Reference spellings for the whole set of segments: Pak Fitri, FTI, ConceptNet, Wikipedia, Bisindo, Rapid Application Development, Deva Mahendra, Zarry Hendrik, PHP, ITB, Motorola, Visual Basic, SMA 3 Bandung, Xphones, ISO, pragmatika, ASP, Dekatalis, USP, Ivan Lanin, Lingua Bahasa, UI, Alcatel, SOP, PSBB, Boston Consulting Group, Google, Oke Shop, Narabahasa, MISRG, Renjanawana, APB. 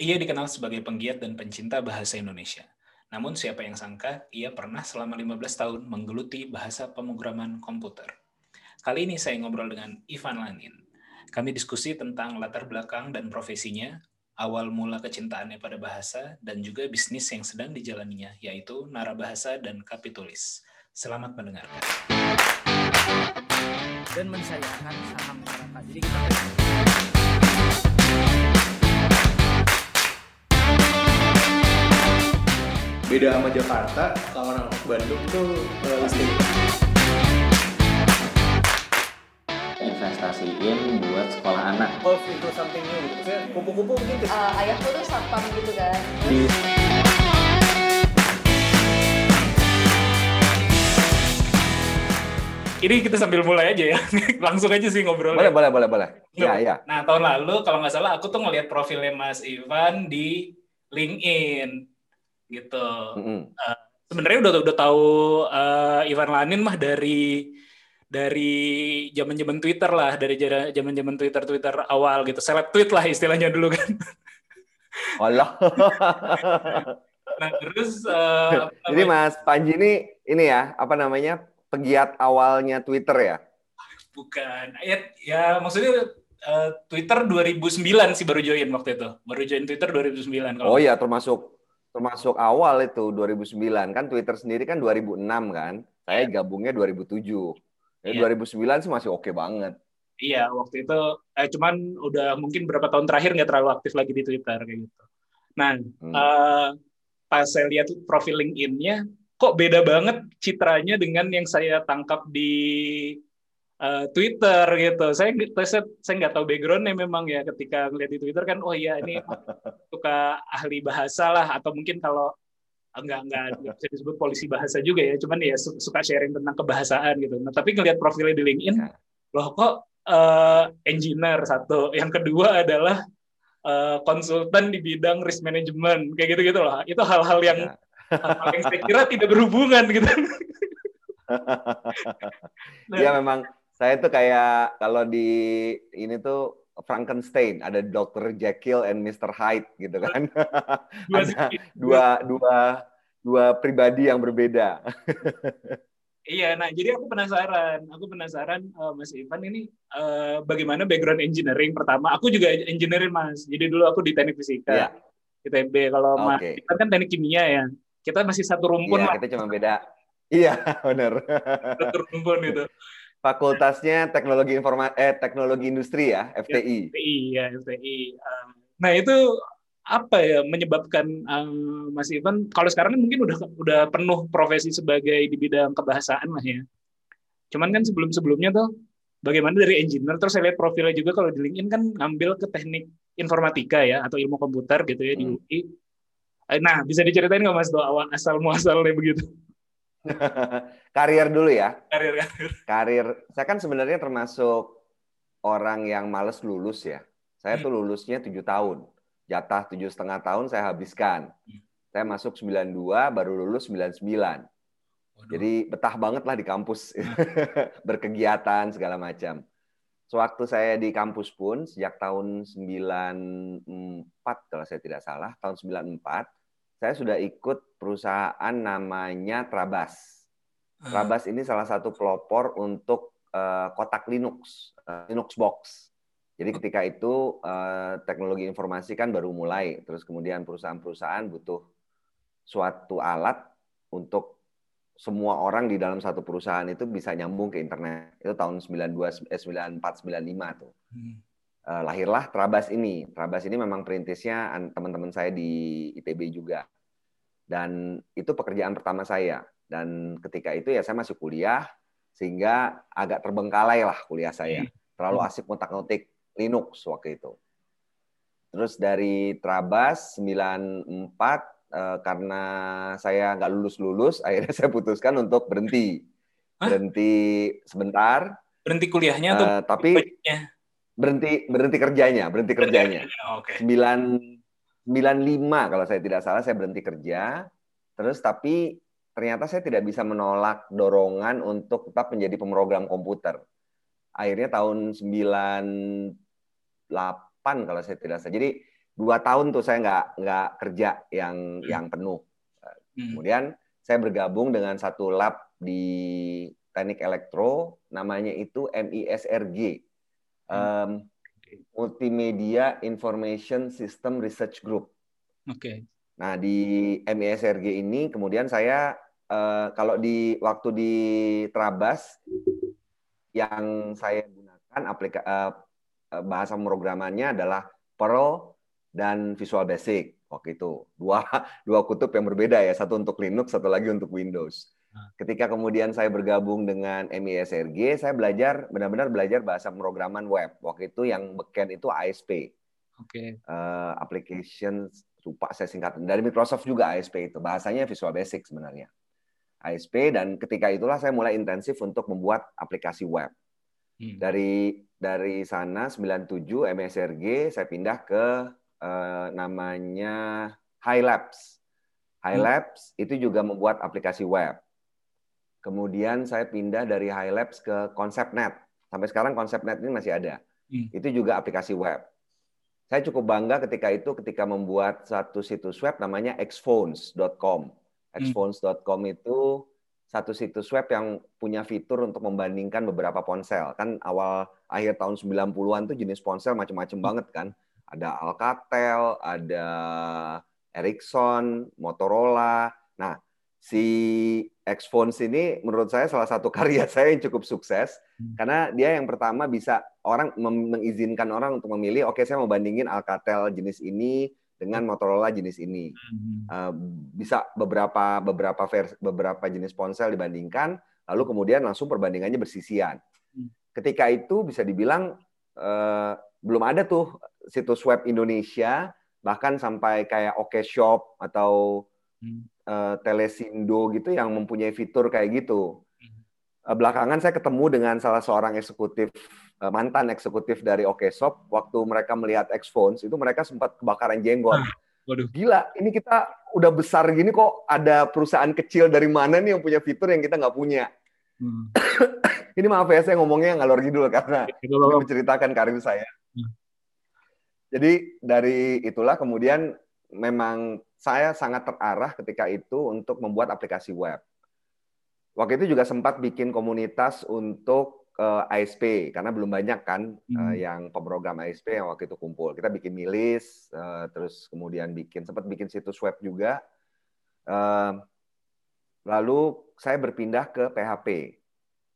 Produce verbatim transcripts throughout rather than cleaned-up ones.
Ia dikenal sebagai penggiat dan pencinta bahasa Indonesia. Namun siapa yang sangka, ia pernah selama lima belas tahun menggeluti bahasa pemrograman komputer. Kali ini saya ngobrol dengan Ivan Lanin. Kami diskusi tentang latar belakang dan profesinya, awal mula kecintaannya pada bahasa, dan juga bisnis yang sedang dijalaninya, yaitu Narabahasa dan Kapitulis. Selamat mendengarkan. Dan mensayangkan saham masyarakat. Jadi kita... Beda sama Jakarta, kalau orang Bandung tuh pasti investasiin buat sekolah anak. Golf itu something new gitu. Kupu-kupu mungkin gitu. Uh, ayahku tuh satpam gitu kan. Di... Ini kita sambil mulai aja ya. Langsung aja sih ngobrol. Boleh, boleh, boleh, boleh. Iya, iya. Nah, tahun lalu kalau nggak salah aku tuh ngelihat profilnya Mas Ivan di LinkedIn. Gitu. Mm-hmm. Uh, sebenarnya udah udah tahu uh, Ivan Lanin mah dari dari zaman-zaman Twitter lah, dari zaman-zaman Twitter-Twitter awal gitu. Seleb tweet lah istilahnya dulu kan. Allah. Nah, terus uh, jadi Mas Panji ini ini ya, apa namanya? Pegiat awalnya Twitter ya? Bukan. Ya, ya maksudnya uh, Twitter dua ribu sembilan sih baru join waktu itu. Baru join Twitter dua ribu sembilan kalau. Oh iya, termasuk Termasuk awal itu dua ribu sembilan kan. Twitter sendiri kan dua ribu enam kan. Saya gabungnya dua ribu tujuh. Jadi yeah. dua ribu sembilan sih masih oke okay banget. Iya, waktu itu eh, cuman udah mungkin berapa tahun terakhir nggak terlalu aktif lagi di Twitter kayak gitu. Nah, hmm. uh, pas saya lihat profil LinkedIn-nya kok beda banget citranya dengan yang saya tangkap di uh, Twitter gitu. Saya saya saya nggak tahu background-nya memang ya, ketika ngeliat di Twitter kan, oh iya ini suka ahli bahasa lah, atau mungkin kalau nggak nggak bisa disebut polisi bahasa juga ya, cuman ya suka sharing tentang kebahasaan gitu. Nah tapi ngeliat profilnya di LinkedIn, loh kok uh, engineer satu, yang kedua adalah uh, konsultan di bidang risk management kayak gitu gitu loh. Itu hal-hal yang ya. Hal yang saya kira tidak berhubungan gitu. Nah. Ya memang saya tuh kayak kalau di ini tuh Frankenstein, ada dokter Jekyll and mister Hyde gitu kan. Dua dua, dua dua pribadi yang berbeda. Iya, nah jadi aku penasaran, aku penasaran uh, Mas Ivan ini uh, bagaimana background engineering pertama. Aku juga engineering Mas. Jadi dulu aku di teknik fisika. Iya. I T B kalau okay. Mas Ivan kan teknik kimia ya. Kita masih satu rumpun. Iya, lah. Kita cuma beda. Iya, benar. Satu rumpun itu. Fakultasnya teknologi informa eh teknologi industri ya, F T I. F T I ya, F T I. Nah, itu apa ya menyebabkan um, Mas Ivan kalau sekarang mungkin udah udah penuh profesi sebagai di bidang kebahasaan lah ya. Cuman kan sebelum-sebelumnya tuh bagaimana dari engineer, terus saya lihat profilnya juga kalau di LinkedIn kan ngambil ke teknik informatika ya, atau ilmu komputer gitu ya, hmm. di U I. Nah, bisa diceritain nggak Mas tuh awal asal-muasalnya begitu? Karir dulu ya. Karir, karir. Karir. Saya kan sebenarnya termasuk orang yang malas lulus ya. Saya hmm. tuh lulusnya tujuh tahun. Jatah tujuh setengah tahun saya habiskan. Hmm. Saya masuk sembilan puluh dua, baru lulus sembilan puluh sembilan. Waduh. Jadi betah banget lah di kampus. Berkegiatan segala macam. Sewaktu saya di kampus pun, sejak tahun sembilan puluh empat, kalau saya tidak salah, tahun sembilan puluh empat, saya sudah ikut perusahaan namanya Trabas. Trabas ini salah satu pelopor untuk uh, kotak Linux, uh, Linux Box. Jadi ketika itu uh, teknologi informasi kan baru mulai, terus kemudian perusahaan-perusahaan butuh suatu alat untuk semua orang di dalam satu perusahaan itu bisa nyambung ke internet. Itu tahun sembilan puluh dua, sembilan puluh empat, sembilan puluh lima tuh. Hmm. Uh, lahirlah Trabas ini. Trabas ini memang perintisnya teman-teman saya di I T B juga. Dan itu pekerjaan pertama saya. Dan ketika itu ya saya masih kuliah, sehingga agak terbengkalai lah kuliah saya. Terlalu asik ngotak-ngotik Linux waktu itu. Terus dari Trabas sembilan puluh empat, karena saya nggak lulus-lulus, akhirnya saya putuskan untuk berhenti. Hah? Berhenti sebentar. Berhenti kuliahnya atau uh, tapi kuliahnya? berhenti berhenti kerjanya, berhenti kerjanya. sembilan puluh lima kalau saya tidak salah saya berhenti kerja. Terus tapi ternyata saya tidak bisa menolak dorongan untuk tetap menjadi pemrogram komputer. Akhirnya tahun sembilan puluh delapan kalau saya tidak salah. Jadi Dua tahun tuh saya nggak nggak kerja yang yang penuh. Kemudian saya bergabung dengan satu lab di teknik elektro, namanya itu M I S R G, um, Multimedia Information System Research Group. Oke. Okay. Nah di M I S R G ini kemudian saya uh, kalau di waktu di Trabas yang saya gunakan aplikasi uh, bahasa pemrogramannya adalah Perl dan Visual Basic waktu itu, dua dua kutub yang berbeda ya, satu untuk Linux, satu lagi untuk Windows. Ketika kemudian saya bergabung dengan M I S R G, saya belajar benar-benar belajar bahasa pemrograman web. Waktu itu yang backend itu A S P, okay. uh, application lupa saya singkatan, dari Microsoft juga A S P itu, bahasanya Visual Basic sebenarnya A S P. Dan ketika itulah saya mulai intensif untuk membuat aplikasi web. Hmm. Dari dari sana sembilan puluh tujuh M I S R G saya pindah ke uh, namanya Highlabs. Highlabs hmm. itu juga membuat aplikasi web. Kemudian saya pindah dari Highlabs ke ConceptNet. Sampai sekarang ConceptNet ini masih ada. Hmm. Itu juga aplikasi web. Saya cukup bangga ketika itu ketika membuat satu situs web namanya Xphones dot com. Xphones dot com itu satu situs web yang punya fitur untuk membandingkan beberapa ponsel. Kan awal akhir tahun sembilan puluhan tuh jenis ponsel macam-macam banget kan. Ada Alcatel, ada Ericsson, Motorola. Nah, si Xphones ini menurut saya salah satu karya saya yang cukup sukses, hmm. karena dia yang pertama bisa orang mengizinkan orang untuk memilih, oke okay, saya mau bandingin Alcatel jenis ini dengan Motorola jenis ini, hmm. uh, bisa beberapa beberapa vers, beberapa jenis ponsel dibandingkan, lalu kemudian langsung perbandingannya bersisian. Hmm. Ketika itu bisa dibilang uh, belum ada tuh situs web Indonesia, bahkan sampai kayak Oke Shop atau hmm. Telesindo gitu yang mempunyai fitur kayak gitu. Belakangan saya ketemu dengan salah seorang eksekutif, mantan eksekutif dari Oke Shop. Waktu mereka melihat Xphones itu mereka sempat kebakaran jenggot. Ah, waduh. Gila, ini kita udah besar gini kok ada perusahaan kecil dari mana nih yang punya fitur yang kita nggak punya. Hmm. Ini maaf ya saya ngomongnya ngalor ngidul karena ini menceritakan karir saya. Hmm. Jadi dari itulah kemudian memang saya sangat terarah ketika itu untuk membuat aplikasi web. Waktu itu juga sempat bikin komunitas untuk uh, A S P, karena belum banyak kan hmm. uh, yang pemrogram A S P yang waktu itu kumpul. Kita bikin milis, uh, terus kemudian bikin sempat bikin situs web juga. Uh, lalu saya berpindah ke P H P.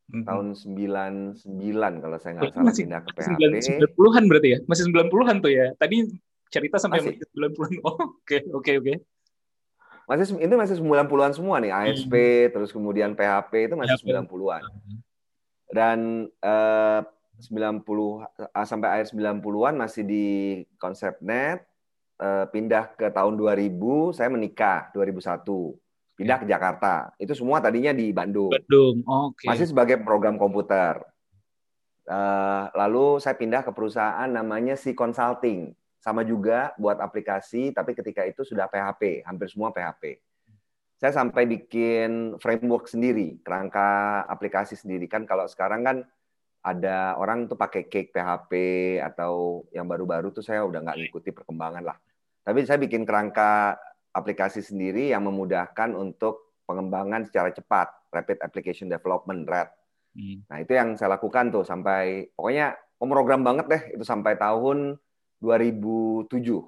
Hmm. Tahun sembilan puluh sembilan kalau saya nggak salah pindah ke P H P. Masih sembilan puluhan berarti ya? Masih sembilan puluhan tuh ya? Tadi cerita sampai sembilan puluhan. Oke, oke, oke. Masih itu masih sembilan puluhan semua nih, A S P, hmm. terus kemudian P H P itu masih ya, sembilan puluhan. Dan eh, sembilan puluh sampai akhir sembilan puluhan masih di ConceptNet, eh, pindah ke tahun dua ribu, saya menikah dua ribu satu. Pindah okay. ke Jakarta. Itu semua tadinya di Bandung. Bandung. Oh, oke. Okay. Masih sebagai program komputer. Eh, lalu saya pindah ke perusahaan namanya C-consulting. Sama juga buat aplikasi, tapi ketika itu sudah P H P, hampir semua P H P. Saya sampai bikin framework sendiri, kerangka aplikasi sendiri. Kan kalau sekarang kan ada orang tuh pakai cake P H P, atau yang baru-baru tuh saya udah nggak ngikuti perkembangan lah. Tapi saya bikin kerangka aplikasi sendiri yang memudahkan untuk pengembangan secara cepat, Rapid Application Development, R A D. Nah itu yang saya lakukan tuh sampai, pokoknya pemrogram banget deh, itu sampai tahun dua ribu tujuh.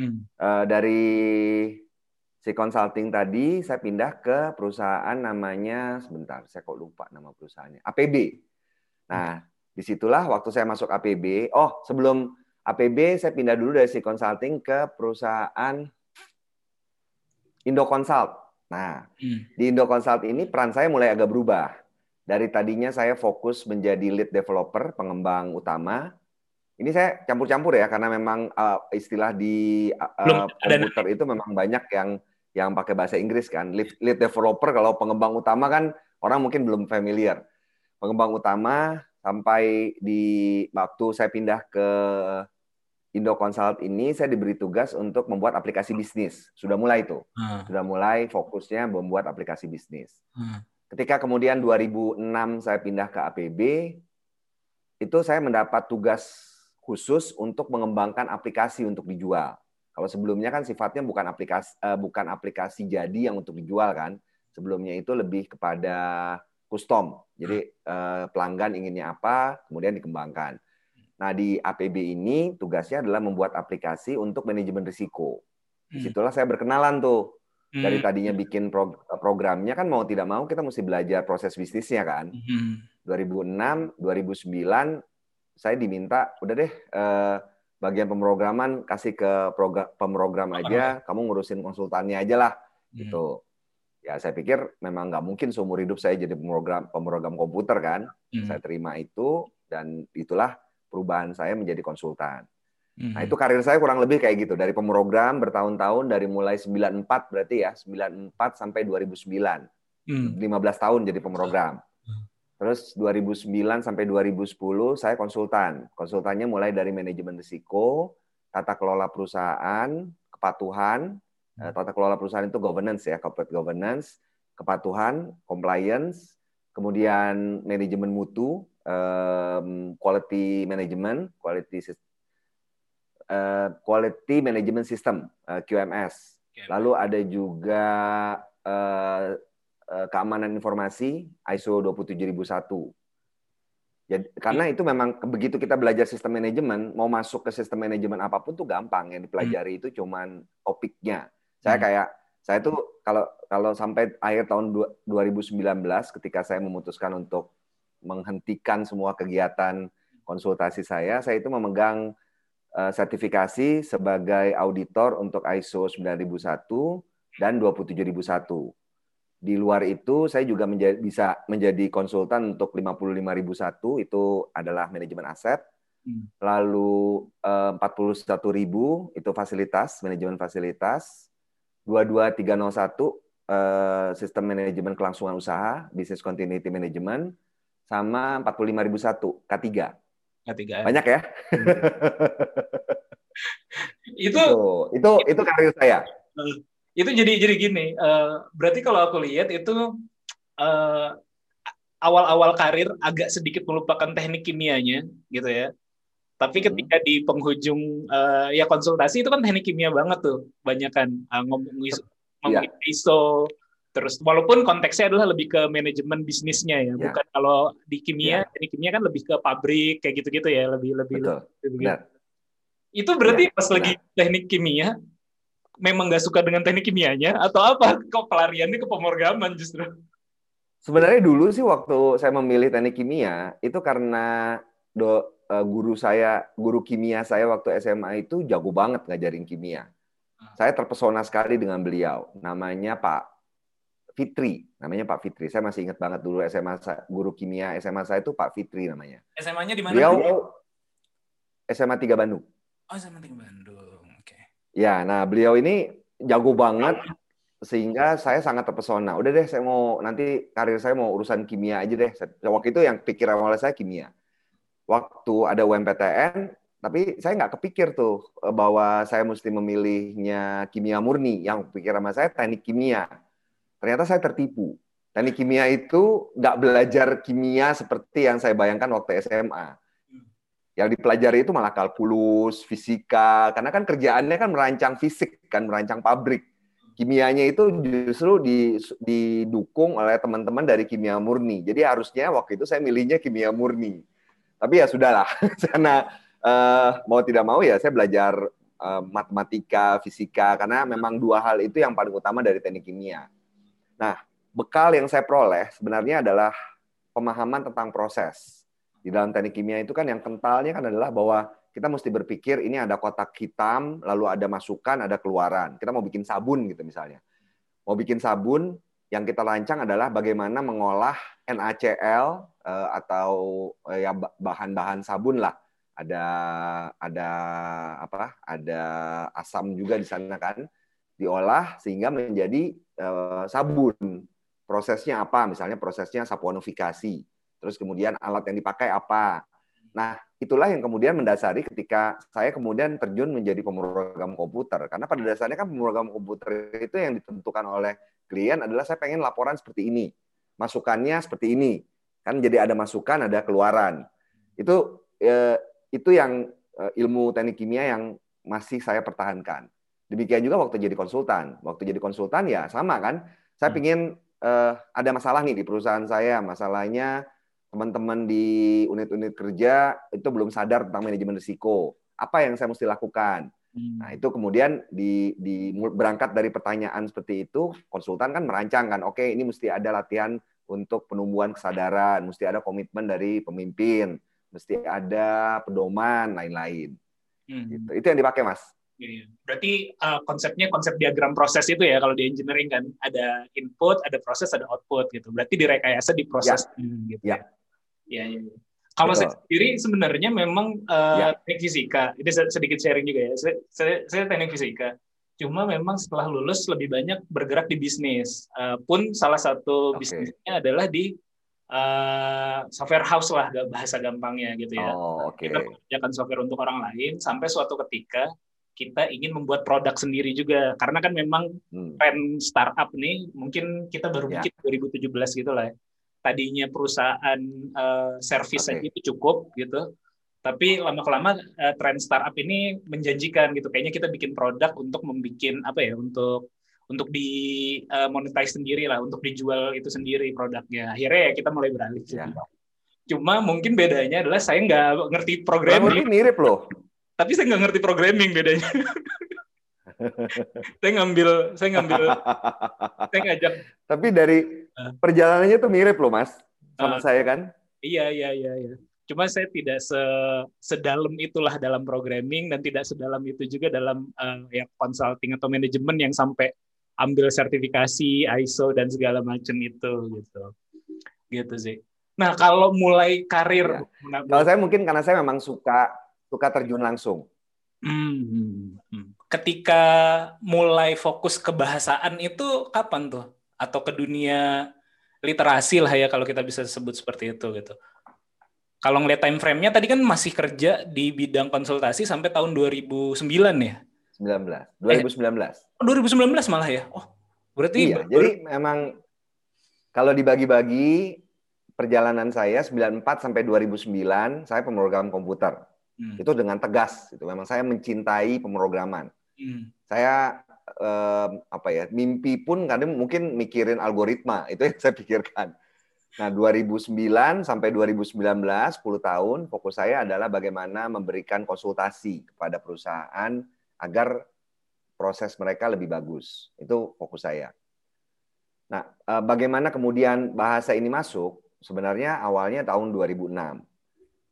Hmm. Uh, dari si consulting tadi saya pindah ke perusahaan namanya sebentar saya kok lupa nama perusahaannya, A P B. Nah hmm. disitulah waktu saya masuk A P B. Oh sebelum A P B saya pindah dulu dari si consulting ke perusahaan Indo Consult. Nah hmm. di Indo Consult ini peran saya mulai agak berubah. Dari tadinya saya fokus menjadi lead developer, pengembang utama. Ini saya campur-campur ya karena memang uh, istilah di uh, komputer itu memang banyak yang yang pakai bahasa Inggris kan. Lead, lead developer, kalau pengembang utama kan orang mungkin belum familiar. Pengembang utama sampai di waktu saya pindah ke Indo Consult ini saya diberi tugas untuk membuat aplikasi bisnis. Sudah mulai itu. Hmm. Sudah mulai fokusnya membuat aplikasi bisnis. Hmm. Ketika kemudian dua ribu enam saya pindah ke A P B, itu saya mendapat tugas khusus untuk mengembangkan aplikasi untuk dijual. Kalau sebelumnya kan sifatnya bukan aplikasi uh, bukan aplikasi jadi yang untuk dijual kan. Sebelumnya itu lebih kepada custom. Jadi uh, pelanggan inginnya apa, kemudian dikembangkan. Nah, di A P B ini tugasnya adalah membuat aplikasi untuk manajemen risiko. Disitulah saya berkenalan tuh. Dari tadinya bikin prog- programnya kan mau tidak mau kita mesti belajar proses bisnisnya kan. dua ribu enam, dua ribu sembilan saya diminta, udah deh eh, bagian pemrograman kasih ke program, pemrogram aja, kamu ngurusin konsultannya aja lah. Gitu. Ya saya pikir memang nggak mungkin seumur hidup saya jadi pemrogram pemrogram komputer kan. Saya terima itu dan itulah perubahan saya menjadi konsultan. Nah, itu karir saya kurang lebih kayak gitu. Dari pemrogram bertahun-tahun, dari mulai sembilan puluh empat berarti ya, sembilan puluh empat sampai dua ribu sembilan. lima belas tahun jadi pemrogram. Terus dua ribu sembilan sampai dua ribu sepuluh saya konsultan. Konsultannya mulai dari manajemen risiko, tata kelola perusahaan, kepatuhan. Tata kelola perusahaan itu governance ya, corporate governance, kepatuhan, compliance, kemudian manajemen mutu, quality management, quality system, Uh, quality management system uh, Q M S. Lalu ada juga uh, uh, keamanan informasi I S O dua puluh tujuh ribu satu. Jadi karena itu memang begitu kita belajar sistem manajemen, mau masuk ke sistem manajemen apapun tuh gampang, yang dipelajari hmm. itu cuman topiknya. Saya hmm. kayak saya tuh kalau kalau sampai akhir tahun dua ribu sembilan belas ketika saya memutuskan untuk menghentikan semua kegiatan konsultasi saya, saya itu memegang sertifikasi sebagai auditor untuk I S O sembilan ribu satu dan dua puluh tujuh ribu satu. Di luar itu saya juga menjadi, bisa menjadi konsultan untuk lima puluh lima ribu satu, itu adalah manajemen aset. Lalu empat puluh satu ribu itu fasilitas, manajemen fasilitas. dua puluh dua ribu tiga ratus satu sistem manajemen kelangsungan usaha, business continuity management, sama empat puluh lima ribu satu K tiga. Ketiga. Banyak ya. itu itu itu karir saya. Itu jadi jadi gini, uh, berarti kalau aku lihat itu uh, awal-awal karir agak sedikit melupakan teknik kimianya gitu ya. Tapi ketika hmm. di penghujung uh, ya konsultasi itu kan teknik kimia banget tuh, banyak kan uh, ngomong iso, ngomong yeah. iso terus walaupun konteksnya adalah lebih ke manajemen bisnisnya ya, ya. Bukan kalau di kimia, ya. Di kimia kan lebih ke pabrik kayak gitu-gitu ya, lebih lebih. Betul. Lebih benar. Itu berarti ya, pas benar. Lagi teknik kimia memang nggak suka dengan teknik kimianya atau apa? Kok pelariannya ke pemrograman justru? Sebenarnya dulu sih waktu saya memilih teknik kimia itu karena do, uh, guru saya, guru kimia saya waktu S M A itu jago banget ngajarin kimia. Saya terpesona sekali dengan beliau. Namanya Pak Fitri, namanya Pak Fitri. Saya masih ingat banget dulu S M A guru kimia S M A saya itu Pak Fitri namanya. S M A-nya di mana? Beliau S M A tiga Bandung. Oh, S M A tiga Bandung. Oke. Okay. Ya, nah beliau ini jago banget sehingga saya sangat terpesona. Udah deh, saya mau nanti karir saya mau urusan kimia aja deh. Waktu itu yang pikiran oleh saya kimia. Waktu ada U M P T N, tapi saya nggak kepikir tuh bahwa saya mesti memilihnya kimia murni. Yang pikiran sama saya teknik kimia. Ternyata saya tertipu. Teknik kimia itu nggak belajar kimia seperti yang saya bayangkan waktu S M A. Yang dipelajari itu malah kalkulus, fisika, karena kan kerjaannya kan merancang fisik, kan merancang pabrik. Kimianya itu justru didukung oleh teman-teman dari kimia murni. Jadi harusnya waktu itu saya milihnya kimia murni. Tapi ya sudahlah, karena eh, mau tidak mau ya saya belajar eh, matematika, fisika, karena memang dua hal itu yang paling utama dari teknik kimia. Nah, bekal yang saya peroleh sebenarnya adalah pemahaman tentang proses. Di dalam teknik kimia itu kan yang kentalnya kan adalah bahwa kita mesti berpikir ini ada kotak hitam, lalu ada masukan, ada keluaran. Kita mau bikin sabun gitu misalnya. Mau bikin sabun, yang kita rancang adalah bagaimana mengolah NaCl atau ya bahan-bahan sabun lah. Ada ada apa? Ada asam juga di sana kan. Diolah sehingga menjadi uh, sabun. Prosesnya apa? Misalnya prosesnya saponifikasi. Terus kemudian alat yang dipakai apa? Nah, itulah yang kemudian mendasari ketika saya kemudian terjun menjadi pemrogram komputer. Karena pada dasarnya kan pemrogram komputer itu yang ditentukan oleh klien adalah saya pengen laporan seperti ini. Masukannya seperti ini. Kan jadi ada masukan, ada keluaran. Itu eh, itu yang eh, ilmu teknik kimia yang masih saya pertahankan. Demikian juga waktu jadi konsultan. Waktu jadi konsultan ya sama kan. Saya pingin eh, ada masalah nih di perusahaan saya. Masalahnya teman-teman di unit-unit kerja itu belum sadar tentang manajemen risiko. Apa yang saya mesti lakukan? Nah itu kemudian di, di berangkat dari pertanyaan seperti itu, konsultan kan merancangkan, oke okay, ini mesti ada latihan untuk penumbuhan kesadaran, mesti ada komitmen dari pemimpin, mesti ada pedoman, lain-lain. Hmm. Gitu. Itu yang dipakai, Mas. Berarti uh, konsepnya konsep diagram proses itu ya, kalau di engineering kan ada input, ada proses, ada output gitu. Berarti direkayasa di proses ya. Gitu. Ya. Ya, ya. Kalau saya sendiri sebenarnya memang uh, ya. teknik fisika. Ini sedikit sharing juga ya. Saya, saya, saya teknik fisika. Cuma memang setelah lulus lebih banyak bergerak di bisnis. Uh, pun salah satu okay. bisnisnya adalah di uh, software house lah, bahasa gampangnya gitu ya. Oh, okay. Kita mengerjakan software untuk orang lain sampai suatu ketika kita ingin membuat produk sendiri juga. Karena kan memang hmm. tren startup nih mungkin kita baru bikin ya. dua ribu tujuh belas gitu lah ya. Tadinya perusahaan uh, servis okay. aja itu cukup gitu, tapi lama-kelamaan uh, tren startup ini menjanjikan gitu. Kayaknya kita bikin produk untuk membikin apa ya, untuk untuk di uh, monetize sendiri lah, untuk dijual itu sendiri produknya. Akhirnya ya kita mulai beralih. Ya. Cuma mungkin bedanya adalah saya nggak ngerti programming. Nah, mirip loh. Tapi saya nggak ngerti programming bedanya. saya ngambil, saya ngambil, saya ngajak. Tapi dari perjalanannya tuh mirip loh, Mas, sama uh, saya kan? Iya, iya, iya, iya. Cuma saya tidak sedalam itulah dalam programming dan tidak sedalam itu juga dalam uh, ya consulting atau manajemen yang sampai ambil sertifikasi I S O dan segala macam itu gitu, gitu sih. Nah kalau mulai karir, ya. Kalau saya mungkin karena saya memang suka suka terjun langsung. Hmm. Ketika mulai fokus ke bahasaan itu kapan tuh? Atau ke dunia literasi lah ya kalau kita bisa sebut seperti itu gitu. Kalau ngeliat time frame-nya tadi kan masih kerja di bidang konsultasi sampai tahun dua ribu sembilan ya? dua ribu sembilan belas. dua ribu sembilan belas. Eh, dua ribu sembilan belas malah ya? Oh, berarti... Iya, ber- jadi memang kalau dibagi-bagi perjalanan saya sembilan puluh empat sampai dua ribu sembilan saya pemrogram komputer. Hmm. Itu dengan tegas. Itu memang saya mencintai pemrograman. Hmm. Saya eh, apa ya, mimpi pun kadang mungkin mikirin algoritma, itu yang saya pikirkan. Nah, dua ribu sembilan sampai dua ribu sembilan belas, sepuluh tahun, fokus saya adalah bagaimana memberikan konsultasi kepada perusahaan agar proses mereka lebih bagus. Itu fokus saya. Nah, eh, bagaimana kemudian bahasa ini masuk? Sebenarnya awalnya tahun dua ribu enam.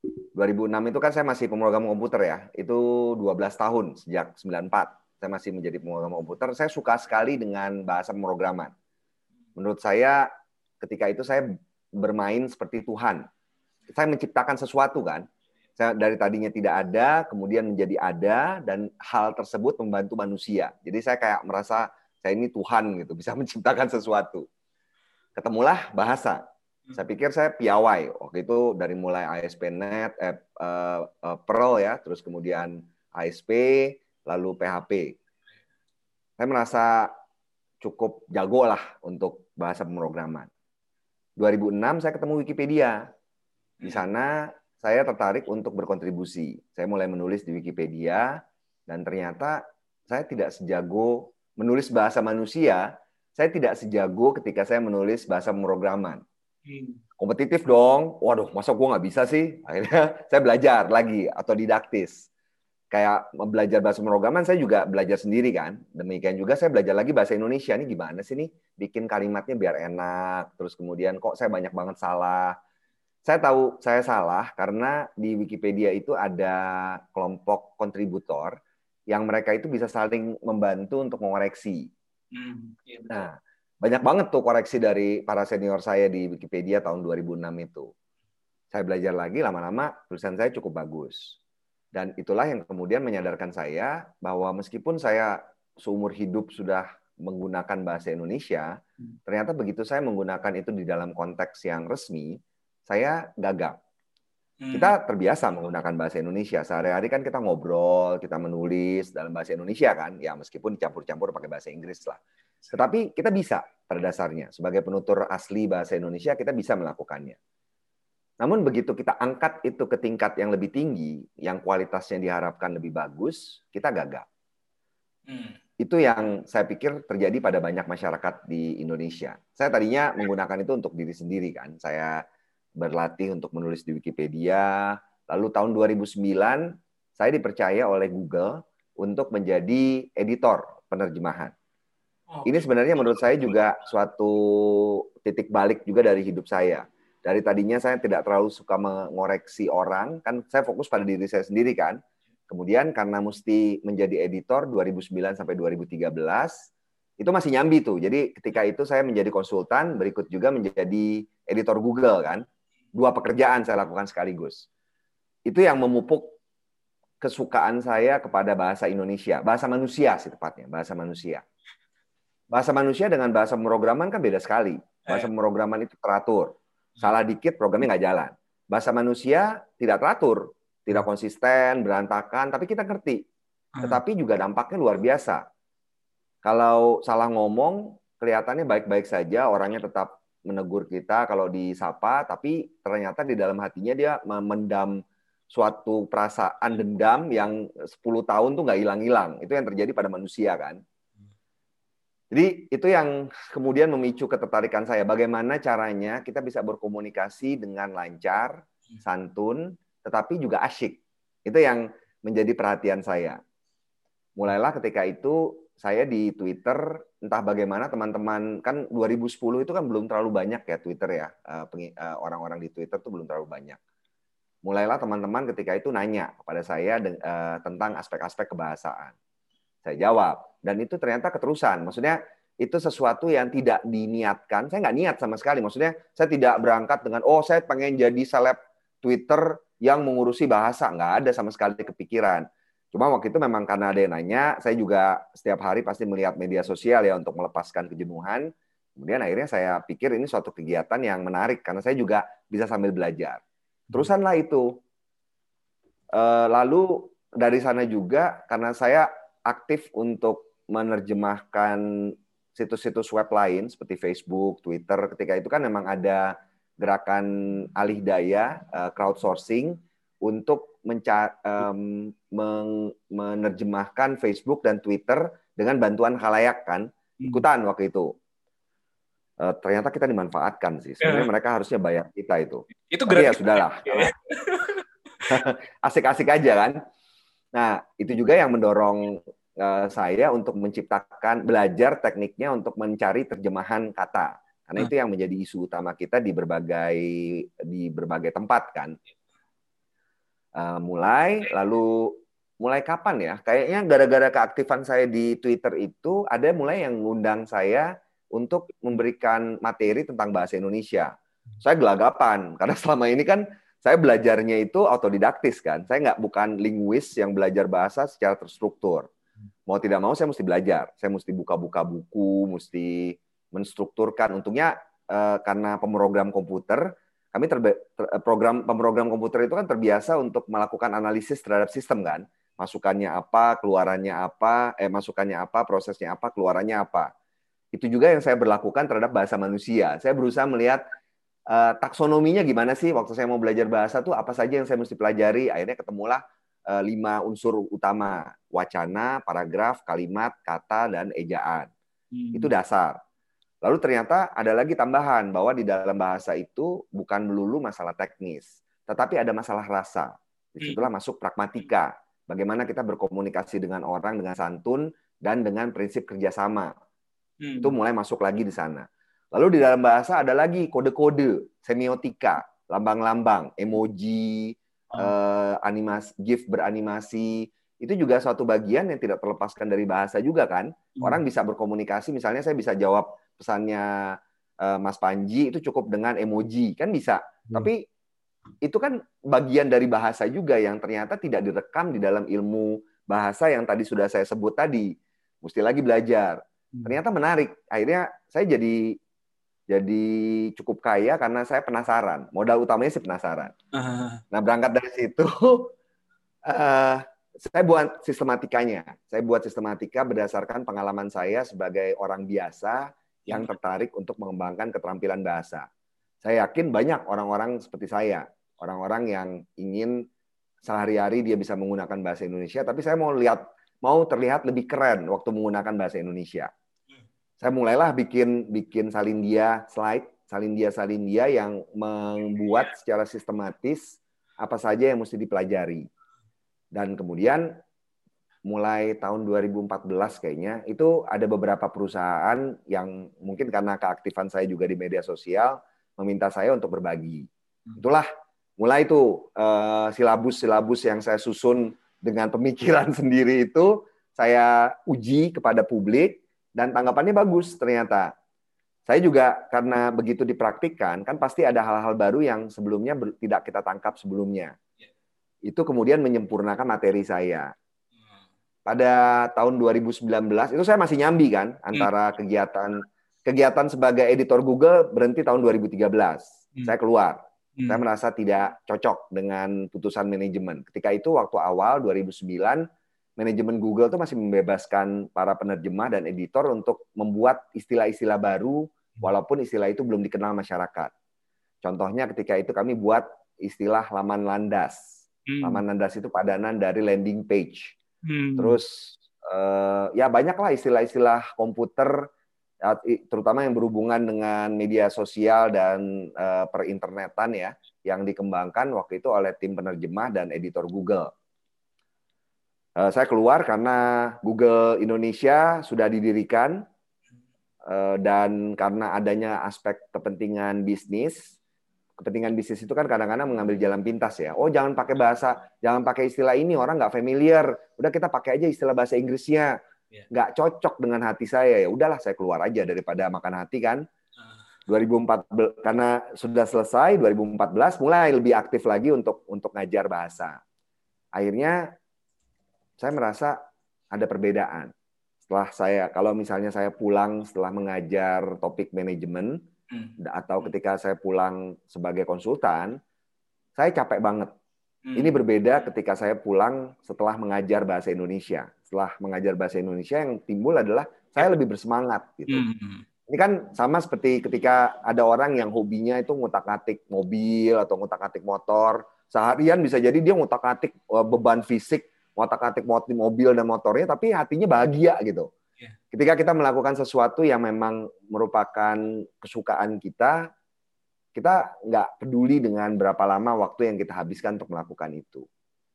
dua ribu enam itu kan saya masih pemrogram komputer ya. Itu dua belas tahun sejak sembilan puluh empat. Saya masih menjadi pemrogram komputer. Saya suka sekali dengan bahasa pemrograman. Menurut saya ketika itu saya bermain seperti Tuhan. Saya menciptakan sesuatu kan. Saya dari tadinya tidak ada, kemudian menjadi ada, dan hal tersebut membantu manusia. Jadi saya kayak merasa saya ini Tuhan gitu, bisa menciptakan sesuatu. Ketemulah bahasa. Saya pikir saya piawai waktu itu dari mulai A S P dot net, eh, eh, Perl ya, terus kemudian A S P, lalu P H P. Saya merasa cukup jago lah untuk bahasa pemrograman. dua ribu enam saya ketemu Wikipedia. Di sana saya tertarik untuk berkontribusi. Saya mulai menulis di Wikipedia dan ternyata saya tidak sejago menulis bahasa manusia, saya tidak sejago ketika saya menulis bahasa pemrograman. Kompetitif dong, waduh masa gue nggak bisa sih, akhirnya saya belajar lagi atau didaktis. Kayak belajar bahasa pemrograman saya juga belajar sendiri kan, demikian juga saya belajar lagi bahasa Indonesia, ini gimana sih nih bikin kalimatnya biar enak, terus kemudian kok saya banyak banget salah. Saya tahu saya salah karena di Wikipedia itu ada kelompok kontributor yang mereka itu bisa saling membantu untuk mengoreksi. Nah, banyak banget tuh koreksi dari para senior saya di Wikipedia tahun dua ribu enam itu. Saya belajar lagi, lama-lama tulisan saya cukup bagus. Dan itulah yang kemudian menyadarkan saya bahwa meskipun saya seumur hidup sudah menggunakan bahasa Indonesia, ternyata begitu saya menggunakan itu di dalam konteks yang resmi, saya gagap. Kita terbiasa menggunakan bahasa Indonesia. Sehari-hari kan kita ngobrol, kita menulis dalam bahasa Indonesia kan, ya meskipun campur-campur pakai bahasa Inggris lah. Tetapi kita bisa pada dasarnya. Sebagai penutur asli bahasa Indonesia, kita bisa melakukannya. Namun begitu kita angkat itu ke tingkat yang lebih tinggi, yang kualitasnya diharapkan lebih bagus, kita gagal. Hmm. Itu yang saya pikir terjadi pada banyak masyarakat di Indonesia. Saya tadinya menggunakan itu untuk diri sendiri kan. Saya berlatih untuk menulis di Wikipedia. Lalu tahun dua ribu sembilan saya dipercaya oleh Google untuk menjadi editor penerjemahan. Ini sebenarnya menurut saya juga suatu titik balik juga dari hidup saya. Dari tadinya saya tidak terlalu suka mengoreksi orang, kan saya fokus pada diri saya sendiri kan. Kemudian karena mesti menjadi editor dua ribu sembilan sampai dua ribu tiga belas, itu masih nyambi tuh. Jadi ketika itu saya menjadi konsultan, berikut juga menjadi editor Google kan. Dua pekerjaan saya lakukan sekaligus. Itu yang memupuk kesukaan saya kepada bahasa Indonesia. Bahasa manusia sih tepatnya, bahasa manusia. Bahasa manusia dengan bahasa pemrograman kan beda sekali. Bahasa pemrograman itu teratur. Salah dikit programnya nggak jalan. Bahasa manusia tidak teratur. Tidak konsisten, berantakan, tapi kita ngerti. Tetapi juga dampaknya luar biasa. Kalau salah ngomong, kelihatannya baik-baik saja, orangnya tetap menegur kita kalau disapa, tapi ternyata di dalam hatinya dia memendam suatu perasaan dendam yang sepuluh tahun tuh nggak hilang-hilang. Itu yang terjadi pada manusia, kan? Jadi itu yang kemudian memicu ketertarikan saya. Bagaimana caranya kita bisa berkomunikasi dengan lancar, santun, tetapi juga asyik. Itu yang menjadi perhatian saya. Mulailah ketika itu saya di Twitter, entah bagaimana teman-teman, kan dua ribu sepuluh itu kan belum terlalu banyak ya Twitter ya, orang-orang di Twitter tuh belum terlalu banyak. Mulailah teman-teman ketika itu nanya kepada saya tentang aspek-aspek kebahasaan. Saya jawab, dan itu ternyata keterusan. Maksudnya itu sesuatu yang tidak diniatkan, saya nggak niat sama sekali. Maksudnya saya tidak berangkat dengan, oh saya pengen jadi seleb Twitter yang mengurusi bahasa, nggak ada sama sekali kepikiran. Cuma waktu itu memang karena ada yang nanya, saya juga setiap hari pasti melihat media sosial ya untuk melepaskan kejenuhan. Kemudian akhirnya saya pikir ini suatu kegiatan yang menarik, karena saya juga bisa sambil belajar. Terusanlah itu. Lalu dari sana juga, karena saya aktif untuk menerjemahkan situs-situs web lain, seperti Facebook, Twitter, ketika itu kan memang ada gerakan alih daya, crowdsourcing, untuk menca- um, menerjemahkan Facebook dan Twitter dengan bantuan khalayak kan, ikutan waktu itu. Uh, ternyata kita dimanfaatkan sih, sebenarnya ya. Mereka harusnya bayar kita itu. Itu tapi ya sudahlah, ya. Asik-asik aja kan. Nah, itu juga yang mendorong uh, saya untuk menciptakan, belajar tekniknya untuk mencari terjemahan kata. Karena itu yang menjadi isu utama kita di berbagai di berbagai tempat kan. Uh, mulai lalu mulai kapan ya? Kayaknya gara-gara keaktifan saya di Twitter itu ada mulai yang ngundang saya untuk memberikan materi tentang bahasa Indonesia. Saya gelagapan karena selama ini kan saya belajarnya itu autodidaktis kan. Saya nggak bukan linguis yang belajar bahasa secara terstruktur. Mau tidak mau saya mesti belajar. Saya mesti buka-buka buku, mesti menstrukturkan. Untungnya eh, karena pemrogram komputer, kami terbe- ter- program pemrogram komputer itu kan terbiasa untuk melakukan analisis terhadap sistem kan, masukannya apa, keluarannya apa, eh masukannya apa, prosesnya apa, keluarannya apa. Itu juga yang saya berlakukan terhadap bahasa manusia. Saya berusaha melihat eh, taksonominya gimana sih waktu saya mau belajar bahasa tuh apa saja yang saya mesti pelajari. Akhirnya ketemulah eh, lima unsur utama: wacana, paragraf, kalimat, kata, dan ejaan. Hmm. Itu dasar. Lalu ternyata ada lagi tambahan bahwa di dalam bahasa itu bukan melulu masalah teknis, tetapi ada masalah rasa. Disitulah masuk pragmatika. Bagaimana kita berkomunikasi dengan orang dengan santun dan dengan prinsip kerjasama. Hmm. Itu mulai masuk lagi di sana. Lalu di dalam bahasa ada lagi kode-kode, semiotika, lambang-lambang, emoji, oh. eh, animasi, GIF beranimasi. Itu juga suatu bagian yang tidak terlepaskan dari bahasa juga kan. Hmm. Orang bisa berkomunikasi, misalnya saya bisa jawab pesannya uh, Mas Panji itu cukup dengan emoji kan bisa, hmm. tapi itu kan bagian dari bahasa juga yang ternyata tidak direkam di dalam ilmu bahasa yang tadi sudah saya sebut tadi, mesti lagi belajar. Hmm. Ternyata menarik, akhirnya saya jadi jadi cukup kaya karena saya penasaran, modal utamanya sih penasaran. Uh. Nah berangkat dari situ, uh, saya buat sistematikanya. Saya buat sistematika berdasarkan pengalaman saya sebagai orang biasa yang tertarik untuk mengembangkan keterampilan bahasa. Saya yakin banyak orang-orang seperti saya, orang-orang yang ingin sehari-hari dia bisa menggunakan bahasa Indonesia, tapi saya mau lihat mau terlihat lebih keren waktu menggunakan bahasa Indonesia. Saya mulailah bikin bikin salindia slide, salindia salindia yang membuat secara sistematis apa saja yang mesti dipelajari. Dan kemudian mulai tahun dua ribu empat belas kayaknya itu ada beberapa perusahaan yang mungkin karena keaktifan saya juga di media sosial meminta saya untuk berbagi. Itulah mulai tuh uh, silabus-silabus yang saya susun dengan pemikiran sendiri itu saya uji kepada publik dan tanggapannya bagus ternyata. Saya juga karena begitu dipraktikkan kan pasti ada hal-hal baru yang sebelumnya tidak kita tangkap sebelumnya. Itu kemudian menyempurnakan materi saya. Pada tahun dua ribu sembilan belas itu saya masih nyambi kan antara kegiatan kegiatan sebagai editor Google berhenti tahun dua ribu tiga belas. Hmm. Saya keluar. Hmm. Saya merasa tidak cocok dengan putusan manajemen. Ketika itu waktu awal dua ribu sembilan manajemen Google tuh masih membebaskan para penerjemah dan editor untuk membuat istilah-istilah baru walaupun istilah itu belum dikenal masyarakat. Contohnya ketika itu kami buat istilah laman landas. Hmm. Laman landas itu padanan dari landing page. Hmm. Terus eh, ya banyaklah istilah-istilah komputer, terutama yang berhubungan dengan media sosial dan eh, perinternetan ya, yang dikembangkan waktu itu oleh tim penerjemah dan editor Google. Eh, saya keluar karena Google Indonesia sudah didirikan eh, dan karena adanya aspek kepentingan bisnis. Kepentingan bisnis itu kan kadang-kadang mengambil jalan pintas ya. Oh, jangan pakai bahasa, jangan pakai istilah ini, orang nggak familiar. Udah kita pakai aja istilah bahasa Inggrisnya. Nggak cocok dengan hati saya. Ya udahlah, saya keluar aja daripada makan hati kan. dua ribu empat belas karena sudah selesai dua ribu empat belas mulai lebih aktif lagi untuk untuk ngajar bahasa. Akhirnya saya merasa ada perbedaan. Setelah saya kalau misalnya saya pulang setelah mengajar topik manajemen atau ketika saya pulang sebagai konsultan, saya capek banget. Ini berbeda ketika saya pulang setelah mengajar bahasa Indonesia. Setelah mengajar bahasa Indonesia yang timbul adalah saya lebih bersemangat gitu. Ini kan sama seperti ketika ada orang yang hobinya itu ngutak-atik mobil atau ngutak-atik motor. Seharian bisa jadi dia ngutak-atik beban fisik, ngutak-atik mobil dan motornya, tapi hatinya bahagia gitu. Ketika kita melakukan sesuatu yang memang merupakan kesukaan kita, kita nggak peduli dengan berapa lama waktu yang kita habiskan untuk melakukan itu.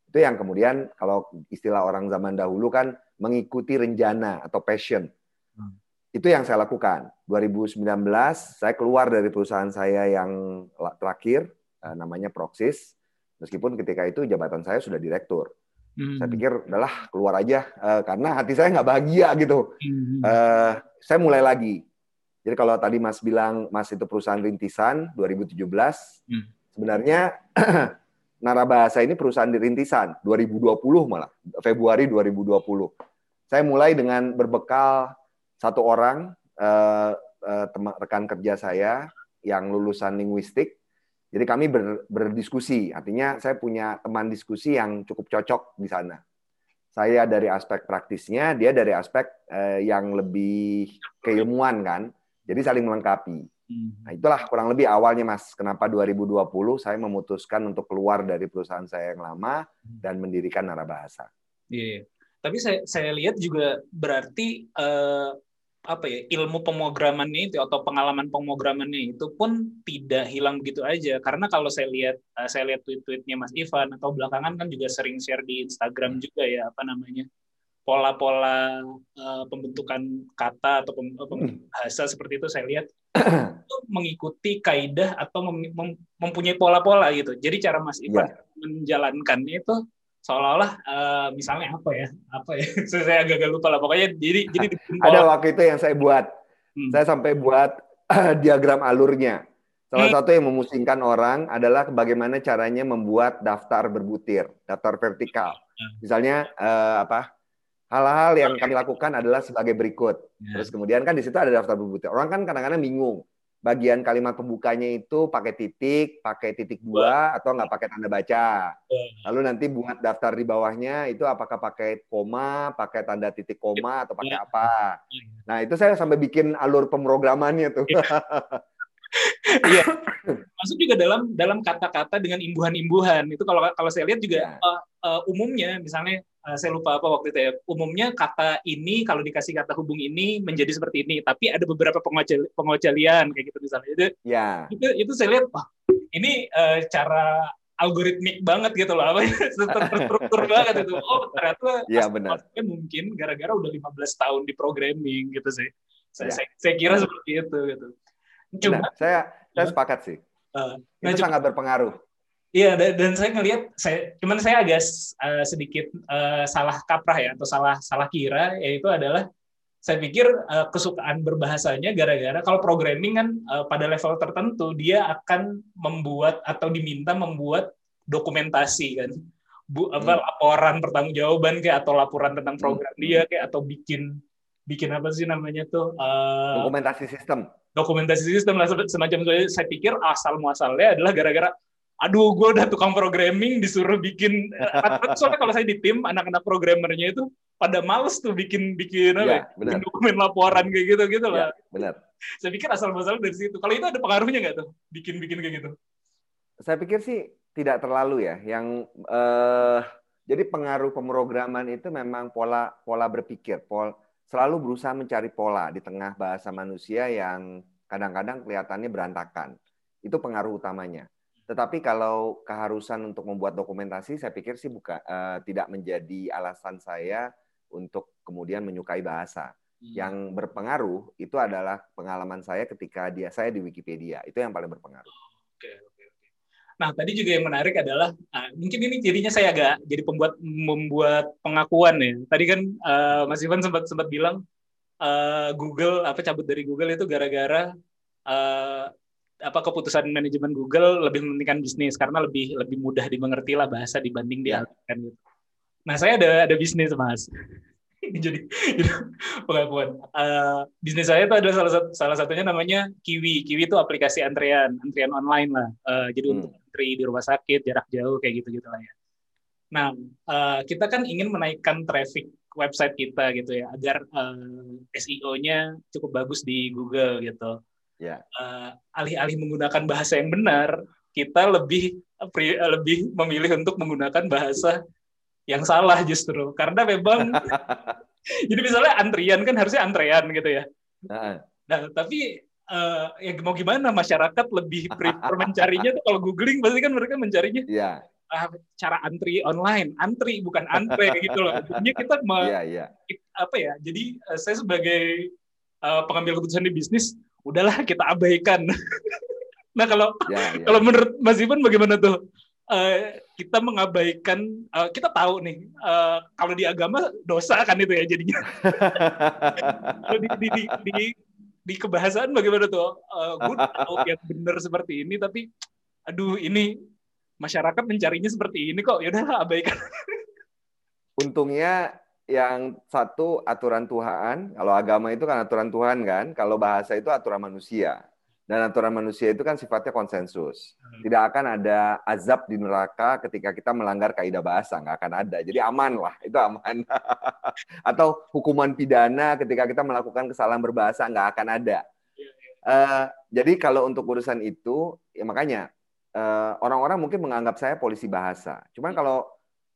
Itu yang kemudian kalau istilah orang zaman dahulu kan mengikuti renjana atau passion. Hmm. Itu yang saya lakukan. dua ribu sembilan belas saya keluar dari perusahaan saya yang terakhir, namanya Proxys. Meskipun ketika itu jabatan saya sudah direktur. Saya pikir, udahlah keluar aja uh, karena hati saya nggak bahagia gitu. Uh, saya mulai lagi. Jadi kalau tadi Mas bilang Mas itu perusahaan rintisan dua ribu tujuh belas, hmm. sebenarnya Narabahasa ini perusahaan rintisan dua ribu dua puluh malah Februari dua ribu dua puluh. Saya mulai dengan berbekal satu orang uh, uh, teman rekan kerja saya yang lulusan linguistik. Jadi kami ber, berdiskusi, artinya saya punya teman diskusi yang cukup cocok di sana. Saya dari aspek praktisnya, dia dari aspek eh, yang lebih keilmuan kan, jadi saling melengkapi. Nah itulah kurang lebih awalnya Mas, kenapa dua ribu dua puluh saya memutuskan untuk keluar dari perusahaan saya yang lama dan mendirikan Narabahasa. Iya, yeah. Tapi saya, saya lihat juga berarti uh... apa ya, ilmu pemrogramannya itu atau pengalaman pemrogramannya itu pun tidak hilang begitu aja, karena kalau saya lihat saya lihat tweet-tweetnya Mas Ivan atau belakangan kan juga sering share di Instagram juga ya, apa namanya, pola-pola uh, pembentukan kata atau pembentukan bahasa seperti itu saya lihat itu mengikuti kaidah atau mem- mem- mempunyai pola-pola gitu. Jadi cara Mas Ivan ya menjalankannya itu seolah-olah uh, misalnya apa ya apa ya saya agak-agak lupa lah pokoknya. Jadi jadi ada waktu itu yang saya buat, hmm. saya sampai buat uh, diagram alurnya. Salah hmm. satu yang memusingkan orang adalah bagaimana caranya membuat daftar berbutir, daftar vertikal. Hmm. Misalnya uh, apa hal-hal yang kami lakukan adalah sebagai berikut. Hmm. Terus kemudian kan di situ ada daftar berbutir. Orang kan kadang-kadang bingung bagian kalimat pembukanya itu pakai titik, pakai titik dua, atau nggak pakai tanda baca. Lalu nanti buat daftar di bawahnya itu apakah pakai koma, pakai tanda titik koma, atau pakai apa. Nah, itu saya sampai bikin alur pemrogramannya tuh. Iya. Masuk juga dalam dalam kata-kata dengan imbuhan-imbuhan. Itu kalau kalau saya lihat juga ya. uh, uh, umumnya misalnya uh, saya lupa apa waktu itu ya, umumnya kata ini kalau dikasih kata hubung ini menjadi seperti ini, tapi ada beberapa pengojali, pengojalian kayak gitu misalnya. Jadi, yeah. itu, itu saya lihat, wah, ini uh, cara algoritmik banget gitu loh, apa terstruktur banget itu. Oh ternyata ya, mungkin gara-gara udah lima belas tahun di programming gitu sih. Saya, ya. saya, saya kira ya. seperti itu gitu. Cuma nah, saya saya sepakat sih. Uh, itu nah, sangat cuman, berpengaruh. Iya, dan, dan saya ngelihat saya cuman saya agak uh, sedikit uh, salah kaprah ya atau salah salah kira, yaitu adalah saya pikir uh, kesukaan berbahasanya gara-gara kalau programming kan uh, pada level tertentu dia akan membuat atau diminta membuat dokumentasi kan, Bu, hmm. apa, laporan pertanggungjawaban kayak atau laporan tentang program hmm. dia kayak atau bikin bikin apa sih namanya tuh uh, dokumentasi sistem dokumentasi sistem lah semacam itu. Saya pikir asal muasalnya adalah gara-gara aduh gue udah tukang programming disuruh bikin. Soalnya kalau saya di tim anak-anak programmernya itu pada males tuh bikin bikin, ya, apa, bikin dokumen laporan kayak gitu gitu ya, lah. Benar. Saya pikir asal muasal dari situ. Kalau itu ada pengaruhnya nggak tuh bikin-bikin kayak gitu? Saya pikir sih tidak terlalu ya. Yang eh, jadi pengaruh pemrograman itu memang pola pola berpikir, pola selalu berusaha mencari pola di tengah bahasa manusia yang kadang-kadang kelihatannya berantakan. Itu pengaruh utamanya. Tetapi kalau keharusan untuk membuat dokumentasi, saya pikir sih bukan uh, tidak menjadi alasan saya untuk kemudian menyukai bahasa. Hmm. Yang berpengaruh itu adalah pengalaman saya ketika dia saya di Wikipedia. Itu yang paling berpengaruh. Oke, oke, oke. Nah, tadi juga yang menarik adalah uh, mungkin ini jadinya saya agak jadi pembuat membuat pengakuan ya. Tadi kan uh, Mas Ivan sempat sempat bilang uh, Google apa cabut dari Google itu gara-gara uh, apa keputusan manajemen Google lebih mementingkan bisnis karena lebih lebih mudah dimengerti lah bahasa dibanding dialihkan gitu. Nah saya ada ada bisnis mas, jadi gitu, pengakuan. Uh, bisnis saya itu ada salah satu salah satunya namanya Kiwi. Kiwi itu aplikasi antrean antrian online lah. Uh, jadi hmm. untuk antri di rumah sakit jarak jauh kayak gitu gitu lah ya. Nah uh, kita kan ingin menaikkan traffic website kita gitu ya agar uh, S E O-nya cukup bagus di Google gitu. Yeah. Uh, alih-alih menggunakan bahasa yang benar, kita lebih lebih memilih untuk menggunakan bahasa yang salah justru karena memang jadi misalnya antrian kan harusnya antrean gitu ya. Uh-uh. Nah tapi uh, ya mau gimana masyarakat lebih prefer mencarinya tuh kalau googling pasti kan mereka mencarinya yeah. uh, cara antri online, antri bukan antre gitu loh. Jadi kita me- yeah, yeah. apa ya? Jadi uh, saya sebagai uh, pengambil keputusan di bisnis udahlah kita abaikan. Nah kalau ya, ya. kalau menurut Mas Ivan bagaimana tuh uh, kita mengabaikan? Uh, kita tahu nih uh, kalau di agama dosa kan itu ya jadinya. di, di, di, di, di kebahasaan bagaimana tuh? Uh, gue tahu yang benar seperti ini tapi aduh ini masyarakat mencarinya seperti ini kok. Ya udahlah abaikan. Untungnya yang satu aturan Tuhan, kalau agama itu kan aturan Tuhan kan, kalau bahasa itu aturan manusia. Dan aturan manusia itu kan sifatnya konsensus. Tidak akan ada azab di neraka ketika kita melanggar kaidah bahasa, nggak akan ada. Jadi aman lah, itu aman. Atau hukuman pidana ketika kita melakukan kesalahan berbahasa, nggak akan ada. Uh, jadi kalau untuk urusan itu, ya makanya uh, orang-orang mungkin menganggap saya polisi bahasa. Cuman kalau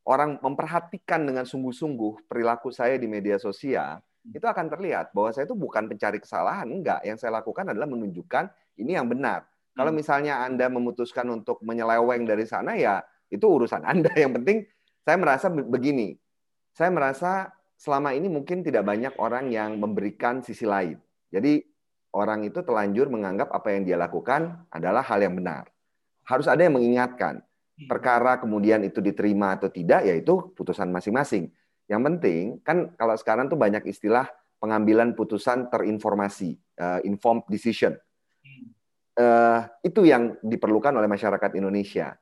orang memperhatikan dengan sungguh-sungguh perilaku saya di media sosial, itu akan terlihat bahwa saya itu bukan pencari kesalahan, enggak. Yang saya lakukan adalah menunjukkan ini yang benar. Kalau misalnya Anda memutuskan untuk menyeleweng dari sana, ya itu urusan Anda. Yang penting saya merasa begini, saya merasa selama ini mungkin tidak banyak orang yang memberikan sisi lain. Jadi orang itu telanjur menganggap apa yang dia lakukan adalah hal yang benar. Harus ada yang mengingatkan. Perkara kemudian itu diterima atau tidak, yaitu putusan masing-masing. Yang penting, kan kalau sekarang tuh banyak istilah pengambilan putusan terinformasi, uh, informed decision. Uh, itu yang diperlukan oleh masyarakat Indonesia.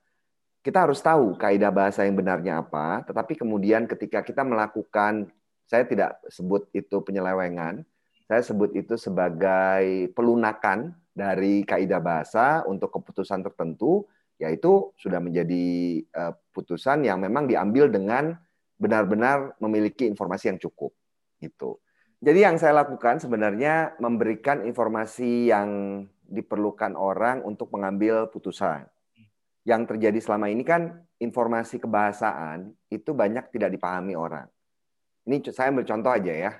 Kita harus tahu kaidah bahasa yang benarnya apa, tetapi kemudian ketika kita melakukan, saya tidak sebut itu penyelewengan, saya sebut itu sebagai pelunakan dari kaidah bahasa untuk keputusan tertentu, yaitu sudah menjadi putusan yang memang diambil dengan benar-benar memiliki informasi yang cukup. Gitu. Jadi yang saya lakukan sebenarnya memberikan informasi yang diperlukan orang untuk mengambil putusan. Yang terjadi selama ini kan informasi kebahasaan itu banyak tidak dipahami orang. Ini saya ambil contoh aja ya.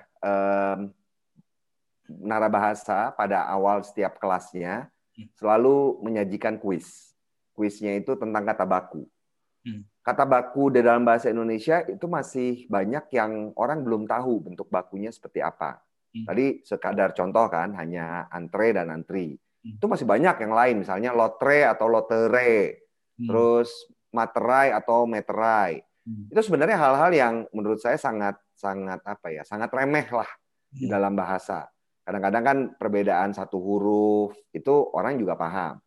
Narabahasa pada awal setiap kelasnya selalu menyajikan kuis. Kuisnya itu tentang kata baku. Kata baku di dalam bahasa Indonesia itu masih banyak yang orang belum tahu bentuk bakunya seperti apa. Tadi sekadar contoh kan, hanya antre dan antri. Itu masih banyak yang lain, misalnya lotre atau lotere, terus materai atau meterai. Itu sebenarnya hal-hal yang menurut saya sangat sangat apa ya, sangat remeh lah di dalam bahasa. Kadang-kadang kan perbedaan satu huruf itu orang juga paham.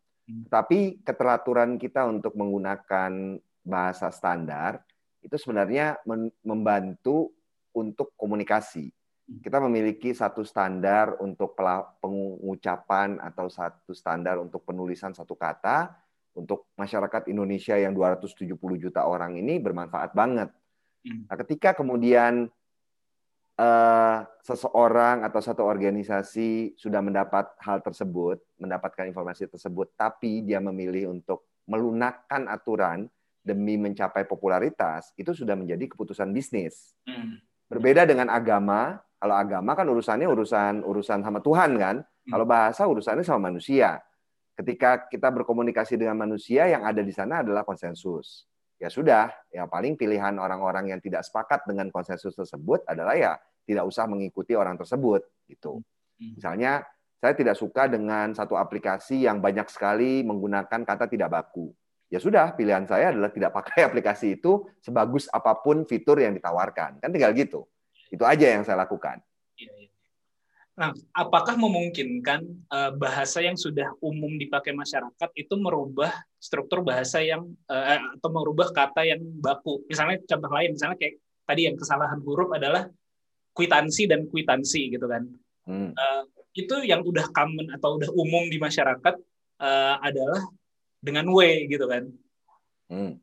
Tapi keteraturan kita untuk menggunakan bahasa standar itu sebenarnya membantu untuk komunikasi. Kita memiliki satu standar untuk pengucapan atau satu standar untuk penulisan satu kata. Untuk masyarakat Indonesia yang dua ratus tujuh puluh juta orang ini bermanfaat banget. Nah, ketika kemudian eh, seseorang atau satu organisasi sudah mendapat hal tersebut, mendapatkan informasi tersebut, tapi dia memilih untuk melunakkan aturan demi mencapai popularitas, itu sudah menjadi keputusan bisnis. Berbeda dengan agama, kalau agama kan urusannya urusan urusan sama Tuhan kan, kalau bahasa urusannya sama manusia. Ketika kita berkomunikasi dengan manusia, yang ada di sana adalah konsensus. Ya sudah, ya paling pilihan orang-orang yang tidak sepakat dengan konsensus tersebut adalah ya tidak usah mengikuti orang tersebut gitu. Misalnya, saya tidak suka dengan satu aplikasi yang banyak sekali menggunakan kata tidak baku. Ya sudah, pilihan saya adalah tidak pakai aplikasi itu sebagus apapun fitur yang ditawarkan. Kan tinggal gitu. Itu aja yang saya lakukan. Nah, apakah memungkinkan uh, bahasa yang sudah umum dipakai masyarakat itu merubah struktur bahasa yang uh, atau merubah kata yang baku? Misalnya contoh lain, misalnya kayak tadi yang kesalahan huruf adalah kwitansi dan kwitansi gitu kan. Hmm. Uh, itu yang udah common atau udah umum di masyarakat uh, adalah dengan W gitu kan. Hmm.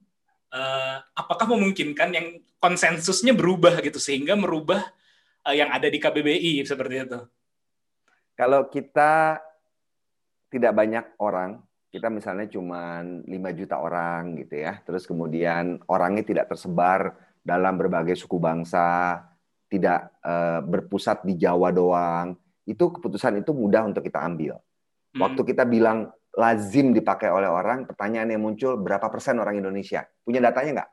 Uh, apakah memungkinkan yang konsensusnya berubah gitu sehingga merubah uh, yang ada di K B B I seperti itu? Kalau kita tidak banyak orang, kita misalnya cuma lima juta orang gitu ya, terus kemudian orangnya tidak tersebar dalam berbagai suku bangsa, tidak eh, berpusat di Jawa doang, itu keputusan itu mudah untuk kita ambil. Hmm. Waktu kita bilang lazim dipakai oleh orang, pertanyaan yang muncul, berapa persen orang Indonesia? Punya datanya nggak?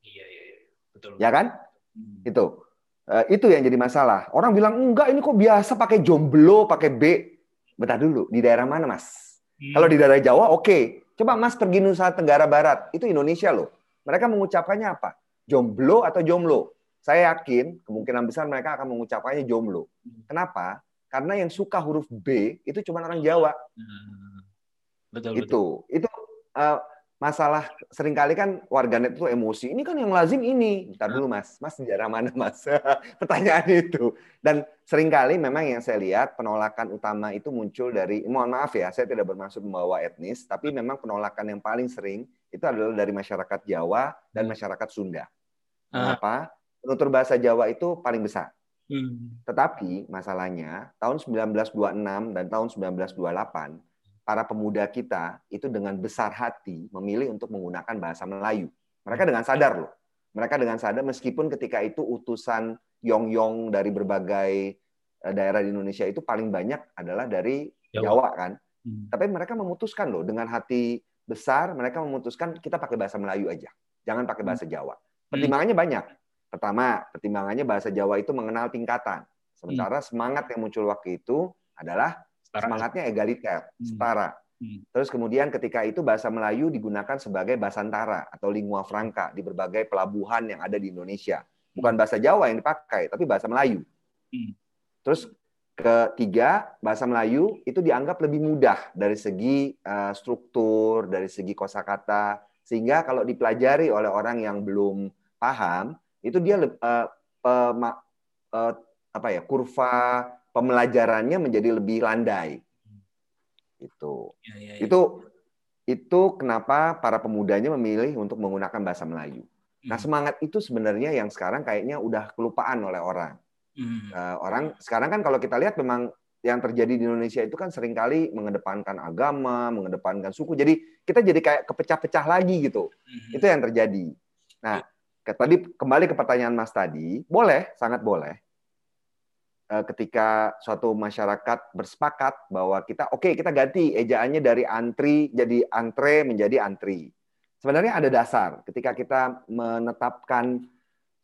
Iya, iya, iya. Betul. Ya kan? Hmm. Itu. Itu yang jadi masalah. Orang bilang, enggak ini kok biasa pakai jomblo, pakai B. Bentar dulu, di daerah mana mas? Hmm. Kalau di daerah Jawa, oke. Okay. Coba mas pergi Nusa Tenggara Barat, itu Indonesia loh. Mereka mengucapkannya apa? Jomblo atau jomlo? Saya yakin kemungkinan besar mereka akan mengucapkannya jomlo. Kenapa? Karena yang suka huruf B itu cuma orang Jawa. Hmm. Betul, itu, betul. Itu uh, masalah seringkali kan warganet itu emosi. Ini kan yang lazim ini. Bentar dulu mas, mas sejarah mana mas? Pertanyaan itu. Dan seringkali memang yang saya lihat penolakan utama itu muncul dari, mohon maaf ya, saya tidak bermaksud membawa etnis, tapi memang penolakan yang paling sering itu adalah dari masyarakat Jawa dan masyarakat Sunda. Kenapa? Penutur bahasa Jawa itu paling besar. Tetapi masalahnya tahun seribu sembilan ratus dua puluh enam dan tahun seribu sembilan ratus dua puluh delapan, para pemuda kita itu dengan besar hati memilih untuk menggunakan bahasa Melayu. Mereka dengan sadar loh. Mereka dengan sadar meskipun ketika itu utusan yong-yong dari berbagai daerah di Indonesia itu paling banyak adalah dari Jawa, Jawa kan. Hmm. Tapi mereka memutuskan loh dengan hati besar, mereka memutuskan kita pakai bahasa Melayu aja. Jangan pakai bahasa Jawa. Pertimbangannya banyak. Pertama, pertimbangannya bahasa Jawa itu mengenal tingkatan. Sementara semangat yang muncul waktu itu adalah semangatnya egaliter, setara. Terus kemudian ketika itu bahasa Melayu digunakan sebagai Basantara atau lingua franca di berbagai pelabuhan yang ada di Indonesia. Bukan bahasa Jawa yang dipakai, tapi bahasa Melayu. Terus ketiga, bahasa Melayu itu dianggap lebih mudah dari segi uh, struktur, dari segi kosakata, sehingga kalau dipelajari oleh orang yang belum paham, itu dia uh, uh, uh, apa ya, kurva pembelajarannya menjadi lebih landai. Itu. Ya, ya, ya. Itu itu kenapa para pemudanya memilih untuk menggunakan bahasa Melayu. Hmm. Nah, semangat itu sebenarnya yang sekarang kayaknya udah kelupaan oleh orang. Hmm. Uh, orang sekarang kan kalau kita lihat memang yang terjadi di Indonesia itu kan seringkali mengedepankan agama, mengedepankan suku. Jadi kita jadi kayak kepecah-pecah lagi gitu. Mm-hmm. Itu yang terjadi. Nah, ke, tadi kembali ke pertanyaan Mas tadi, boleh, sangat boleh. E, ketika suatu masyarakat bersepakat bahwa kita, oke okay, kita ganti ejaannya dari antri jadi antre menjadi antri. Sebenarnya ada dasar ketika kita menetapkan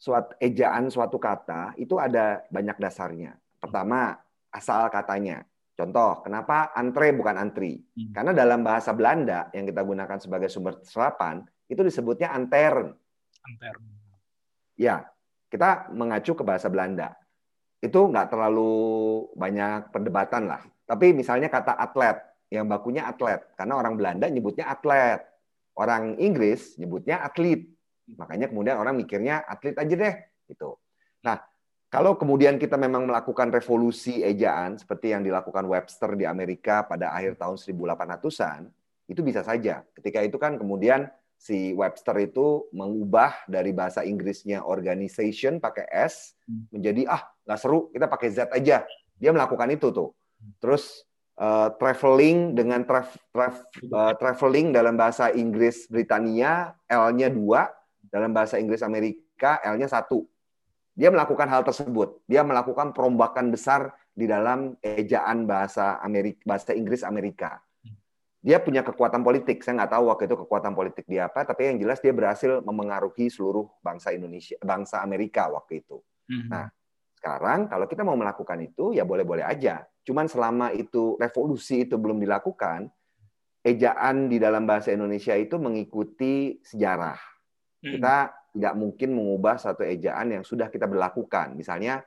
suatu ejaan suatu kata, itu ada banyak dasarnya. Pertama, asal katanya. Contoh, kenapa antre bukan antri? Karena dalam bahasa Belanda yang kita gunakan sebagai sumber serapan, itu disebutnya anteren. Anteren. Ya, kita mengacu ke bahasa Belanda. Itu nggak terlalu banyak perdebatan lah. Tapi misalnya kata atlet, yang bakunya atlet. Karena orang Belanda nyebutnya atlet. Orang Inggris nyebutnya atlet. Makanya kemudian orang mikirnya atlet aja deh. Gitu. Nah, kalau kemudian kita memang melakukan revolusi ejaan seperti yang dilakukan Webster di Amerika pada akhir tahun seribu delapan ratusan, itu bisa saja. Ketika itu kan kemudian si Webster itu mengubah dari bahasa Inggrisnya organization pakai S menjadi ah nggak seru, kita pakai Z aja. Dia melakukan itu tuh. Terus uh, traveling dengan traf, traf, uh, traveling dalam bahasa Inggris Britania L-nya dua, dalam bahasa Inggris Amerika L-nya satu. Dia melakukan hal tersebut. Dia melakukan perombakan besar di dalam ejaan bahasa Amerika, bahasa Inggris Amerika. Dia punya kekuatan politik. Saya nggak tahu waktu itu kekuatan politik dia apa, tapi yang jelas dia berhasil memengaruhi seluruh bangsa Indonesia, bangsa Amerika waktu itu. Mm-hmm. Nah, sekarang kalau kita mau melakukan itu, ya boleh-boleh aja. Cuman selama itu revolusi itu belum dilakukan, ejaan di dalam bahasa Indonesia itu mengikuti sejarah. Mm-hmm. Kita tidak mungkin mengubah satu ejaan yang sudah kita berlakukan. Misalnya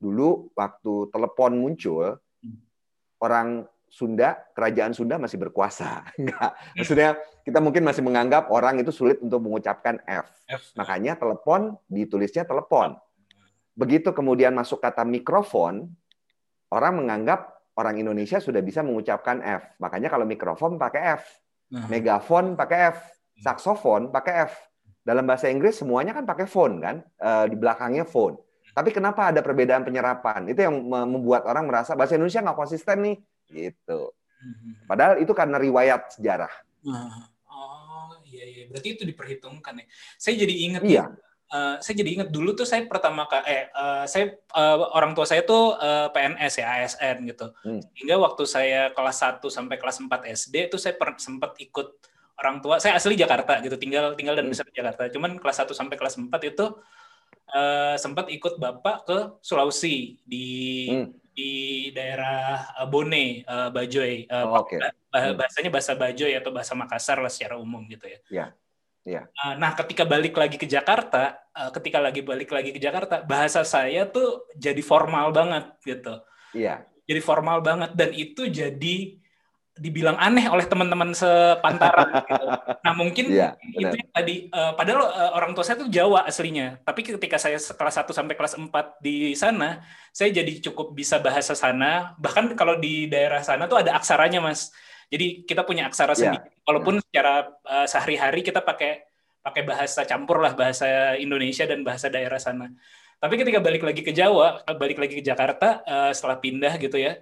dulu waktu telepon muncul, orang Sunda, kerajaan Sunda masih berkuasa. Enggak. Maksudnya kita mungkin masih menganggap orang itu sulit untuk mengucapkan F. F. Makanya telepon ditulisnya telepon. Begitu kemudian masuk kata mikrofon, orang menganggap orang Indonesia sudah bisa mengucapkan F. Makanya kalau mikrofon pakai F, megafon pakai F, saksofon pakai F. Dalam bahasa Inggris semuanya kan pakai phone kan, e, di belakangnya phone. Tapi kenapa ada perbedaan penyerapan? Itu yang membuat orang merasa bahasa Indonesia nggak konsisten nih, gitu. Padahal itu karena riwayat sejarah. Oh iya iya, berarti itu diperhitungkan ya. Saya jadi ingat. Iya. Uh, saya jadi ingat dulu tuh saya pertama kali, eh, uh, saya uh, orang tua saya tuh uh, P N S ya, A S N gitu. Hmm. Hingga waktu saya kelas satu sampai kelas empat S D itu saya per- sempat ikut. Orang tua saya asli Jakarta gitu, tinggal tinggal dan besar di Jakarta. Cuman kelas satu sampai kelas empat itu uh, sempat ikut bapak ke Sulawesi di hmm. di daerah Bone, uh, Bajoy. Uh, oh, okay. Bahasanya bahasa Bajoy atau bahasa Makassar lah secara umum gitu ya. Yeah. Yeah. Uh, nah, ketika balik lagi ke Jakarta, uh, ketika lagi balik lagi ke Jakarta, bahasa saya tuh jadi formal banget gitu. Iya. Yeah. Jadi formal banget dan itu jadi dibilang aneh oleh teman-teman sepantaran. Gitu. Nah mungkin ya, itu yang tadi. Uh, padahal uh, orang tua saya tuh Jawa aslinya. Tapi ketika saya kelas satu sampai kelas empat di sana, saya jadi cukup bisa bahasa sana. Bahkan kalau di daerah sana tuh ada aksaranya, Mas. Jadi kita punya aksara ya, sendiri. Walaupun ya, secara uh, sehari-hari kita pakai pakai bahasa campur lah, bahasa Indonesia dan bahasa daerah sana. Tapi ketika balik lagi ke Jawa, balik lagi ke Jakarta uh, setelah pindah gitu ya.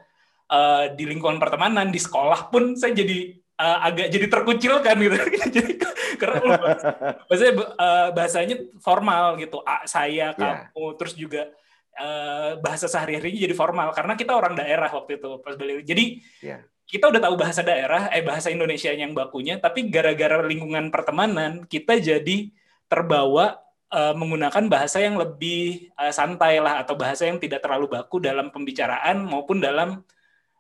Uh, di lingkungan pertemanan, di sekolah pun saya jadi uh, agak jadi terkucilkan gitu. Jadi karena bahasanya, uh, bahasanya formal gitu. A, saya, kamu, yeah. Terus juga uh, bahasa sehari-hari jadi formal karena kita orang daerah waktu itu pas balik. Jadi yeah. Kita udah tahu bahasa daerah, eh bahasa Indonesia yang bakunya, tapi gara-gara lingkungan pertemanan kita jadi terbawa uh, menggunakan bahasa yang lebih uh, santai lah atau bahasa yang tidak terlalu baku dalam pembicaraan maupun dalam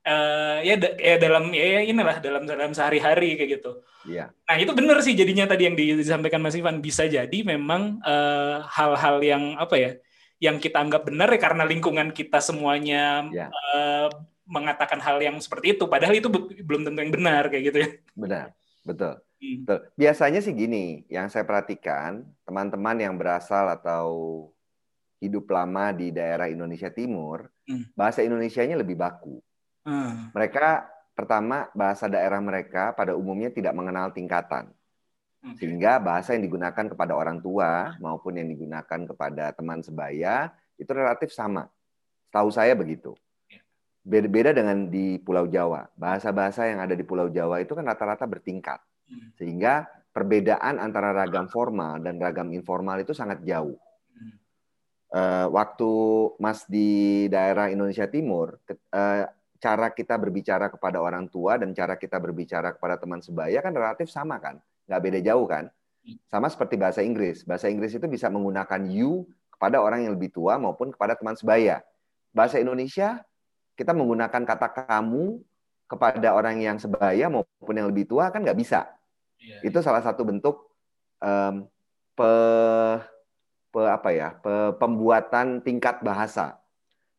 Uh, ya, da- ya dalam ya inilah dalam dalam sehari-hari kayak gitu. Iya. Nah itu benar sih jadinya tadi yang disampaikan Mas Ivan, bisa jadi memang uh, hal-hal yang apa ya yang kita anggap benar ya karena lingkungan kita semuanya ya. uh, mengatakan hal yang seperti itu padahal itu be- belum tentu yang benar kayak gitu ya. Benar, betul. Hmm. Betul. Biasanya sih gini, yang saya perhatikan teman-teman yang berasal atau hidup lama di daerah Indonesia Timur, hmm. bahasa Indonesianya lebih baku. Hmm. Mereka pertama bahasa daerah mereka pada umumnya tidak mengenal tingkatan, sehingga bahasa yang digunakan kepada orang tua maupun yang digunakan kepada teman sebaya itu relatif sama. Tahu saya begitu. Beda-beda dengan di Pulau Jawa. Bahasa-bahasa yang ada di Pulau Jawa itu kan rata-rata bertingkat. Sehingga perbedaan antara ragam formal dan ragam informal itu sangat jauh. Waktu Mas di daerah Indonesia Timur, cara kita berbicara kepada orang tua dan cara kita berbicara kepada teman sebaya kan relatif sama kan? Nggak beda jauh kan? Sama seperti bahasa Inggris. Bahasa Inggris itu bisa menggunakan you kepada orang yang lebih tua maupun kepada teman sebaya. Bahasa Indonesia kita menggunakan kata kamu kepada orang yang sebaya maupun yang lebih tua kan nggak bisa. Yeah. Itu salah satu bentuk um, pe, pe apa ya pe, pembuatan tingkat bahasa.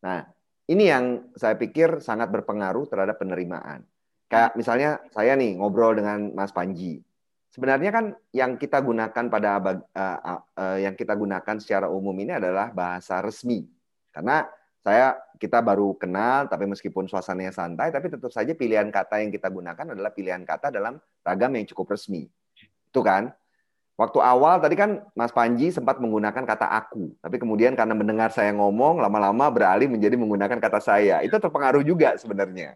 Nah ini yang saya pikir sangat berpengaruh terhadap penerimaan. Kayak misalnya saya nih ngobrol dengan Mas Panji. Sebenarnya kan yang kita gunakan pada abad, uh, uh, uh, yang kita gunakan secara umum ini adalah bahasa resmi karena Saya kita baru kenal, tapi meskipun suasananya santai, tapi tetap saja pilihan kata yang kita gunakan adalah pilihan kata dalam ragam yang cukup resmi. Itu kan? Waktu awal tadi kan Mas Panji sempat menggunakan kata aku, tapi kemudian karena mendengar saya ngomong, lama-lama beralih menjadi menggunakan kata saya. Itu terpengaruh juga sebenarnya.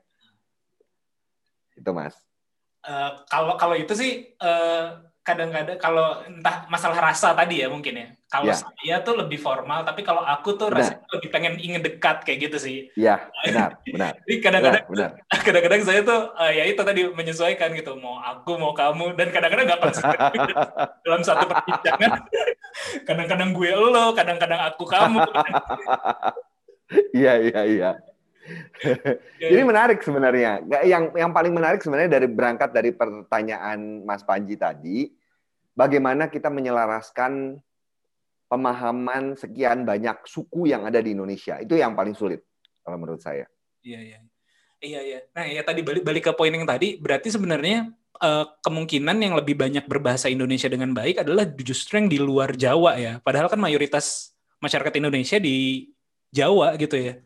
Itu Mas. Uh, kalau kalau itu sih uh, kadang-kadang kalau entah masalah rasa tadi ya mungkin ya. Kalau ya. Saya tuh lebih formal, tapi kalau aku tuh benar. Rasanya lebih pengen ingin dekat kayak gitu sih. Iya, benar, benar. Jadi kadang-kadang, benar, benar. kadang-kadang saya tuh uh, ya itu tadi menyesuaikan gitu, mau aku mau kamu, dan kadang-kadang nggak konsisten dalam satu perbincangan. Kadang-kadang gue lo, kadang-kadang aku kamu. Iya, iya, iya. Jadi menarik sebenarnya. Yang yang paling menarik sebenarnya dari berangkat dari pertanyaan Mas Panji tadi, bagaimana kita menyelaraskan pemahaman sekian banyak suku yang ada di Indonesia. Itu yang paling sulit kalau menurut saya. Iya, iya. Iya, iya. Nah, ya tadi balik balik ke poin yang tadi, berarti sebenarnya eh, kemungkinan yang lebih banyak berbahasa Indonesia dengan baik adalah justru yang di luar Jawa ya. Padahal kan mayoritas masyarakat Indonesia di Jawa gitu ya.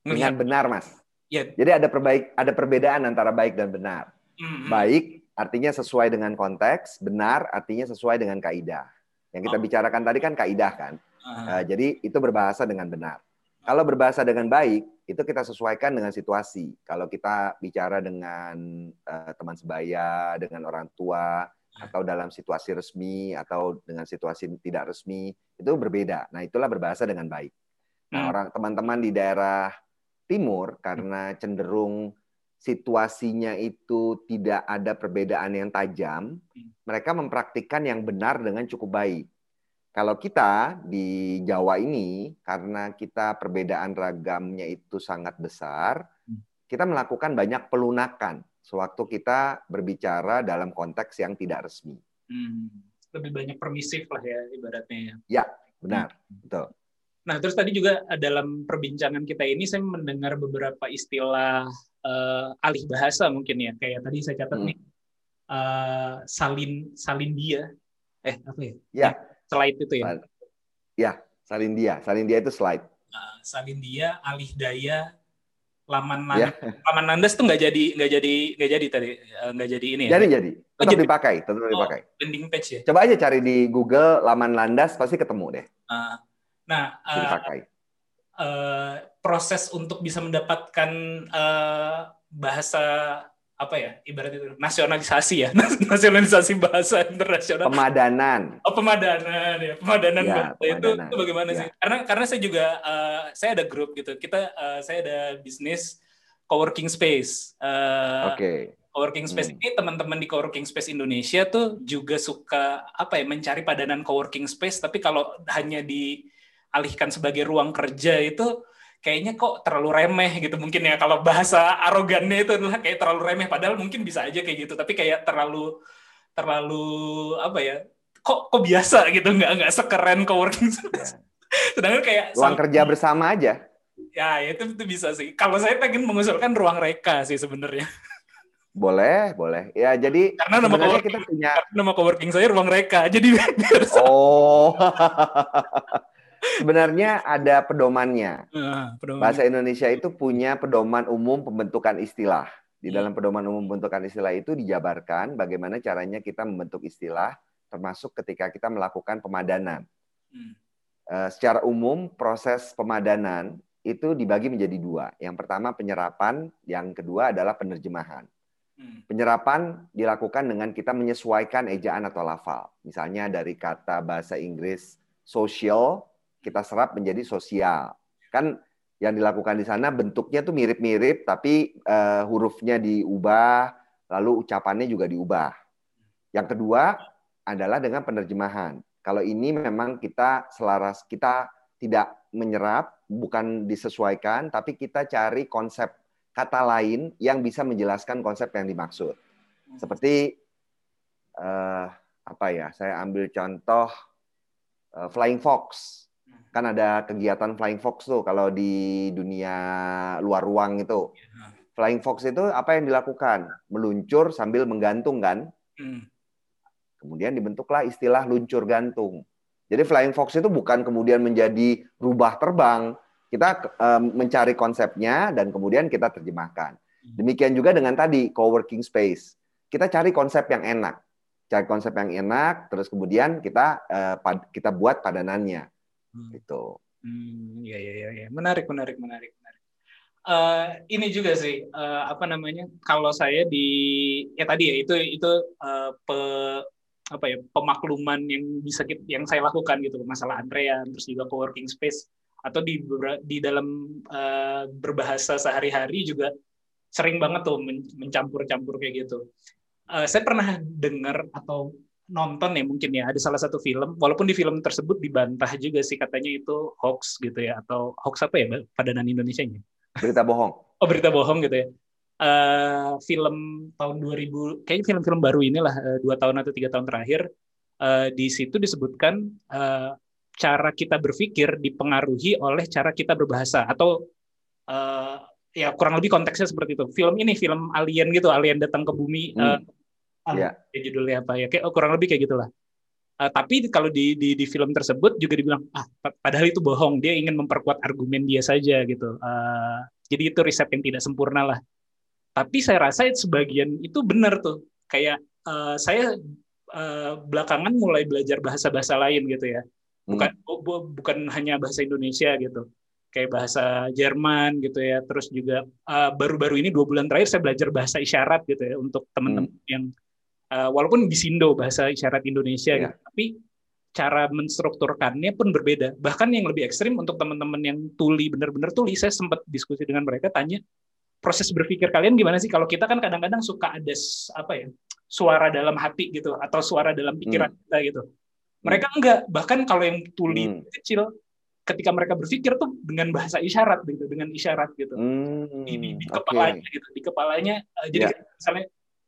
Dengan benar, Mas. Ya. Jadi ada perbaik ada perbedaan antara baik dan benar. Mm-hmm. Baik artinya sesuai dengan konteks, benar artinya sesuai dengan kaidah. Yang kita bicarakan tadi kan kaidah kan, uh, jadi itu berbahasa dengan benar. Kalau berbahasa dengan baik itu kita sesuaikan dengan situasi. Kalau kita bicara dengan uh, teman sebaya, dengan orang tua, atau dalam situasi resmi atau dengan situasi tidak resmi itu berbeda. Nah itulah berbahasa dengan baik. Nah, orang teman-teman di daerah timur karena cenderung situasinya itu tidak ada perbedaan yang tajam, mereka mempraktikkan yang benar dengan cukup baik. Kalau kita di Jawa ini, karena kita perbedaan ragamnya itu sangat besar, kita melakukan banyak pelunakan sewaktu kita berbicara dalam konteks yang tidak resmi. Hmm, lebih banyak permisif lah ya ibaratnya. Ya, benar. Hmm. Betul. Nah, terus tadi juga dalam perbincangan kita ini saya mendengar beberapa istilah uh, alih bahasa mungkin ya. Kayak tadi saya catat hmm. nih, uh, salin salindia. Eh, apa ya? Ya. Eh, slide itu ya? Ya, salindia. Salindia itu slide. Uh, salindia, alih daya, laman landas. Ya. Laman landas itu nggak jadi, nggak jadi, nggak jadi tadi. Nggak jadi ini ya? Jadi-jadi. Tetap oh, jadi. dipakai. Tetap oh, dipakai. Landing page ya? Coba aja cari di Google, laman landas, pasti ketemu deh. Uh, Nah, uh, uh, proses untuk bisa mendapatkan uh, bahasa apa ya, ibarat itu nasionalisasi ya, nasionalisasi bahasa internasional. Pemadanan. Oh, pemadanan ya, pemadanan ya, bahasa pemadanan. Itu, itu bagaimana ya. sih? Karena karena saya juga uh, saya ada grup gitu, kita uh, saya ada bisnis coworking space. Uh, Oke. Okay. Coworking space hmm. ini teman-teman di coworking space Indonesia tuh juga suka apa ya, mencari padanan coworking space, tapi kalau hanya di alihkan sebagai ruang kerja itu kayaknya kok terlalu remeh gitu mungkin ya, kalau bahasa arogannya itu adalah kayak terlalu remeh, padahal mungkin bisa aja kayak gitu, tapi kayak terlalu terlalu apa ya, kok kok biasa gitu, nggak nggak sekeren coworking space ya. Sedangkan kayak ruang sal- kerja bersama aja ya, itu itu bisa sih. Kalau saya pengen mengusulkan ruang reka sih sebenarnya. Boleh, boleh. Ya, jadi karena nama coworking, kita punya nama coworking saya ruang reka, jadi oh sebenarnya ada pedomannya. Uh, pedoman. Bahasa Indonesia itu punya pedoman umum pembentukan istilah. Di dalam pedoman umum pembentukan istilah itu dijabarkan bagaimana caranya kita membentuk istilah, termasuk ketika kita melakukan pemadanan. Uh, secara umum, proses pemadanan itu dibagi menjadi dua. Yang pertama penyerapan, yang kedua adalah penerjemahan. Penyerapan dilakukan dengan kita menyesuaikan ejaan atau lafal. Misalnya dari kata bahasa Inggris social, kita serap menjadi sosial. Kan yang dilakukan di sana bentuknya tuh mirip-mirip, tapi uh, hurufnya diubah, lalu ucapannya juga diubah. Yang kedua adalah dengan penerjemahan. Kalau ini memang kita selaras, kita tidak menyerap, bukan disesuaikan, tapi kita cari konsep kata lain yang bisa menjelaskan konsep yang dimaksud. Seperti uh, apa ya? Saya ambil contoh uh, flying fox. Kan ada kegiatan flying fox tuh kalau di dunia luar ruang itu. Flying fox itu apa yang dilakukan? Meluncur sambil menggantung kan? Kemudian dibentuklah istilah luncur gantung. Jadi flying fox itu bukan kemudian menjadi rubah terbang. Kita mencari konsepnya dan kemudian kita terjemahkan. Demikian juga dengan tadi, co-working space. Kita cari konsep yang enak. Cari konsep yang enak, terus kemudian kita kita buat padanannya. Hmm. Gitu. Hmm, ya, ya, ya. Menarik, menarik, menarik. menarik. Uh, ini juga sih, uh, apa namanya, kalau saya di, ya tadi ya, itu itu uh, pe, apa ya, pemakluman yang bisa yang saya lakukan gitu, masalah antrean, terus juga co-working space, atau di di dalam uh, berbahasa sehari-hari juga sering banget tuh mencampur-campur kayak gitu. Uh, saya pernah dengar atau nonton ya mungkin ya, ada salah satu film, walaupun di film tersebut dibantah juga sih, katanya itu hoax gitu ya, atau hoax apa ya padanan Indonesianya? Berita bohong. Oh, berita bohong gitu ya. Uh, film tahun dua ribu, kayaknya film-film baru inilah, dua tahun atau tiga tahun terakhir, uh, di situ disebutkan uh, cara kita berpikir dipengaruhi oleh cara kita berbahasa, atau uh, ya kurang lebih konteksnya seperti itu. Film ini film alien gitu, alien datang ke bumi, hmm. uh, yeah. ah, judulnya apa ya? Kayak oh, kurang lebih kayak gitulah. Uh, tapi kalau di, di di film tersebut juga dibilang ah padahal itu bohong, dia ingin memperkuat argumen dia saja gitu. Uh, jadi itu riset yang tidak sempurna lah. Tapi saya rasa sebagian itu benar tuh. Kayak uh, saya uh, belakangan mulai belajar bahasa-bahasa lain gitu ya. Bukan hmm. bukan hanya bahasa Indonesia gitu, kayak bahasa Jerman gitu ya, terus juga uh, baru-baru ini dua bulan terakhir saya belajar bahasa isyarat gitu ya, untuk teman-teman hmm. yang uh, walaupun bisindo bahasa isyarat Indonesia ya. Gitu, tapi cara menstrukturkannya pun berbeda. Bahkan yang lebih ekstrim untuk teman-teman yang tuli, benar-benar tuli, saya sempat diskusi dengan mereka, tanya proses berpikir kalian gimana sih, kalau kita kan kadang-kadang suka ada apa ya, suara dalam hati gitu, atau suara dalam pikiran hmm. kita gitu. Mereka enggak, bahkan kalau yang tuli hmm. kecil, ketika mereka berpikir tuh dengan bahasa isyarat gitu, dengan isyarat gitu, hmm, di, di, di kepalanya okay. gitu, di kepalanya. Uh, jadi yeah. misalnya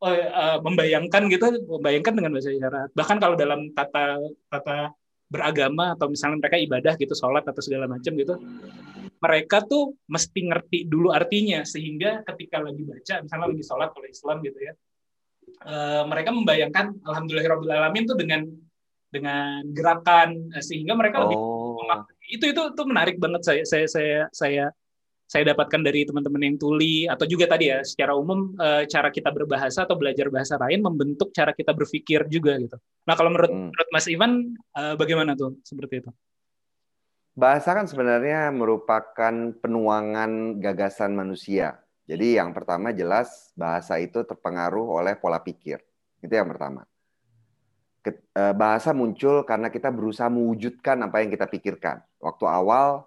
oh, uh, membayangkan gitu, membayangkan dengan bahasa isyarat. Bahkan kalau dalam tata tata beragama atau misalnya mereka ibadah gitu, sholat atau segala macam gitu, mereka tuh mesti ngerti dulu artinya, sehingga ketika lagi baca, misalnya lagi sholat oleh Islam gitu ya, uh, mereka membayangkan alhamdulillahirobbilalamin tuh dengan dengan gerakan, sehingga mereka lebih oh. itu itu itu menarik banget, saya saya saya saya saya dapatkan dari teman-teman yang tuli, atau juga tadi ya secara umum cara kita berbahasa atau belajar bahasa lain membentuk cara kita berpikir juga gitu. Nah kalau menurut hmm. menurut Mas Ivan bagaimana tuh seperti itu? Bahasa kan sebenarnya merupakan penuangan gagasan manusia. Jadi yang pertama jelas bahasa itu terpengaruh oleh pola pikir, itu yang pertama. Bahasa muncul karena kita berusaha mewujudkan apa yang kita pikirkan. Waktu awal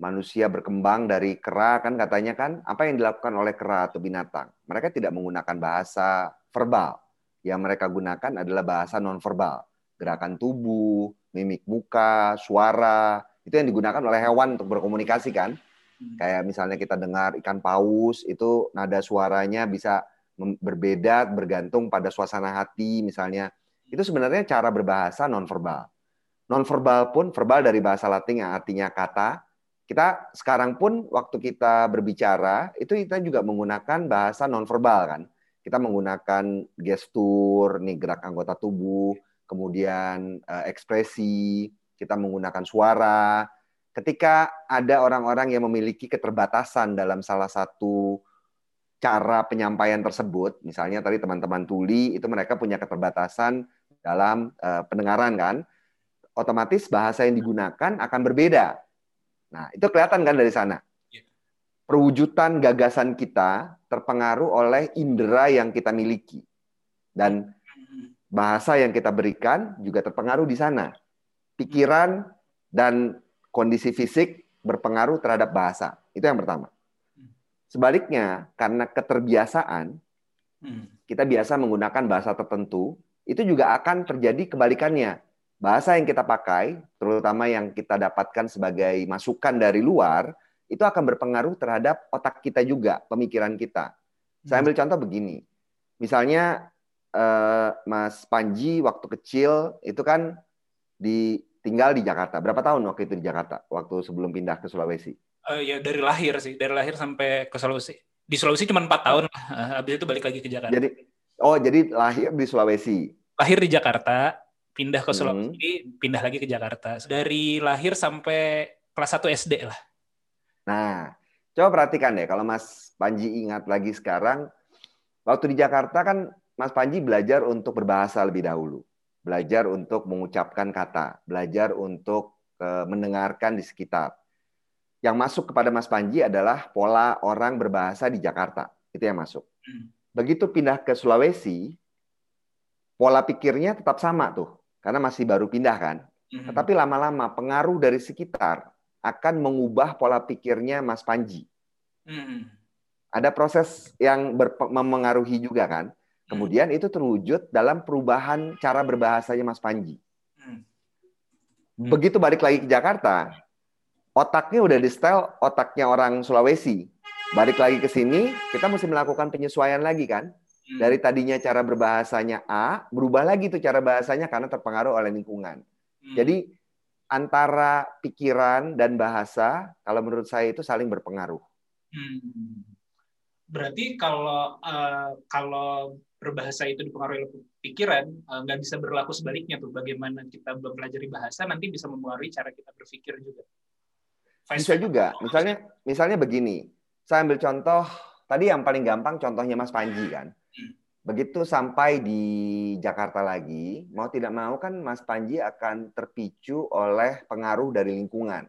manusia berkembang dari kera kan katanya kan, apa yang dilakukan oleh kera atau binatang? Mereka tidak menggunakan bahasa verbal. Yang mereka gunakan adalah bahasa nonverbal. Gerakan tubuh, mimik muka, suara, itu yang digunakan oleh hewan untuk berkomunikasi kan? Kayak misalnya kita dengar ikan paus, itu nada suaranya bisa berbeda bergantung pada suasana hati misalnya. Itu sebenarnya cara berbahasa nonverbal. Nonverbal pun verbal dari bahasa Latin yang artinya kata. Kita sekarang pun waktu kita berbicara itu kita juga menggunakan bahasa nonverbal kan. Kita menggunakan gestur, nih gerak anggota tubuh, kemudian ekspresi, kita menggunakan suara. Ketika ada orang-orang yang memiliki keterbatasan dalam salah satu cara penyampaian tersebut, misalnya tadi teman-teman tuli, itu mereka punya keterbatasan dalam uh, pendengaran kan, otomatis bahasa yang digunakan akan berbeda. Nah, itu kelihatan kan dari sana. Perwujudan gagasan kita terpengaruh oleh indera yang kita miliki. Dan bahasa yang kita berikan juga terpengaruh di sana. Pikiran dan kondisi fisik berpengaruh terhadap bahasa. Itu yang pertama. Sebaliknya, karena keterbiasaan, kita biasa menggunakan bahasa tertentu, itu juga akan terjadi kebalikannya. Bahasa yang kita pakai, terutama yang kita dapatkan sebagai masukan dari luar, itu akan berpengaruh terhadap otak kita juga, pemikiran kita. Saya ambil contoh begini. Misalnya, eh, Mas Panji waktu kecil itu kan di, tinggal di Jakarta. Berapa tahun waktu itu di Jakarta? Waktu sebelum pindah ke Sulawesi? Uh, ya dari lahir sih. Dari lahir sampai ke Sulawesi. Di Sulawesi cuma empat tahun. Habis itu balik lagi ke Jakarta. Jadi, oh, jadi lahir di Sulawesi? Lahir di Jakarta, pindah ke Sulawesi, hmm. pindah lagi ke Jakarta. Dari lahir sampai kelas satu S D lah. Nah, coba perhatikan deh, kalau Mas Panji ingat lagi sekarang, waktu di Jakarta kan Mas Panji belajar untuk berbahasa lebih dahulu. Belajar untuk mengucapkan kata, belajar untuk e, mendengarkan di sekitar. Yang masuk kepada Mas Panji adalah pola orang berbahasa di Jakarta. Itu yang masuk. Begitu pindah ke Sulawesi, pola pikirnya tetap sama tuh, karena masih baru pindah kan. Tetapi lama-lama pengaruh dari sekitar akan mengubah pola pikirnya Mas Panji. Hmm. Ada proses yang mempengaruhi juga kan. Kemudian itu terwujud dalam perubahan cara berbahasanya Mas Panji. Hmm. Hmm. Begitu balik lagi ke Jakarta, otaknya udah di setel otaknya orang Sulawesi. Balik lagi ke sini, kita mesti melakukan penyesuaian lagi kan. Dari tadinya cara berbahasanya A, berubah lagi tuh cara bahasanya karena terpengaruh oleh lingkungan. Hmm. Jadi antara pikiran dan bahasa, kalau menurut saya itu saling berpengaruh. Hmm. Berarti kalau uh, kalau berbahasa itu dipengaruhi oleh pikiran, uh, nggak bisa berlaku sebaliknya tuh. Bagaimana kita mempelajari bahasa nanti bisa mempengaruhi cara kita berpikir juga. Vice bisa juga. Misalnya, misalnya begini. Saya ambil contoh tadi yang paling gampang, contohnya Mas Panji kan. Begitu sampai di Jakarta lagi, mau tidak mau kan Mas Panji akan terpicu oleh pengaruh dari lingkungan.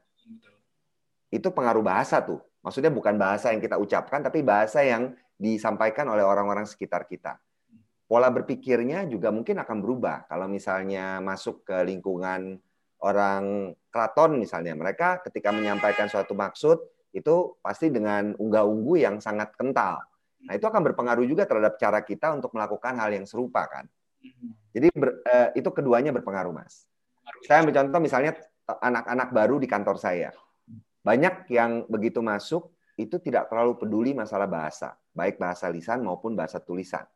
Itu pengaruh bahasa tuh. Maksudnya bukan bahasa yang kita ucapkan, tapi bahasa yang disampaikan oleh orang-orang sekitar kita. Pola berpikirnya juga mungkin akan berubah. Kalau misalnya masuk ke lingkungan orang keraton misalnya, mereka ketika menyampaikan suatu maksud, itu pasti dengan unggah-ungguh yang sangat kental. Nah, itu akan berpengaruh juga terhadap cara kita untuk melakukan hal yang serupa, kan? Jadi, ber, eh, itu keduanya berpengaruh, Mas. Saya ambil contoh, misalnya anak-anak baru di kantor saya. Banyak yang begitu masuk, itu tidak terlalu peduli masalah bahasa, baik bahasa lisan maupun bahasa tulisan.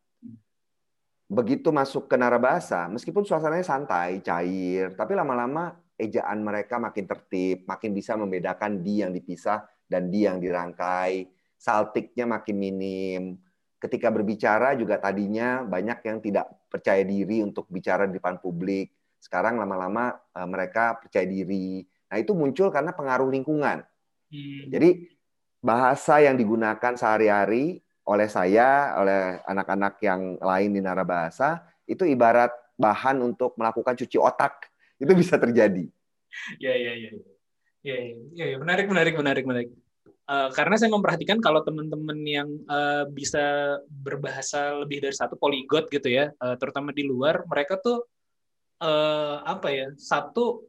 Begitu masuk ke Narabahasa, meskipun suasananya santai, cair, tapi lama-lama ejaan mereka makin tertib, makin bisa membedakan di yang dipisah dan di yang dirangkai. Saltiknya makin minim. Ketika berbicara juga tadinya banyak yang tidak percaya diri untuk bicara di depan publik. Sekarang lama-lama mereka percaya diri. Nah, itu muncul karena pengaruh lingkungan. Hmm. Jadi bahasa yang digunakan sehari-hari oleh saya, oleh anak-anak yang lain di Narabahasa, itu ibarat bahan untuk melakukan cuci otak. Itu bisa terjadi. Ya, ya, ya. Ya, ya, ya. Menarik, menarik, menarik, menarik. Uh, karena saya memperhatikan kalau teman-teman yang uh, bisa berbahasa lebih dari satu, polyglot gitu ya, uh, terutama di luar, mereka tuh uh, apa ya, satu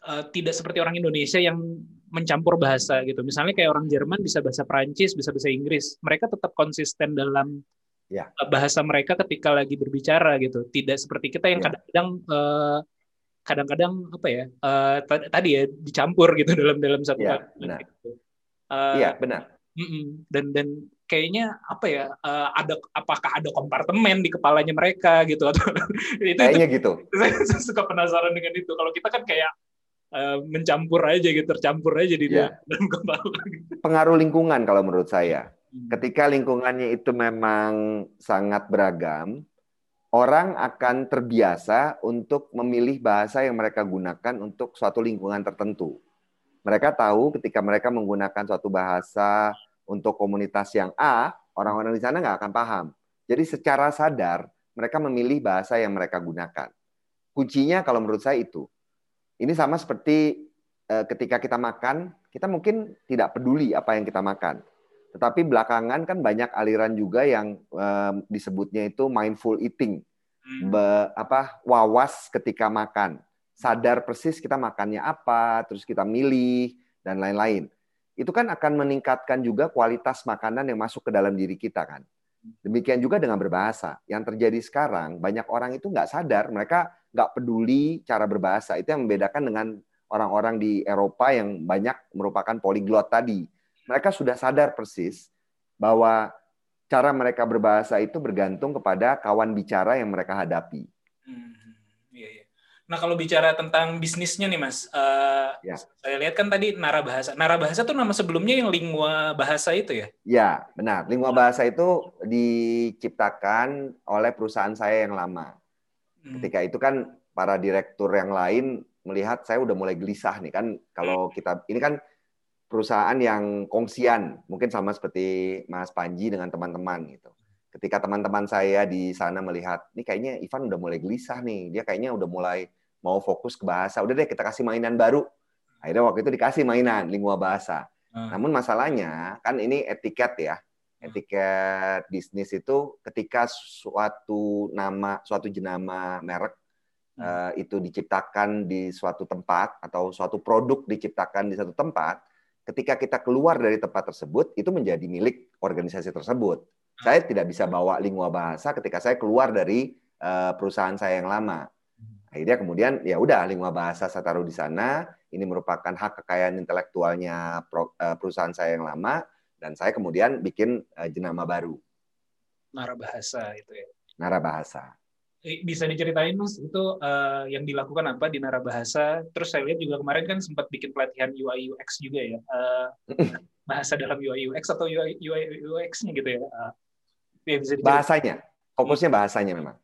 uh, tidak seperti orang Indonesia yang mencampur bahasa gitu. Misalnya kayak orang Jerman bisa bahasa Perancis, bisa bahasa Inggris, mereka tetap konsisten dalam yeah. bahasa mereka ketika lagi berbicara gitu. Tidak seperti kita yang yeah. kadang-kadang uh, kadang-kadang apa ya uh, tadi ya dicampur gitu dalam dalam satu yeah, kata. Uh, iya benar. Dan dan kayaknya apa ya? Uh, ada apakah ada kompartemen di kepalanya mereka gitu atau itu? Kayaknya gitu. Saya suka penasaran dengan itu. Kalau kita kan kayak uh, mencampur aja gitu, tercampur aja di yeah. dalam kepala. Pengaruh lingkungan kalau menurut saya. Ketika lingkungannya itu memang sangat beragam, orang akan terbiasa untuk memilih bahasa yang mereka gunakan untuk suatu lingkungan tertentu. Mereka tahu ketika mereka menggunakan suatu bahasa untuk komunitas yang A, orang-orang di sana nggak akan paham. Jadi secara sadar, mereka memilih bahasa yang mereka gunakan. Kuncinya kalau menurut saya itu. Ini sama seperti ketika kita makan, kita mungkin tidak peduli apa yang kita makan. Tetapi belakangan kan banyak aliran juga yang eh, disebutnya itu mindful eating. Be, apa wawas ketika makan. Sadar persis kita makannya apa, terus kita milih, dan lain-lain. Itu kan akan meningkatkan juga kualitas makanan yang masuk ke dalam diri kita, kan. Demikian juga dengan berbahasa. Yang terjadi sekarang, banyak orang itu nggak sadar, mereka nggak peduli cara berbahasa. Itu yang membedakan dengan orang-orang di Eropa yang banyak merupakan poliglot tadi. Mereka sudah sadar persis bahwa cara mereka berbahasa itu bergantung kepada kawan bicara yang mereka hadapi. Hmm, iya, iya. Nah, kalau bicara tentang bisnisnya nih, Mas, uh, ya. Saya lihat kan tadi Narabahasa. Narabahasa itu nama sebelumnya yang Lingua Bahasa itu ya? Ya, benar. Lingua Bahasa itu diciptakan oleh perusahaan saya yang lama. Hmm. Ketika itu kan para direktur yang lain melihat saya udah mulai gelisah nih kan, kalau kita ini kan perusahaan yang kongsian, mungkin sama seperti Mas Panji dengan teman-teman gitu. Ketika teman-teman saya di sana melihat, ini kayaknya Ivan udah mulai gelisah nih, dia kayaknya udah mulai mau fokus ke bahasa. Udah deh kita kasih mainan baru. Akhirnya waktu itu dikasih mainan Lingua Bahasa. Hmm. Namun masalahnya kan ini etiket ya, etiket bisnis itu ketika suatu nama, suatu jenama merek Uh, itu diciptakan di suatu tempat atau suatu produk diciptakan di satu tempat, ketika kita keluar dari tempat tersebut itu menjadi milik organisasi tersebut. Saya tidak bisa bawa Lingua Bahasa ketika saya keluar dari uh, perusahaan saya yang lama. Akhirnya kemudian ya udah Lingua Bahasa saya taruh di sana. Ini merupakan hak kekayaan intelektualnya perusahaan saya yang lama dan saya kemudian bikin uh, jenama baru. Narabahasa itu ya. Narabahasa. Bisa diceritain, Mas, itu uh, yang dilakukan apa di Narabahasa? Terus saya lihat juga kemarin kan sempat bikin pelatihan U I U X juga ya. Uh, bahasa dalam U I U X atau U I U X-nya gitu ya? Uh, ya bisa bahasanya. Fokusnya bahasanya memang.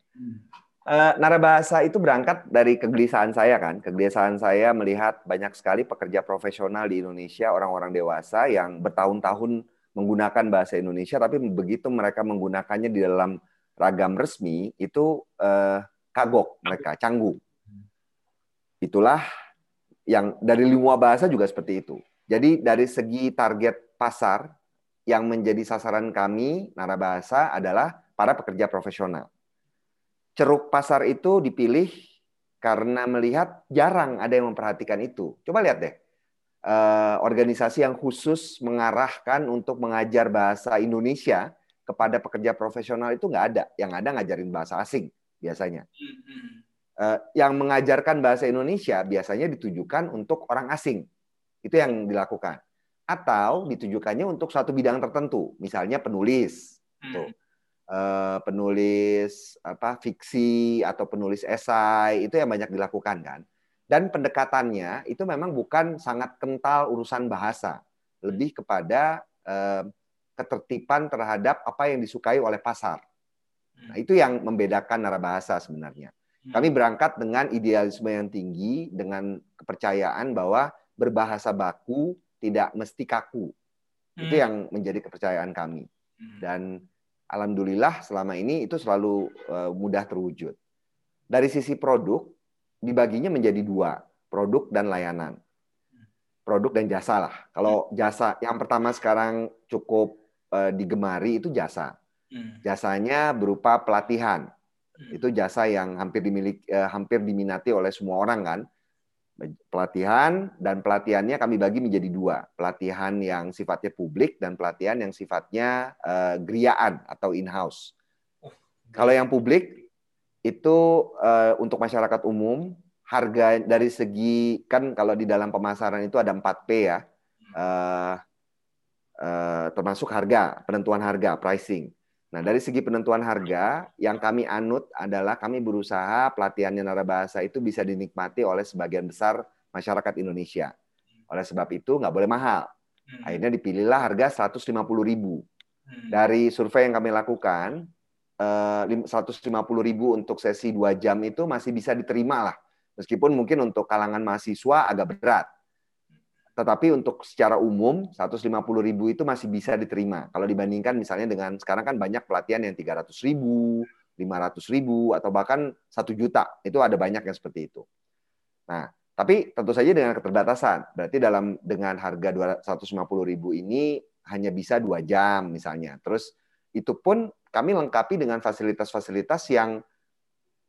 Uh, Narabahasa itu berangkat dari kegelisahan saya kan. Kegelisahan saya melihat banyak sekali pekerja profesional di Indonesia, orang-orang dewasa yang bertahun-tahun menggunakan bahasa Indonesia, tapi begitu mereka menggunakannya di dalam ragam resmi itu eh, kagok mereka, canggung. Itulah yang dari Lingua Bahasa juga seperti itu. Jadi dari segi target pasar yang menjadi sasaran kami Narabahasa adalah para pekerja profesional. Ceruk pasar itu dipilih karena melihat jarang ada yang memperhatikan itu. Coba lihat deh, eh, organisasi yang khusus mengarahkan untuk mengajar bahasa Indonesia kepada pekerja profesional itu nggak ada. Yang ada ngajarin bahasa asing biasanya. Eh, yang mengajarkan bahasa Indonesia biasanya ditujukan untuk orang asing. Itu yang dilakukan. Atau ditujukannya untuk satu bidang tertentu. Misalnya penulis. Tuh. Eh, penulis apa fiksi atau penulis esai. Itu yang banyak dilakukan kan. Dan pendekatannya itu memang bukan sangat kental urusan bahasa. Lebih kepada Eh, ketertiban terhadap apa yang disukai oleh pasar. Nah, itu yang membedakan Narabahasa sebenarnya. Kami berangkat dengan idealisme yang tinggi, dengan kepercayaan bahwa berbahasa baku tidak mesti kaku. Itu yang menjadi kepercayaan kami. Dan alhamdulillah selama ini itu selalu mudah terwujud. Dari sisi produk, dibaginya menjadi dua, produk dan layanan. Produk dan jasa lah. Kalau jasa yang pertama sekarang cukup digemari itu jasa. Jasanya berupa pelatihan. Itu jasa yang hampir dimiliki, hampir diminati oleh semua orang kan. Pelatihan dan pelatihannya kami bagi menjadi dua. Pelatihan yang sifatnya publik dan pelatihan yang sifatnya uh, geriaan atau in-house. Kalau yang publik itu uh, untuk masyarakat umum, harga dari segi, kan kalau di dalam pemasaran itu ada empat P ya. Uh, Uh, termasuk harga, penentuan harga, pricing. Nah, dari segi penentuan harga, yang kami anut adalah kami berusaha pelatihannya Narabahasa itu bisa dinikmati oleh sebagian besar masyarakat Indonesia. Oleh sebab itu, nggak boleh mahal. Akhirnya dipilihlah harga seratus lima puluh ribu. Dari survei yang kami lakukan, uh, seratus lima puluh ribu untuk sesi dua jam itu masih bisa diterima lah. Meskipun mungkin untuk kalangan mahasiswa agak berat. Tetapi untuk secara umum seratus lima puluh ribu itu masih bisa diterima. Kalau dibandingkan misalnya dengan sekarang kan banyak pelatihan yang tiga ratus ribu, lima ratus ribu, atau bahkan satu juta. Itu ada banyak yang seperti itu. Nah, Tapi tentu saja dengan keterbatasan. Berarti dalam dengan harga dua ratus lima puluh ribu ini hanya bisa dua jam misalnya. Terus itu pun kami lengkapi dengan fasilitas-fasilitas yang,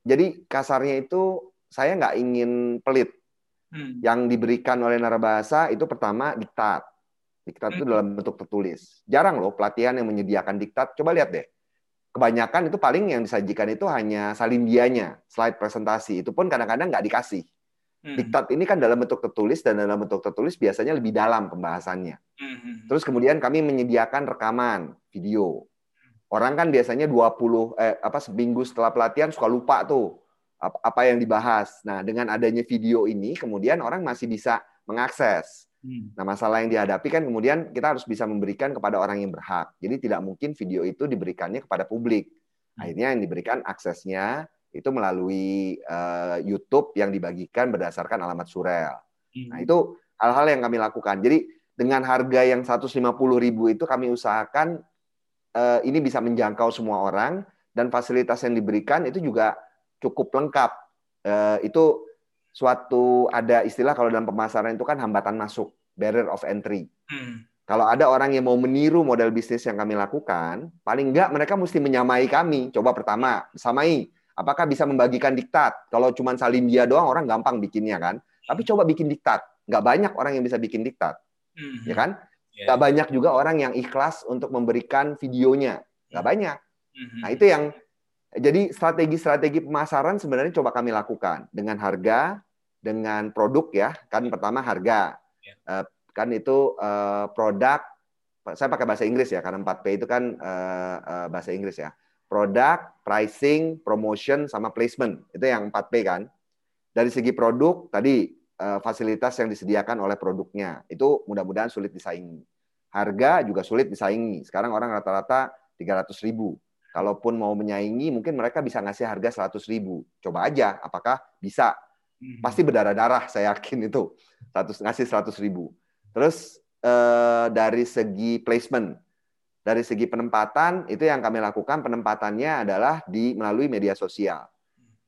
jadi kasarnya itu saya nggak ingin pelit. Hmm. Yang diberikan oleh Narabahasa itu pertama diktat. Diktat itu dalam bentuk tertulis. Jarang loh pelatihan yang menyediakan diktat. Coba lihat deh. Kebanyakan itu paling yang disajikan itu hanya salimbianya, slide presentasi. Itu pun kadang-kadang nggak dikasih. Hmm. Diktat ini kan dalam bentuk tertulis, dan dalam bentuk tertulis biasanya lebih dalam pembahasannya. Hmm. Terus kemudian kami menyediakan rekaman, video. Orang kan biasanya dua puluh eh, apa seminggu setelah pelatihan suka lupa tuh apa yang dibahas. Nah, dengan adanya video ini kemudian orang masih bisa mengakses. Nah, masalah yang dihadapi kan kemudian kita harus bisa memberikan kepada orang yang berhak. Jadi tidak mungkin video itu diberikannya kepada publik. Akhirnya yang diberikan aksesnya itu melalui uh, YouTube yang dibagikan berdasarkan alamat surel. Nah, itu hal-hal yang kami lakukan. Jadi dengan harga yang seratus lima puluh ribu itu kami usahakan uh, ini bisa menjangkau semua orang, dan fasilitas yang diberikan itu juga cukup lengkap. Uh, itu suatu, ada istilah kalau dalam pemasaran itu kan hambatan masuk, barrier of entry. Hmm. Kalau ada orang yang mau meniru model bisnis yang kami lakukan, paling enggak mereka mesti menyamai kami. Coba pertama, samai. Apakah bisa membagikan diktat? Kalau cuma salimbiah doang, orang gampang bikinnya kan. Tapi coba bikin diktat. Enggak banyak orang yang bisa bikin diktat. Hmm. Ya kan? Yeah. Enggak banyak juga orang yang ikhlas untuk memberikan videonya. Enggak banyak. Hmm. Nah, itu yang... Jadi strategi-strategi pemasaran sebenarnya coba kami lakukan dengan harga, dengan produk ya. Kan pertama harga, kan itu produk, saya pakai bahasa Inggris ya karena empat P itu kan bahasa Inggris ya. Produk, pricing, promotion, sama placement. Itu yang empat P kan. Dari segi produk, tadi fasilitas yang disediakan oleh produknya. Itu mudah-mudahan sulit disaingi. Harga juga sulit disaingi. Sekarang orang rata-rata tiga ratus ribu. Kalaupun mau menyaingi, mungkin mereka bisa ngasih harga seratus ribu. Coba aja, apakah bisa? Pasti berdarah-darah, saya yakin itu. Ngasih seratus ribu. Terus eh, dari segi placement, dari segi penempatan, itu yang kami lakukan penempatannya adalah di melalui media sosial.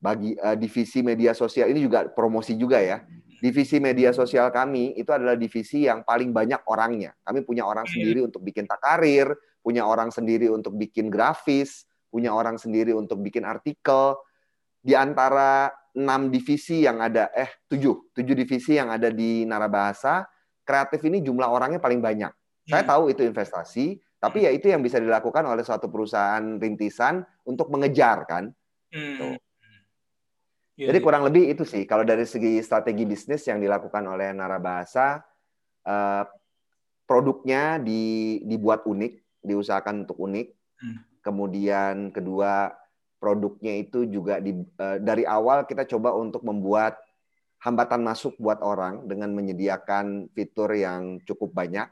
Bagi eh, divisi media sosial, ini juga promosi juga ya. Divisi media sosial kami itu adalah divisi yang paling banyak orangnya. Kami punya orang sendiri untuk bikin takarir, punya orang sendiri untuk bikin grafis, punya orang sendiri untuk bikin artikel. Di antara enam divisi yang ada, eh tujuh, tujuh divisi yang ada di Narabahasa, kreatif ini jumlah orangnya paling banyak. Saya tahu itu investasi, tapi ya itu yang bisa dilakukan oleh suatu perusahaan rintisan untuk mengejar kan. Tuh. Jadi kurang lebih itu sih, kalau dari segi strategi bisnis yang dilakukan oleh Narabahasa, eh, produknya di, dibuat unik, diusahakan untuk unik. Kemudian kedua, produknya itu juga di, dari awal kita coba untuk membuat hambatan masuk buat orang dengan menyediakan fitur yang cukup banyak.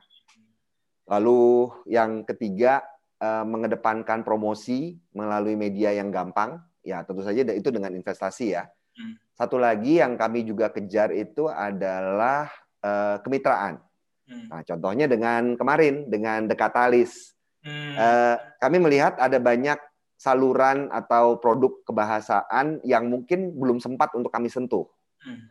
Lalu yang ketiga, mengedepankan promosi melalui media yang gampang. Ya tentu saja itu dengan investasi ya. Satu lagi yang kami juga kejar itu adalah kemitraan. Nah, contohnya dengan kemarin, dengan Dekatalis. Hmm. Eh, kami melihat ada banyak saluran atau produk kebahasaan yang mungkin belum sempat untuk kami sentuh. Hmm.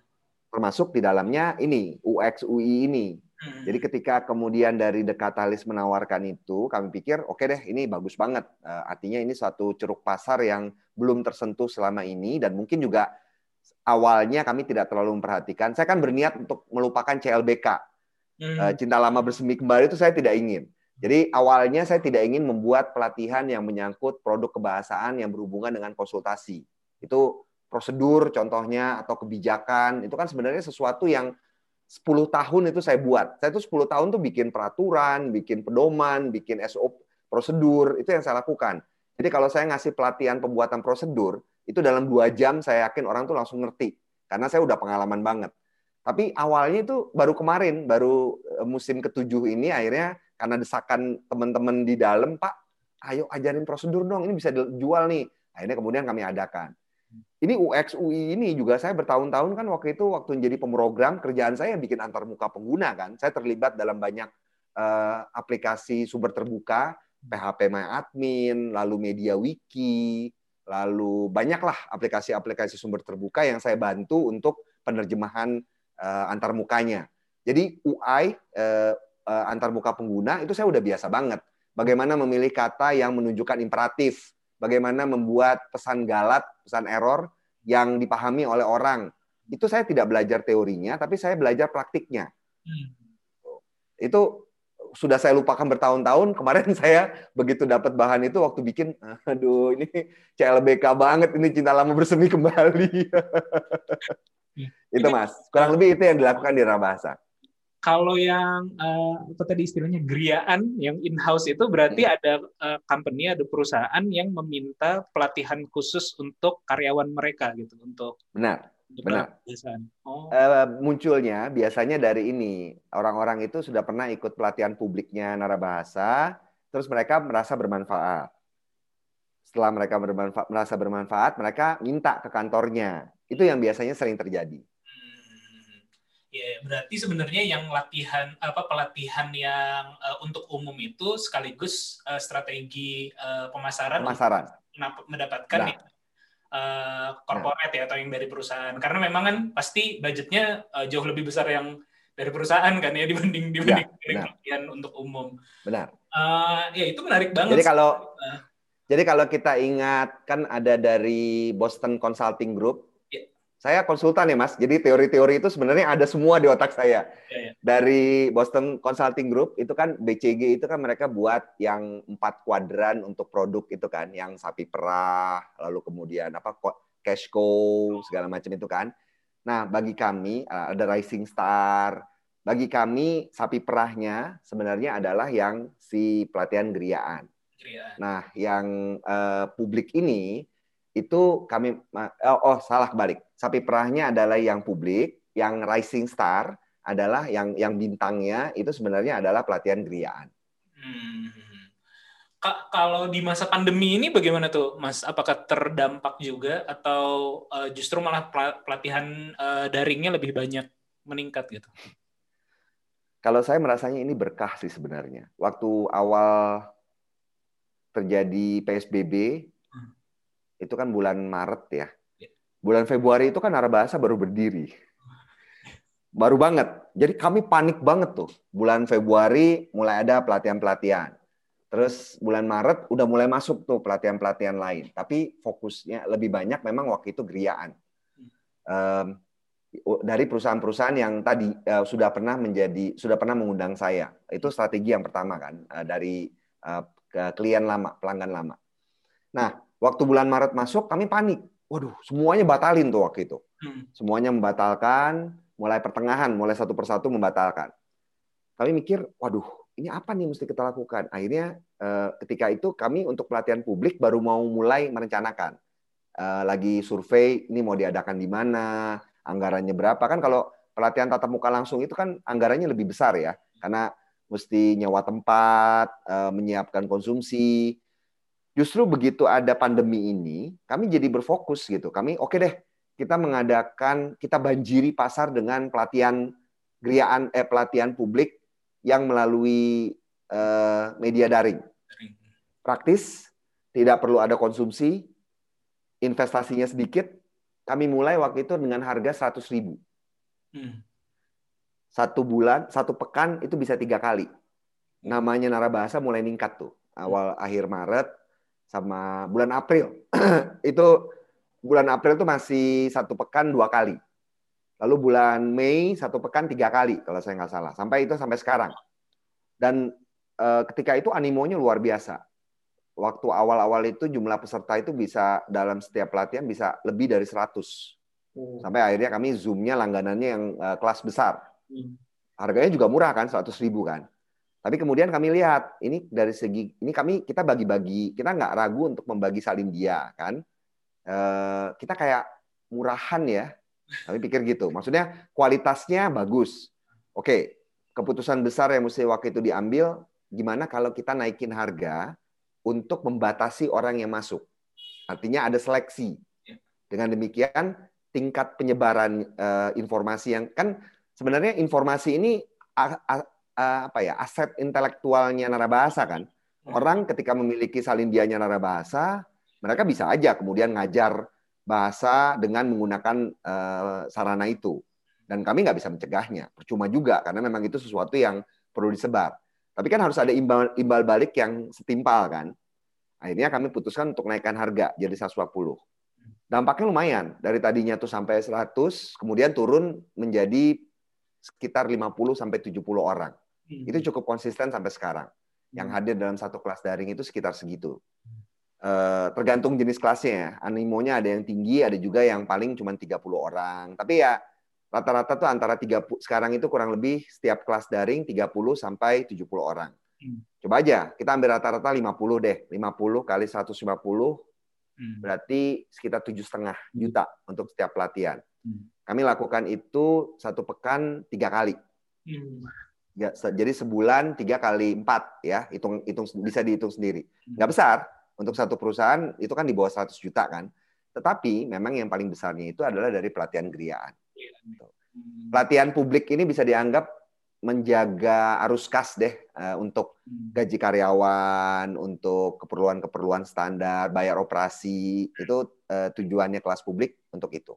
Termasuk di dalamnya ini, U X U I ini. Hmm. Jadi ketika kemudian dari Dekatalis menawarkan itu, kami pikir, oke deh, ini bagus banget. Eh, artinya ini suatu ceruk pasar yang belum tersentuh selama ini, dan mungkin juga awalnya kami tidak terlalu memperhatikan. Saya kan berniat untuk melupakan C L B K. Cinta lama bersemi kembali itu saya tidak ingin. Jadi awalnya saya tidak ingin membuat pelatihan yang menyangkut produk kebahasaan yang berhubungan dengan konsultasi. Itu prosedur contohnya atau kebijakan. Itu kan sebenarnya sesuatu yang sepuluh tahun itu saya buat. Saya itu sepuluh tahun tuh bikin peraturan, bikin pedoman, bikin S O P, prosedur. Itu yang saya lakukan. Jadi kalau saya ngasih pelatihan pembuatan prosedur, itu dalam dua jam saya yakin orang tuh langsung ngerti. Karena saya udah pengalaman banget. Tapi awalnya itu baru kemarin, baru musim ketujuh ini akhirnya karena desakan teman-teman di dalam, Pak, ayo ajarin prosedur dong, ini bisa dijual nih. Akhirnya kemudian kami adakan. Ini U X U I ini juga saya bertahun-tahun kan waktu itu, waktu menjadi pemrogram, kerjaan saya bikin antarmuka pengguna kan. Saya terlibat dalam banyak eh, aplikasi sumber terbuka, P H P My Admin, lalu Media Wiki, lalu banyaklah aplikasi-aplikasi sumber terbuka yang saya bantu untuk penerjemahan uh, antarmukanya. Jadi U I, uh, uh, antarmuka pengguna, itu saya udah biasa banget. Bagaimana memilih kata yang menunjukkan imperatif, bagaimana membuat pesan galat, pesan error yang dipahami oleh orang. Itu saya tidak belajar teorinya, tapi saya belajar praktiknya. Hmm. Itu sudah saya lupakan bertahun-tahun. Kemarin saya begitu dapat bahan itu waktu bikin, aduh ini C L B K banget, ini cinta lama bersemi kembali. Ya. Itu Mas, kurang lebih itu yang dilakukan di Narabahasa. Kalau yang uh, apa tadi istilahnya geriaan yang in-house itu berarti hmm. ada uh, company, ada perusahaan yang meminta pelatihan khusus untuk karyawan mereka gitu untuk. Benar. Benar. Oh. Uh, munculnya biasanya dari ini, orang-orang itu sudah pernah ikut pelatihan publiknya Narabahasa, terus mereka merasa bermanfaat. Setelah mereka bermanfa- merasa bermanfaat, mereka minta ke kantornya. Itu yang biasanya sering terjadi. Hmm. Ya, berarti sebenarnya yang latihan apa pelatihan yang uh, untuk umum itu sekaligus uh, strategi uh, pemasaran, pemasaran. Untuk mendapatkan. Nah. Korporat uh, ya atau yang dari perusahaan, karena memang kan pasti budgetnya uh, jauh lebih besar yang dari perusahaan kan ya dibanding dibanding pelatihan untuk umum. Benar. Uh, ya itu menarik banget. Jadi kalau uh, jadi kalau kita ingat kan ada dari Boston Consulting Group. Yeah. Saya konsultan ya Mas. Jadi teori-teori itu sebenarnya ada semua di otak saya. Yeah, yeah. Dari Boston Consulting Group itu kan B C G itu kan mereka buat yang empat kuadran untuk produk itu kan, yang sapi perah, lalu kemudian apa cash cow segala macam itu kan. Nah, bagi kami ada Rising Star. Bagi kami sapi perahnya sebenarnya adalah yang si pelatihan geriaan. Nah, yang uh, publik ini itu kami oh, oh salah kebalik. Sapi perahnya adalah yang publik, yang Rising Star adalah yang yang bintangnya itu sebenarnya adalah pelatihan geriaan. Hmm. Ka- kalau di masa pandemi ini bagaimana tuh, Mas? Apakah terdampak juga atau uh, justru malah pelatihan uh, daringnya lebih banyak meningkat gitu? Kalau saya merasanya ini berkah sih sebenarnya. Waktu awal terjadi P S B B, hmm. itu kan bulan Maret ya. Bulan Februari itu kan Narabahasa baru berdiri. Baru banget. Jadi kami panik banget tuh. Bulan Februari mulai ada pelatihan-pelatihan. Terus bulan Maret udah mulai masuk tuh pelatihan-pelatihan lain. Tapi fokusnya lebih banyak memang waktu itu geriaan. Um, dari perusahaan-perusahaan yang tadi uh, sudah pernah menjadi, sudah pernah mengundang saya. Itu strategi yang pertama kan. Uh, dari... Uh, ke klien lama, pelanggan lama. Nah, waktu bulan Maret masuk, kami panik. Waduh, semuanya batalin tuh waktu itu. Semuanya membatalkan, mulai pertengahan, mulai satu persatu membatalkan. Kami mikir, waduh, ini apa nih mesti kita lakukan? Akhirnya ketika itu kami untuk pelatihan publik baru mau mulai merencanakan. Lagi survei, ini mau diadakan di mana, anggarannya berapa. Kan kalau pelatihan tatap muka langsung itu kan anggarannya lebih besar ya, karena mesti nyewa tempat, menyiapkan konsumsi. Justru begitu ada pandemi ini, kami jadi berfokus gitu. Kami oke okay deh, kita mengadakan, kita banjiri pasar dengan pelatihan geriaan, eh pelatihan publik yang melalui eh, media daring. Praktis, tidak perlu ada konsumsi, investasinya sedikit. Kami mulai waktu itu dengan harga seratus ribu. Hmm. Satu bulan, satu pekan itu bisa tiga kali. Namanya Narabahasa mulai ningkat tuh. Awal akhir Maret sama bulan April. Itu bulan April tuh masih satu pekan dua kali. Lalu bulan Mei satu pekan tiga kali kalau saya nggak salah. Sampai itu sampai sekarang. Dan e, ketika itu animonya luar biasa. Waktu awal-awal itu jumlah peserta itu bisa dalam setiap pelatihan bisa lebih dari seratus. Sampai akhirnya kami Zoom-nya langganannya yang e, kelas besar. Harganya juga murah kan, seratus ribu kan. Tapi kemudian kami lihat ini dari segi ini kami kita bagi-bagi, kita nggak ragu untuk membagi salin dia kan. E, kita kayak murahan ya, kami pikir gitu. Maksudnya kualitasnya bagus. Oke, keputusan besar yang mesti waktu itu diambil. Gimana kalau kita naikin harga untuk membatasi orang yang masuk? Artinya ada seleksi. Dengan demikian tingkat penyebaran e, informasi yang kan. Sebenarnya informasi ini apa ya aset intelektualnya Narabahasa kan. Orang ketika memiliki salindianya Narabahasa, mereka bisa aja kemudian ngajar bahasa dengan menggunakan sarana itu. Dan kami nggak bisa mencegahnya. Percuma juga, karena memang itu sesuatu yang perlu disebar. Tapi kan harus ada imbal, imbal balik yang setimpal kan. Akhirnya kami putuskan untuk naikkan harga jadi seratus dua puluh. Dampaknya lumayan. Dari tadinya tuh sampai seratus, kemudian turun menjadi sekitar lima puluh sampai tujuh puluh orang. Itu cukup konsisten sampai sekarang. Yang hadir dalam satu kelas daring itu sekitar segitu. Tergantung jenis kelasnya. Animonya ada yang tinggi, ada juga yang paling cuma tiga puluh orang. Tapi ya rata-rata tuh antara tiga puluh, sekarang itu kurang lebih setiap kelas daring tiga puluh sampai tujuh puluh orang. Hmm. Coba aja, kita ambil rata-rata lima puluh deh. lima puluh kali seratus lima puluh, hmm. berarti sekitar tujuh koma lima juta untuk setiap pelatihan. Hmm. Kami lakukan itu satu pekan tiga kali. Hmm. Ya, jadi sebulan tiga kali empat, ya, hitung, hitung, bisa dihitung sendiri. Nggak besar, untuk satu perusahaan itu kan di bawah seratus juta kan. Tetapi memang yang paling besarnya itu adalah dari pelatihan geriaan. Pelatihan publik ini bisa dianggap menjaga arus kas deh untuk gaji karyawan, untuk keperluan-keperluan standar, bayar operasi, itu tujuannya kelas publik untuk itu.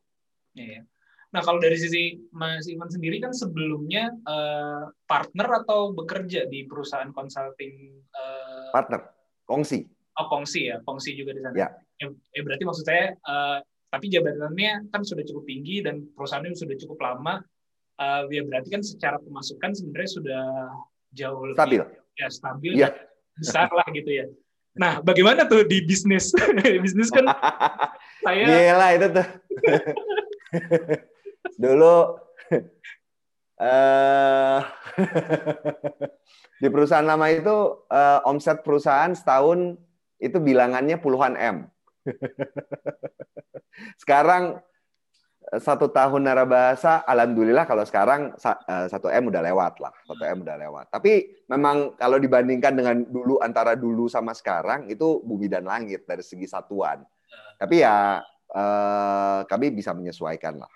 Nah kalau dari sisi Mas Ivan sendiri kan sebelumnya partner atau bekerja di perusahaan consulting? Partner, kongsi. Oh kongsi ya, kongsi juga di sana. Ya. Eh, berarti maksud saya tapi jabatannya kan sudah cukup tinggi dan perusahaannya sudah cukup lama, uh, ya berarti kan secara pemasukan sebenarnya sudah jauh lebih stabil, ya stabil, yeah. besar lah gitu ya. Nah, bagaimana tuh di bisnis? Bisnis kan saya. Yelah itu tuh. Dulu uh, di perusahaan lama itu uh, omset perusahaan setahun itu bilangannya puluhan M. Sekarang satu tahun Narabahasa, alhamdulillah kalau sekarang satu M udah lewat lah, satu M udah lewat. Tapi memang kalau dibandingkan dengan dulu, antara dulu sama sekarang itu bumi dan langit dari segi satuan. Tapi ya eh, kami bisa menyesuaikan lah.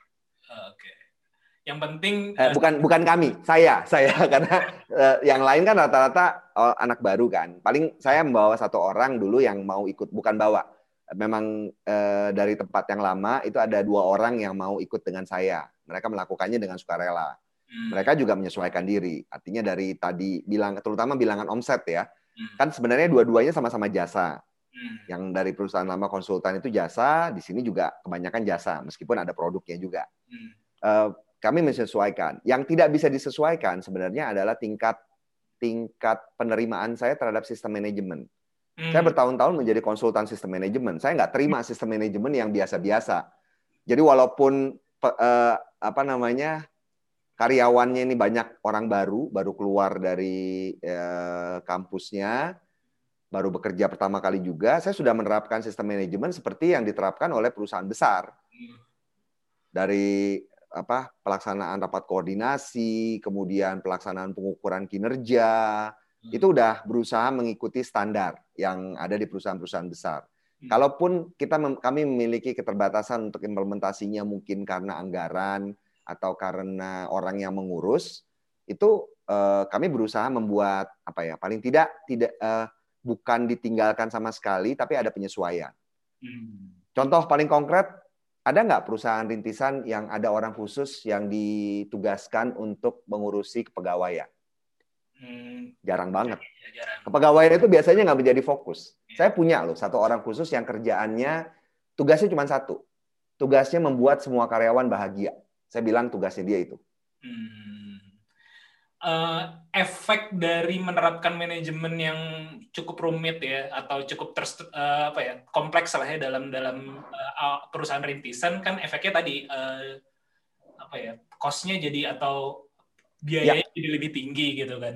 Oke. Yang penting eh, bukan bukan kami, saya saya karena eh, yang lain kan rata-rata oh, anak baru kan. Paling saya membawa satu orang dulu yang mau ikut, bukan bawa. Memang eh, dari tempat yang lama itu ada dua orang yang mau ikut dengan saya. Mereka melakukannya dengan sukarela. Hmm. Mereka juga menyesuaikan diri. Artinya dari tadi bilang, terutama bilangan omset ya, hmm. kan sebenarnya dua-duanya sama-sama jasa. Hmm. Yang dari perusahaan lama konsultan itu jasa, di sini juga kebanyakan jasa, meskipun ada produknya juga. Hmm. Eh, kami menyesuaikan. Yang tidak bisa disesuaikan sebenarnya adalah tingkat tingkat penerimaan saya terhadap sistem manajemen. Saya bertahun-tahun menjadi konsultan sistem manajemen. Saya nggak terima sistem manajemen yang biasa-biasa. Jadi walaupun eh, apa namanya karyawannya ini banyak orang baru, baru keluar dari eh, kampusnya, baru bekerja pertama kali juga, saya sudah menerapkan sistem manajemen seperti yang diterapkan oleh perusahaan besar. Dari apa pelaksanaan rapat koordinasi, kemudian pelaksanaan pengukuran kinerja. Itu udah berusaha mengikuti standar yang ada di perusahaan-perusahaan besar. Hmm. Kalaupun kita kami memiliki keterbatasan untuk implementasinya mungkin karena anggaran atau karena orang yang mengurus, itu eh, kami berusaha membuat apa ya, paling tidak tidak eh, bukan ditinggalkan sama sekali, tapi ada penyesuaian. Hmm. Contoh paling konkret, ada nggak perusahaan rintisan yang ada orang khusus yang ditugaskan untuk mengurusi kepegawaian? Hmm. Jarang banget. Ya, jarang. Kepegawaian itu biasanya nggak menjadi fokus. Ya. Saya punya loh satu orang khusus yang kerjaannya tugasnya cuma satu. Tugasnya membuat semua karyawan bahagia. Saya bilang tugasnya dia itu. Hmm. Uh, efek dari menerapkan manajemen yang cukup rumit ya atau cukup ter, uh, apa ya kompleks lah ya dalam dalam uh, perusahaan rintisan kan efeknya tadi uh, apa ya cost-nya jadi atau biayanya ya. Jadi lebih tinggi gitu kan.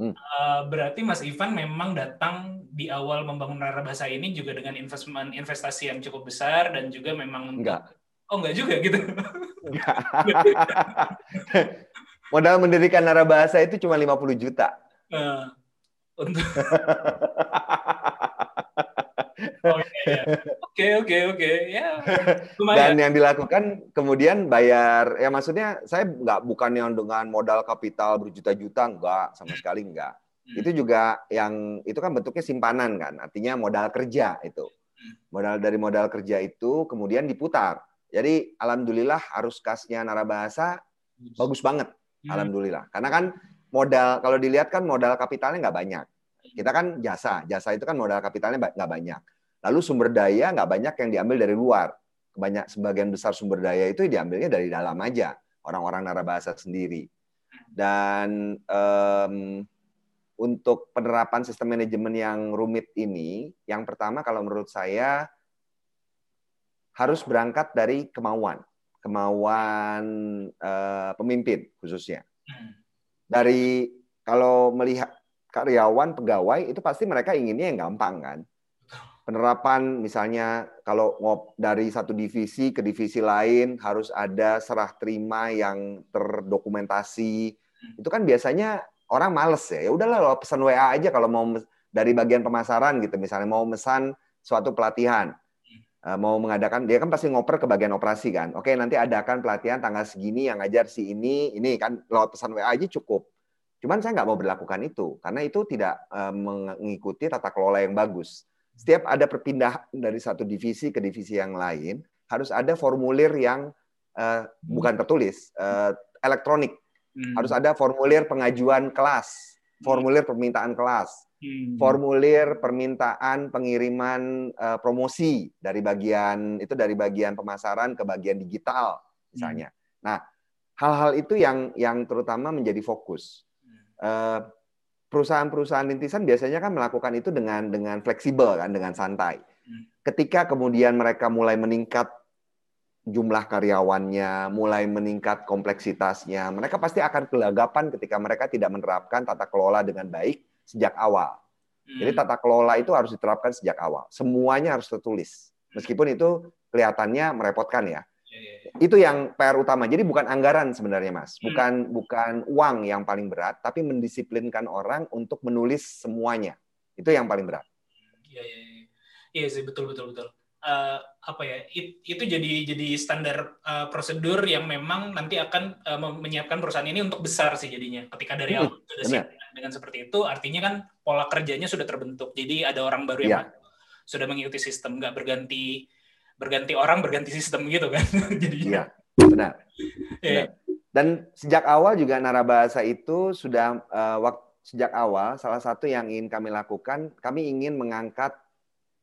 Hmm. Uh, berarti Mas Ivan memang datang di awal membangun Narabahasa ini juga dengan investment investasi yang cukup besar dan juga memang enggak. Oh enggak juga gitu. Enggak. Modal mendirikan Narabahasa itu cuma lima puluh juta. Uh, untuk Oke oke oke ya. Dan yang dilakukan kemudian bayar ya, maksudnya saya nggak bukan yang dengan modal kapital berjuta-juta, enggak, sama sekali enggak. Hmm. Itu juga yang itu kan bentuknya simpanan kan, artinya modal kerja itu. Modal dari modal kerja itu kemudian diputar. Jadi alhamdulillah arus kasnya Narabahasa bagus banget, hmm. alhamdulillah. Karena kan modal, kalau dilihat kan modal kapitalnya nggak banyak. Kita kan jasa, jasa itu kan modal kapitalnya nggak banyak. Lalu sumber daya nggak banyak yang diambil dari luar. Kebanyak, sebagian besar sumber daya itu diambilnya dari dalam aja, orang-orang Narabahasa sendiri. Dan um, untuk penerapan sistem manajemen yang rumit ini, yang pertama kalau menurut saya harus berangkat dari kemauan, kemauan uh, pemimpin khususnya. Dari kalau melihat karyawan, pegawai, itu pasti mereka inginnya yang gampang kan. Penerapan misalnya kalau dari satu divisi ke divisi lain harus ada serah terima yang terdokumentasi. Itu kan biasanya orang males ya. Ya udahlah pesan W A aja kalau mau dari bagian pemasaran gitu, misalnya mau mesan suatu pelatihan, mau mengadakan, dia kan pasti ngoper ke bagian operasi kan. Oke, nanti adakan pelatihan tanggal segini yang ngajar si ini, ini kan lewat pesan W A aja cukup. Cuman saya nggak mau berlakukan itu karena itu tidak mengikuti tata kelola yang bagus. Setiap ada perpindahan dari satu divisi ke divisi yang lain harus ada formulir yang uh, bukan tertulis, uh, elektronik. Hmm. Harus ada formulir pengajuan kelas, formulir permintaan kelas, hmm. formulir permintaan pengiriman uh, promosi dari bagian itu, dari bagian pemasaran ke bagian digital misalnya. Hmm. Nah, hal-hal itu yang yang terutama menjadi fokus. Uh, Perusahaan-perusahaan rintisan biasanya kan melakukan itu dengan dengan fleksibel kan, dengan santai. Ketika kemudian mereka mulai meningkat jumlah karyawannya, mulai meningkat kompleksitasnya, mereka pasti akan kelagapan ketika mereka tidak menerapkan tata kelola dengan baik sejak awal. Jadi tata kelola itu harus diterapkan sejak awal. Semuanya harus tertulis. Meskipun itu kelihatannya merepotkan ya. Itu yang P R utama. Jadi bukan anggaran sebenarnya, Mas. Bukan bukan uang yang paling berat, tapi mendisiplinkan orang untuk menulis semuanya. Itu yang paling berat. Iya, iya, iya sih, betul, betul, betul. Uh, apa ya? It, itu jadi jadi standar uh, prosedur yang memang nanti akan uh, menyiapkan perusahaan ini untuk besar sih jadinya. Ketika dari awal hmm, sudah siap dengan seperti itu, artinya kan pola kerjanya sudah terbentuk. Jadi ada orang baru yang ya. sudah mengikuti sistem, nggak berganti. berganti orang, berganti sistem gitu kan. Jadi ya, benar. benar. Dan sejak awal juga Narabahasa itu sudah uh, waktu, sejak awal salah satu yang ingin kami lakukan, kami ingin mengangkat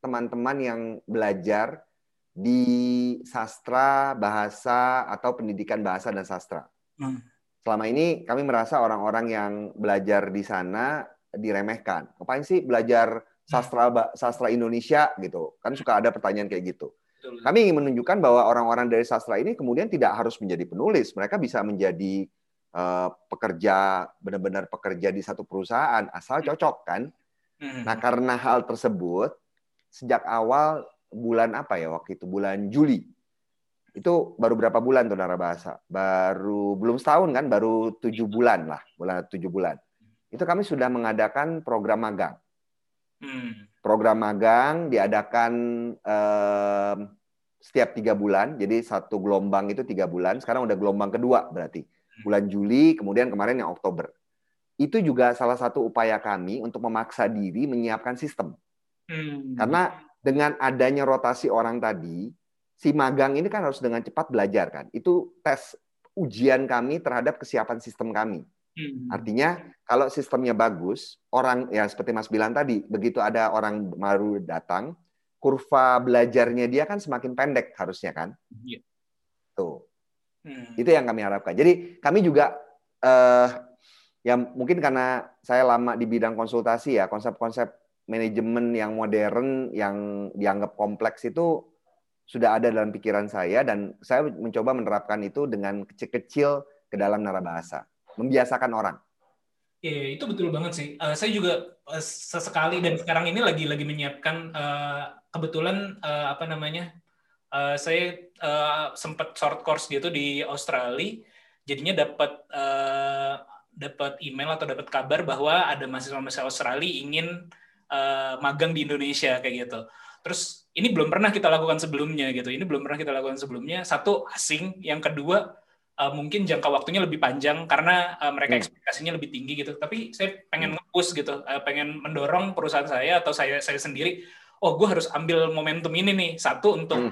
teman-teman yang belajar di sastra, bahasa atau pendidikan bahasa dan sastra. Hmm. Selama ini kami merasa orang-orang yang belajar di sana diremehkan. Ngapain sih belajar sastra sastra Indonesia gitu? Kan suka ada pertanyaan kayak gitu. Kami ingin menunjukkan bahwa orang-orang dari sastra ini kemudian tidak harus menjadi penulis. Mereka bisa menjadi uh, pekerja, benar-benar pekerja di satu perusahaan, asal cocok kan. Nah, karena hal tersebut, sejak awal bulan apa ya waktu itu, bulan Juli, itu baru berapa bulan tuh Narabahasa? Baru, belum setahun kan, baru tujuh bulan lah, bulan tujuh bulan. Itu kami sudah mengadakan program magang. Hmm. Program magang diadakan eh, setiap tiga bulan, jadi satu gelombang itu tiga bulan. Sekarang udah gelombang kedua berarti bulan Juli, kemudian kemarin yang Oktober. Itu juga salah satu upaya kami untuk memaksa diri menyiapkan sistem. Hmm. Karena dengan adanya rotasi orang tadi, si magang ini kan harus dengan cepat belajar kan. Itu tes ujian kami terhadap kesiapan sistem kami. Artinya kalau sistemnya bagus, orang ya seperti Mas bilang tadi, begitu ada orang baru datang, kurva belajarnya dia kan semakin pendek harusnya kan. Iya. Tuh. Hmm. Itu yang kami harapkan. Jadi kami juga eh, ya mungkin karena saya lama di bidang konsultasi ya, konsep-konsep manajemen yang modern yang dianggap kompleks itu sudah ada dalam pikiran saya, dan saya mencoba menerapkan itu dengan kecil-kecil ke dalam Narabahasa. Membiasakan orang. Iya, itu betul banget sih. Uh, saya juga uh, sesekali dan sekarang ini lagi-lagi menyiapkan uh, kebetulan uh, apa namanya, uh, saya uh, sempat short course gitu di Australia. Jadinya dapat uh, dapat email atau dapat kabar bahwa ada mahasiswa-mahasiswa Australia ingin uh, magang di Indonesia kayak gitu. Terus ini belum pernah kita lakukan sebelumnya gitu. Ini belum pernah kita lakukan sebelumnya. Satu, asing. Yang kedua, Uh, mungkin jangka waktunya lebih panjang karena uh, mereka hmm. ekspektasinya lebih tinggi gitu. Tapi saya pengen nge-push gitu, uh, pengen mendorong perusahaan saya atau saya saya sendiri. Oh, gue harus ambil momentum ini nih. Satu untuk hmm.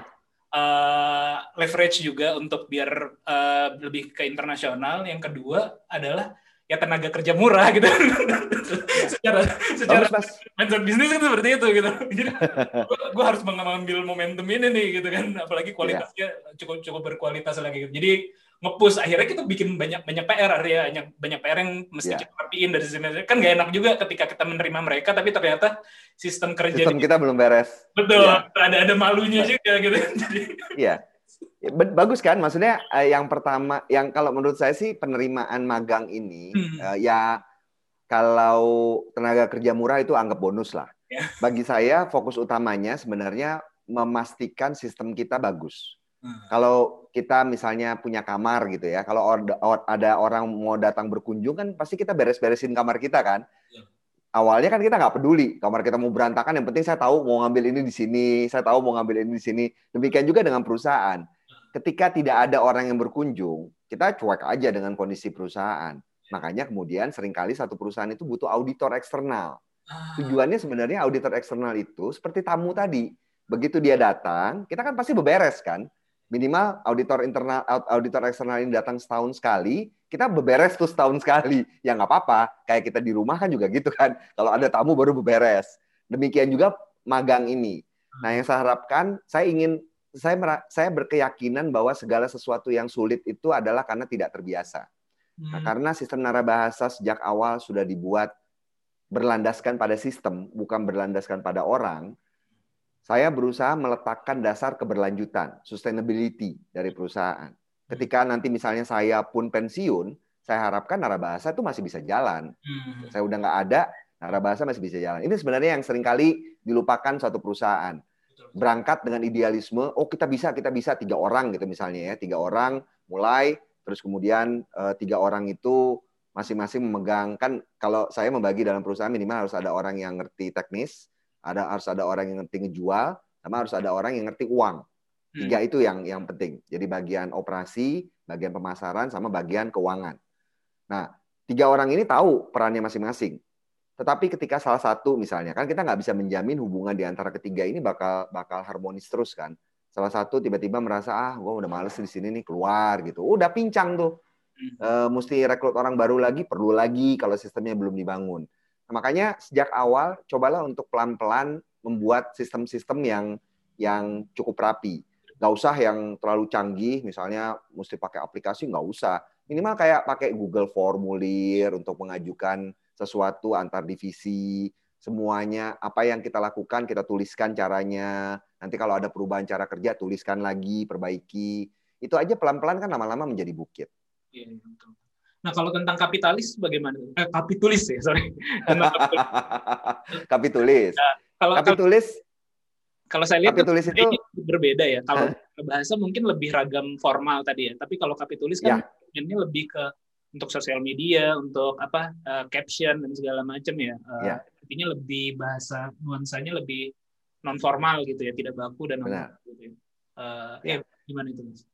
uh, leverage juga untuk biar uh, lebih ke internasional. Yang kedua adalah ya tenaga kerja murah gitu. Ya. secara secara mindset bisnis itu seperti itu gitu. Jadi gue harus mengambil momentum ini nih gitu kan, apalagi kualitasnya ya. cukup cukup berkualitas lagi. Gitu. Jadi nge-push akhirnya kita bikin banyak banyak P R ya, banyak banyak P R yang mesti yeah. kita rapiin dari sini. Kan gak enak juga ketika kita menerima mereka tapi ternyata sistem kerja sistem di... kita belum beres. Betul, yeah. ada ada malunya yeah. juga gitu. Jadi yeah. bagus kan, maksudnya yang pertama, yang kalau menurut saya sih penerimaan magang ini hmm. ya kalau tenaga kerja murah itu anggap bonus lah. Yeah. Bagi saya fokus utamanya sebenarnya memastikan sistem kita bagus. Hmm. Kalau kita misalnya punya kamar gitu ya, kalau ada orang mau datang berkunjung kan pasti kita beres-beresin kamar kita kan. Yeah. Awalnya kan kita nggak peduli kamar kita mau berantakan, yang penting saya tahu mau ngambil ini di sini, saya tahu mau ngambil ini di sini. Demikian juga dengan perusahaan. Ketika tidak ada orang yang berkunjung, kita cuek aja dengan kondisi perusahaan. Makanya kemudian seringkali satu perusahaan itu butuh auditor eksternal. Tujuannya sebenarnya auditor eksternal itu seperti tamu tadi. Begitu dia datang, kita kan pasti beberes kan. Minimal auditor internal, auditor eksternal ini datang setahun sekali, kita beberes tuh setahun sekali. Ya nggak apa-apa, kayak kita di rumah kan juga gitu kan. Kalau ada tamu baru beberes. Demikian juga magang ini. Nah yang saya harapkan, saya ingin, saya, saya berkeyakinan bahwa segala sesuatu yang sulit itu adalah karena tidak terbiasa. Nah, karena sistem narabahasa sejak awal sudah dibuat berlandaskan pada sistem, bukan berlandaskan pada orang, saya berusaha meletakkan dasar keberlanjutan, sustainability dari perusahaan. Ketika nanti misalnya saya pun pensiun, saya harapkan narabahasa itu masih bisa jalan. Saya udah nggak ada, narabahasa masih bisa jalan. Ini sebenarnya yang seringkali dilupakan suatu perusahaan. Berangkat dengan idealisme, oh kita bisa, kita bisa, tiga orang gitu misalnya ya. Tiga orang mulai, terus kemudian tiga orang itu masing-masing memegang. Kan kalau saya membagi dalam perusahaan minimal harus ada orang yang ngerti teknis, ada harus ada orang yang ngerti ngejual, sama harus ada orang yang ngerti uang. Tiga itu yang yang penting. Jadi bagian operasi, bagian pemasaran, sama bagian keuangan. Nah, tiga orang ini tahu perannya masing-masing. Tetapi ketika salah satu misalnya, kan kita nggak bisa menjamin hubungan di antara ketiga ini bakal bakal harmonis terus kan. Salah satu tiba-tiba merasa ah gue udah males di sini nih, keluar gitu. Udah pincang tuh. E, mesti rekrut orang baru lagi, perlu lagi kalau sistemnya belum dibangun. Nah, makanya sejak awal cobalah untuk pelan-pelan membuat sistem-sistem yang yang cukup rapi. Nggak usah yang terlalu canggih, misalnya mesti pakai aplikasi, nggak usah. Minimal kayak pakai Google Formulir untuk mengajukan sesuatu antar divisi, semuanya apa yang kita lakukan kita tuliskan caranya. Nanti kalau ada perubahan cara kerja tuliskan lagi, perbaiki. Itu aja pelan-pelan kan lama-lama menjadi bukit. Iya, betul. Nah, kalau tentang kapitalis bagaimana? Eh, kapitulis ya, sorry. Kapitulis. Nah, kalau kapitulis, kalau saya lihat kapitulis itu berbeda ya. Kalau bahasa mungkin lebih ragam formal tadi ya. Tapi kalau kapitulis kan ya. Ini lebih ke untuk sosial media, untuk apa uh, caption dan segala macam ya. Uh, ya. Artinya lebih bahasa nuansanya lebih non formal gitu ya, tidak baku dan non-formal gitu ya. Uh, ya. Ya, gimana itu Mas?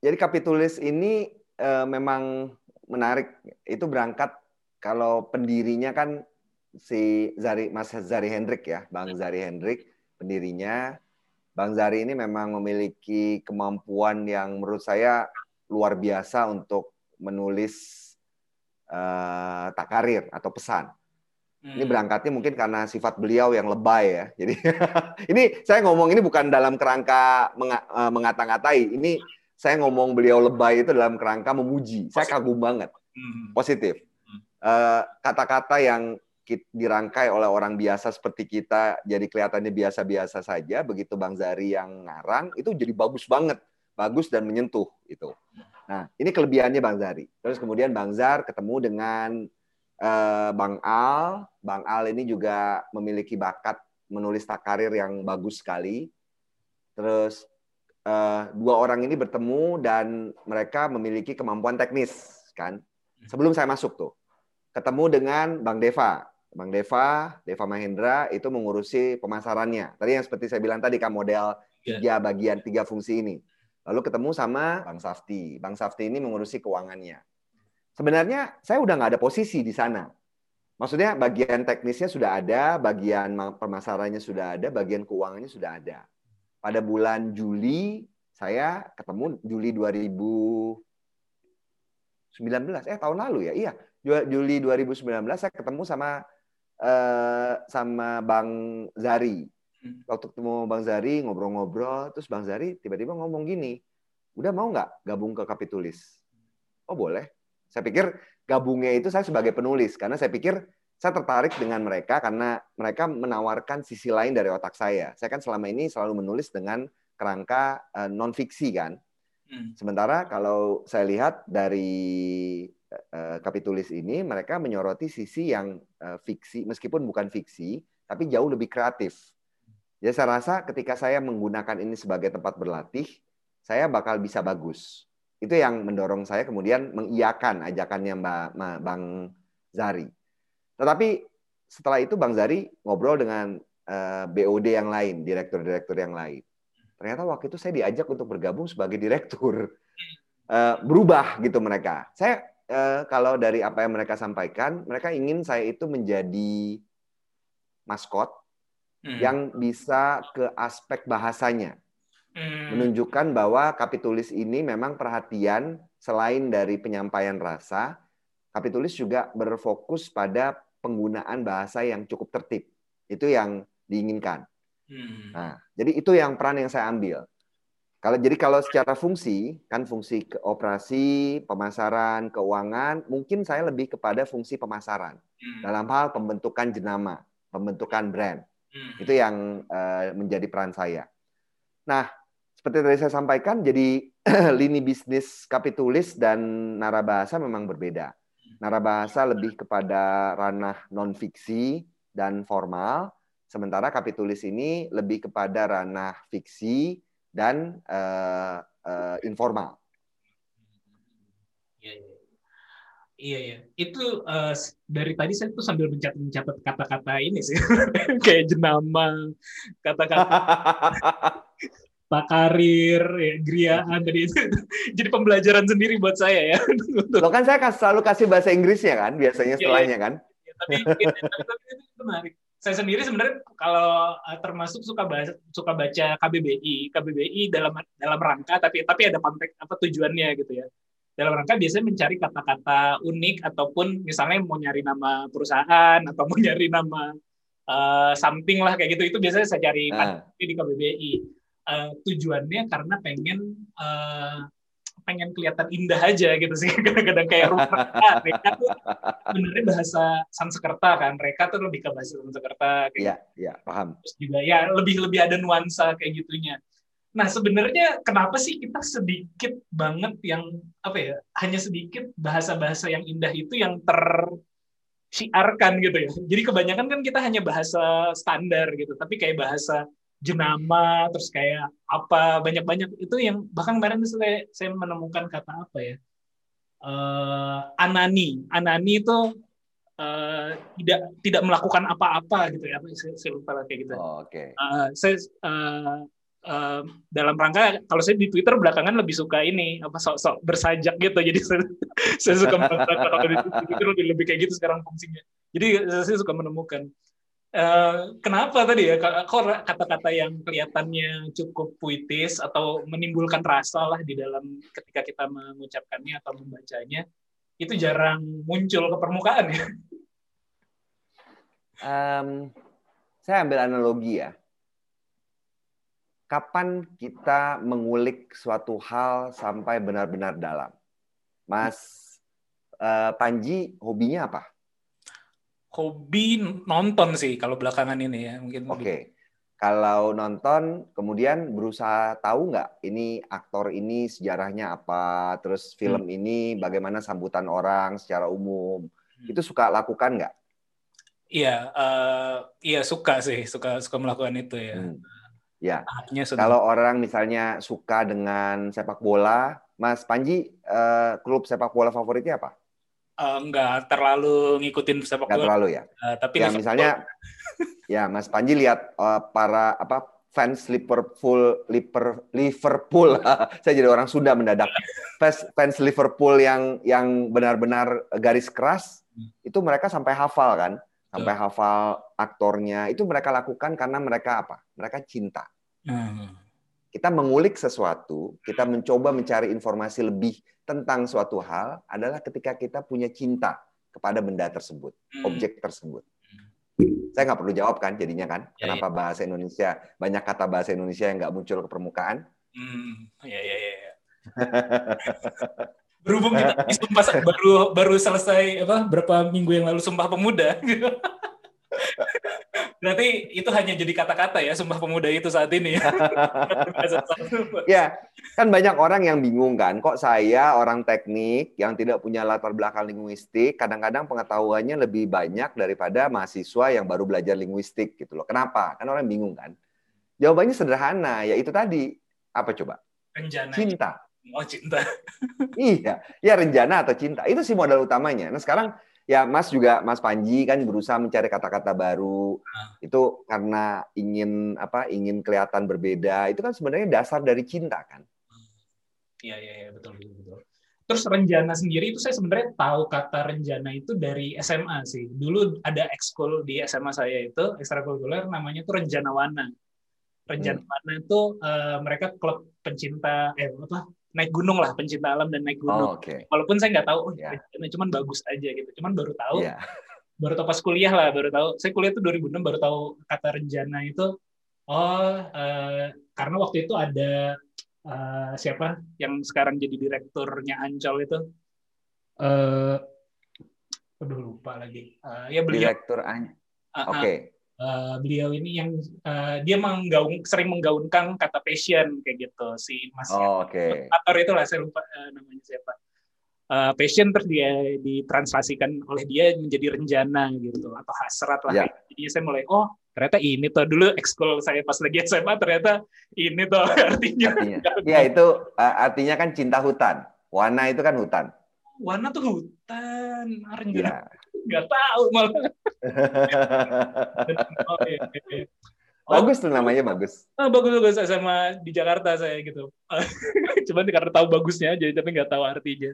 Jadi kapitulis ini memang menarik, itu berangkat kalau pendirinya kan si Zarry, Mas Zarry Hendrik ya, Bang Zarry Hendrik pendirinya. Bang Zarry ini memang memiliki kemampuan yang menurut saya luar biasa untuk menulis uh, takarir atau pesan. Hmm. Ini berangkatnya mungkin karena sifat beliau yang lebay ya. Jadi ini saya ngomong ini bukan dalam kerangka mengata-ngatai, ini saya ngomong beliau lebay itu dalam kerangka memuji. Positif. Saya kagum banget. Positif. Kata-kata yang dirangkai oleh orang biasa seperti kita jadi kelihatannya biasa-biasa saja. Begitu Bang Zarry yang ngarang, itu jadi bagus banget. Bagus dan menyentuh. Itu. Nah, ini kelebihannya Bang Zarry. Terus kemudian Bang Zar ketemu dengan uh, Bang Al. Bang Al ini juga memiliki bakat menulis takarir yang bagus sekali. Terus Uh, dua orang ini bertemu dan mereka memiliki kemampuan teknis kan. Sebelum saya masuk tuh ketemu dengan Bang Deva, Bang Deva, Deva Mahendra itu mengurusi pemasarannya. Tadi yang seperti saya bilang tadi kan model tiga bagian tiga fungsi ini. Lalu ketemu sama Bang Safti, Bang Safti ini mengurusi keuangannya. Sebenarnya saya udah nggak ada posisi di sana. Maksudnya bagian teknisnya sudah ada, bagian pemasarannya sudah ada, bagian keuangannya sudah ada. pada bulan Juli saya ketemu Juli dua ribu sembilan belas eh tahun lalu ya iya Juli dua ribu sembilan belas saya ketemu sama eh, sama Bang Zarry. Waktu ketemu Bang Zarry ngobrol-ngobrol, terus Bang Zarry tiba-tiba ngomong gini, udah mau nggak gabung ke Kapitulis? Oh boleh. Saya pikir gabungnya itu saya sebagai penulis, karena saya pikir saya tertarik dengan mereka karena mereka menawarkan sisi lain dari otak saya. Saya kan selama ini selalu menulis dengan kerangka non fiksi kan. Sementara kalau saya lihat dari Kapitulis ini, mereka menyoroti sisi yang fiksi, meskipun bukan fiksi, tapi jauh lebih kreatif. Jadi saya rasa ketika saya menggunakan ini sebagai tempat berlatih, saya bakal bisa bagus. Itu yang mendorong saya kemudian mengiyakan ajakannya Mbak, Mbak Bang Zarry. Tetapi setelah itu Bang Zarry ngobrol dengan B O D yang lain, direktur-direktur yang lain. Ternyata waktu itu saya diajak untuk bergabung sebagai direktur. Berubah gitu mereka. Saya kalau dari apa yang mereka sampaikan, mereka ingin saya itu menjadi maskot, Hmm. yang bisa ke aspek bahasanya. Hmm. Menunjukkan bahwa Kapitulis ini memang perhatian selain dari penyampaian rasa, Kapitulis juga berfokus pada penggunaan bahasa yang cukup tertib. Itu yang diinginkan. Hmm. Nah, jadi itu yang peran yang saya ambil. Kalau jadi kalau secara fungsi, kan fungsi operasi, pemasaran, keuangan, mungkin saya lebih kepada fungsi pemasaran. Hmm. Dalam hal pembentukan jenama, pembentukan brand. Itu yang menjadi peran saya. Nah, seperti tadi saya sampaikan, jadi lini bisnis Kapitulis dan Narabahasa memang berbeda. Narabahasa lebih kepada ranah non-fiksi dan formal, sementara Kapitulis ini lebih kepada ranah fiksi dan uh, uh, informal. Ya, ya. Iya ya, itu uh, dari tadi saya tuh sambil mencatat-mencatat kata-kata ini sih, kayak jenama, kata-kata pak karir, ya, geriaan tadi itu, jadi pembelajaran sendiri buat saya ya. Loh kan saya selalu kasih bahasa Inggrisnya kan, biasanya setelahnya kan. Ya, tapi, ya, tapi, tapi itu menarik. Saya sendiri sebenarnya kalau termasuk suka bahasa, suka baca K B B I, K B B I dalam dalam rangka, tapi tapi ada konteks apa tujuannya gitu ya. Dalam rangka biasanya mencari kata-kata unik ataupun misalnya mau nyari nama perusahaan atau mau nyari nama uh, something lah kayak gitu, itu biasanya saya cari uh. di K B B I. Uh, tujuannya karena pengen uh, pengen kelihatan indah aja gitu sih, kadang-kadang kayak Reka. Reka tuh benernya bahasa Sanskerta kan, Reka tuh lebih ke bahasa Sanskerta. Iya, iya, paham. Terus juga ya lebih lebih ada nuansa kayak gitunya. Nah sebenarnya kenapa sih kita sedikit banget yang apa ya, hanya sedikit bahasa-bahasa yang indah itu yang tersiarkan gitu ya. Jadi kebanyakan kan kita hanya bahasa standar gitu, tapi kayak bahasa jenama terus kayak apa banyak-banyak itu yang bahkan kemarin saya, saya menemukan kata apa ya uh, anani anani itu Uh, tidak tidak melakukan apa-apa gitu ya, saya, saya lupa kayak gitu. Oh, oke. Okay. Uh, saya uh, Uh, dalam rangka kalau saya di Twitter belakangan lebih suka ini apa sok-sok bersajak gitu, jadi saya, saya suka kalau di Twitter lebih, lebih kayak gitu sekarang fungsinya, jadi saya suka menemukan uh, kenapa tadi ya kok kata-kata yang kelihatannya cukup puitis atau menimbulkan rasa lah di dalam ketika kita mengucapkannya atau membacanya itu jarang muncul ke permukaan ya. Um, saya ambil analogi ya. Kapan kita mengulik suatu hal sampai benar-benar dalam? Mas eh, Panji, hobinya apa? Hobi nonton sih, kalau belakangan ini ya. Mungkin. Oke, okay. Kalau nonton, kemudian berusaha tahu nggak ini aktor ini sejarahnya apa, terus film hmm. ini bagaimana sambutan orang secara umum, hmm. itu suka lakukan nggak? Iya, uh, iya suka sih, suka suka melakukan itu ya. Hmm. Ya, kalau orang misalnya suka dengan sepak bola, Mas Panji, uh, klub sepak bola favoritnya apa? Uh, enggak terlalu ngikutin sepak enggak bola. Terlalu ya. Uh, tapi ya, misalnya, ya Mas Panji lihat uh, para apa fans Liverpool, Liverpool, saya jadi orang Sunda mendadak. Fans, fans Liverpool yang yang benar-benar garis keras, itu mereka sampai hafal kan? Sampai hafal aktornya, itu mereka lakukan karena mereka apa? Mereka cinta. Hmm. kita mengulik sesuatu, kita mencoba mencari informasi lebih tentang suatu hal adalah ketika kita punya cinta kepada benda tersebut, objek tersebut. Saya nggak perlu jawab kan jadinya kan, ya, kenapa ya. Bahasa Indonesia, banyak kata bahasa Indonesia yang nggak muncul ke permukaan. Hmm, ya, ya, ya. Berhubung kita sumpah, baru, baru selesai apa, berapa minggu yang lalu Sumpah Pemuda. Berarti itu hanya jadi kata-kata ya, Sumpah Pemuda itu saat ini. Ya, kan banyak orang yang bingung kan, kok saya orang teknik yang tidak punya latar belakang linguistik, kadang-kadang pengetahuannya lebih banyak daripada mahasiswa yang baru belajar linguistik gitu loh. Kenapa? Kan orang bingung kan. Jawabannya sederhana, ya itu tadi. Apa coba? Renjana. Cinta. Oh, cinta. Iya, ya renjana atau cinta. Itu sih modal utamanya. Nah, sekarang ya Mas juga, Mas Panji kan berusaha mencari kata-kata baru, itu karena ingin apa? Ingin kelihatan berbeda. Itu kan sebenarnya dasar dari cinta kan? Iya, iya, ya, betul, betul, betul. Terus renjana sendiri itu saya sebenarnya tahu kata renjana itu dari S M A sih. Dulu ada ekskul di S M A saya itu ekstrakurikuler namanya itu Renjanawana. Renjanawana hmm. itu uh, mereka klub pencinta eh apa? naik gunung lah, pencinta alam dan naik gunung. Oh, okay. Walaupun saya nggak tahu, oh, yeah. cuman bagus aja gitu. Cuman baru tahu, yeah. baru tahu pas kuliah lah, baru tahu. Saya kuliah tuh dua ribu enam baru tahu kata renjana itu. Oh, uh, karena waktu itu ada uh, siapa yang sekarang jadi direkturnya Ancol itu. Eh, uh, aduh lupa lagi. Uh, ya beliau. Direktur Ancol. Uh, Oke. Okay. Uh, beliau ini yang uh, dia menggaung, sering menggaungkan kata passion kayak gitu si Mas oh, okay. aktor itulah saya lupa uh, namanya siapa uh, passion terus dia ditranslasikan oleh dia menjadi renjana gitu atau hasrat lah yeah. Jadi saya mulai oh ternyata ini tuh dulu ekskul saya pas lagi S M A ternyata ini tuh artinya ya itu uh, artinya kan cinta hutan wana itu kan hutan wana tuh hutan renjana yeah. Nggak tahu malah. Oh, iya, iya. Oh, bagus tuh namanya bagus. Oh, bagus-bagus sama di Jakarta saya gitu. Cuman karena tahu bagusnya aja tapi nggak tahu artinya.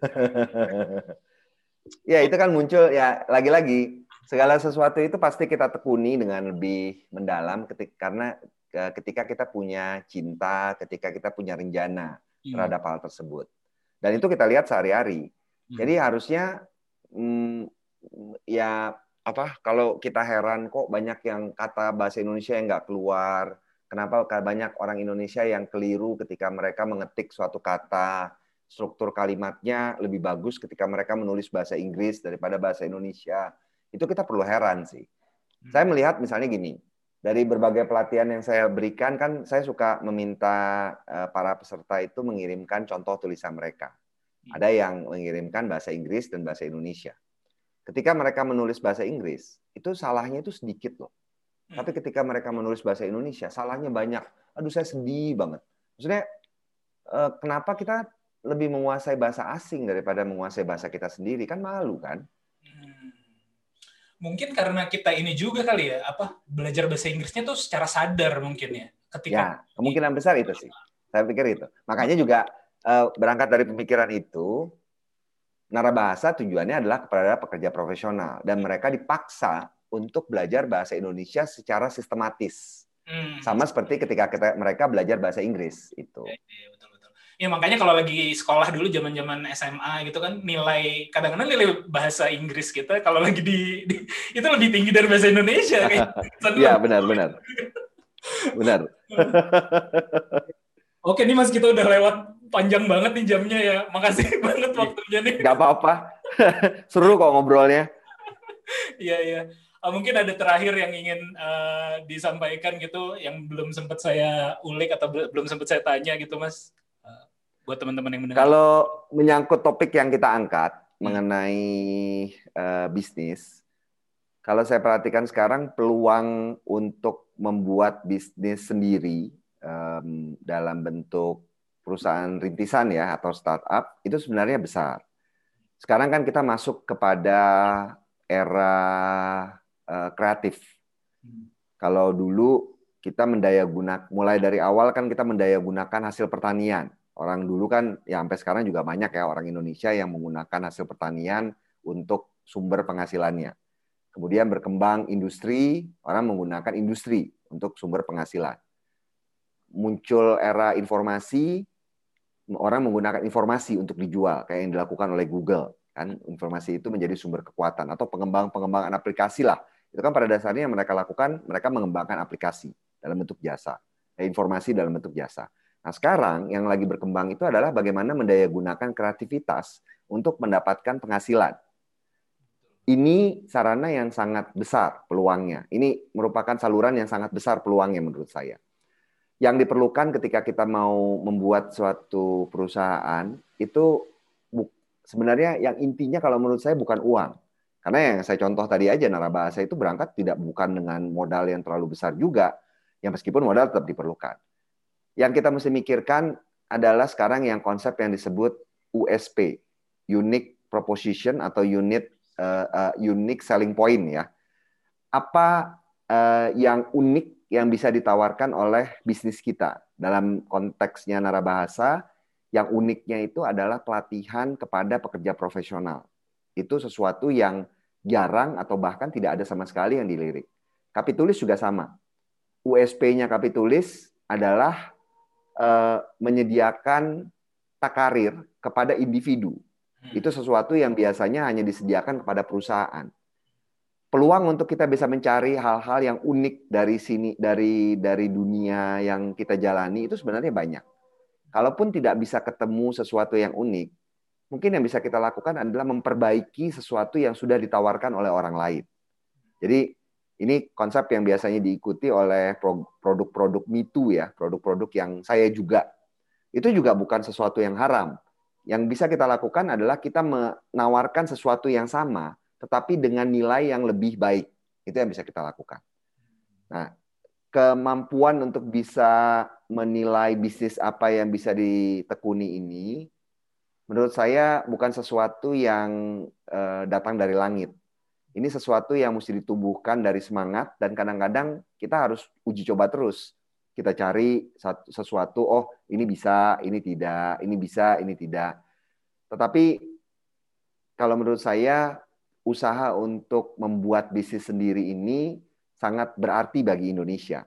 Ya itu kan muncul ya lagi-lagi segala sesuatu itu pasti kita tekuni dengan lebih mendalam ketika karena ketika kita punya cinta, ketika kita punya renjana hmm. terhadap hal tersebut. Dan itu kita lihat sehari-hari. Hmm. Jadi harusnya hmm, ya apa kalau kita heran kok banyak yang kata bahasa Indonesia yang nggak keluar, kenapa banyak orang Indonesia yang keliru ketika mereka mengetik suatu kata, struktur kalimatnya lebih bagus ketika mereka menulis bahasa Inggris daripada bahasa Indonesia, itu kita perlu heran sih. Hmm. Saya melihat misalnya gini, dari berbagai pelatihan yang saya berikan kan saya suka meminta para peserta itu mengirimkan contoh tulisan mereka. Ada yang mengirimkan bahasa Inggris dan bahasa Indonesia. Ketika mereka menulis bahasa Inggris, itu salahnya itu sedikit loh. Tapi ketika mereka menulis bahasa Indonesia, salahnya banyak. Aduh, saya sedih banget. Maksudnya, kenapa kita lebih menguasai bahasa asing daripada menguasai bahasa kita sendiri? Kan malu, kan? Hmm. Mungkin karena kita ini juga kali ya, apa belajar bahasa Inggrisnya tuh secara sadar mungkin ya. Ketika ya, kemungkinan besar itu sih. Saya pikir itu. Makanya juga berangkat dari pemikiran itu, Narabahasa tujuannya adalah kepada pekerja profesional dan mereka dipaksa untuk belajar bahasa Indonesia secara sistematis, hmm. sama seperti ketika kita, mereka belajar bahasa Inggris itu. Ya, ya, betul, betul. Ya makanya kalau lagi sekolah dulu zaman-zaman S M A gitu kan nilai kadang-kadang nilai bahasa Inggris kita kalau lagi di, di itu lebih tinggi dari bahasa Indonesia. Kayak ya benar-benar, benar. benar. benar. Oke nih Mas, kita udah lewat panjang banget nih jamnya ya. Makasih banget waktunya nih. Gak apa-apa. Seru kok ngobrolnya. Iya, iya. Mungkin ada terakhir yang ingin uh, disampaikan gitu, yang belum sempat saya ulik atau belum sempat saya tanya gitu Mas. Uh, buat teman-teman yang mendengar. Kalau menyangkut topik yang kita angkat hmm. mengenai uh, bisnis, kalau saya perhatikan sekarang peluang untuk membuat bisnis sendiri, dalam bentuk perusahaan rintisan ya atau startup itu sebenarnya besar. Sekarang kan kita masuk kepada era uh, kreatif. Hmm. Kalau dulu kita mendaya gunakan, mulai dari awal kan kita mendaya gunakan hasil pertanian. Orang dulu kan ya sampai sekarang juga banyak ya orang Indonesia yang menggunakan hasil pertanian untuk sumber penghasilannya. Kemudian berkembang industri, orang menggunakan industri untuk sumber penghasilan. muncul era informasi, orang menggunakan informasi untuk dijual, kayak yang dilakukan oleh Google. Kan informasi itu menjadi sumber kekuatan, atau pengembang-pengembangan aplikasi lah. Itu kan pada dasarnya yang mereka lakukan, mereka mengembangkan aplikasi dalam bentuk jasa, eh, informasi dalam bentuk jasa. Nah sekarang yang lagi berkembang itu adalah bagaimana mendayagunakan kreativitas untuk mendapatkan penghasilan. Ini sarana yang sangat besar peluangnya. Ini merupakan saluran yang sangat besar peluangnya menurut saya. Yang diperlukan ketika kita mau membuat suatu perusahaan itu sebenarnya yang intinya kalau menurut saya bukan uang. Karena yang saya contoh tadi aja, Narabahasa itu berangkat tidak bukan dengan modal yang terlalu besar juga, ya meskipun modal tetap diperlukan. Yang kita mesti mikirkan adalah sekarang yang konsep yang disebut U S P, unique proposition atau unit uh, uh, unique selling point ya. Apa uh, yang unik yang bisa ditawarkan oleh bisnis kita dalam konteksnya Narabahasa? Yang uniknya itu adalah pelatihan kepada pekerja profesional. Itu sesuatu yang jarang atau bahkan tidak ada sama sekali yang dilirik. Kapitulis juga sama. U S P-nya Kapitulis adalah eh, menyediakan takarir kepada individu. Itu sesuatu yang biasanya hanya disediakan kepada perusahaan. Peluang untuk kita bisa mencari hal-hal yang unik dari sini, dari dari dunia yang kita jalani itu sebenarnya banyak. Kalaupun tidak bisa ketemu sesuatu yang unik, mungkin yang bisa kita lakukan adalah memperbaiki sesuatu yang sudah ditawarkan oleh orang lain. Jadi ini konsep yang biasanya diikuti oleh produk-produk Me Too ya, produk-produk yang saya juga. Itu juga bukan sesuatu yang haram. Yang bisa kita lakukan adalah kita menawarkan sesuatu yang sama, tetapi dengan nilai yang lebih baik. Itu yang bisa kita lakukan. Nah, kemampuan untuk bisa menilai bisnis apa yang bisa ditekuni ini, menurut saya bukan sesuatu yang uh, datang dari langit. Ini sesuatu yang mesti ditumbuhkan dari semangat, dan kadang-kadang kita harus uji coba terus. Kita cari sesuatu, oh ini bisa, ini tidak, ini bisa, ini tidak. Tetapi kalau menurut saya, usaha untuk membuat bisnis sendiri ini sangat berarti bagi Indonesia.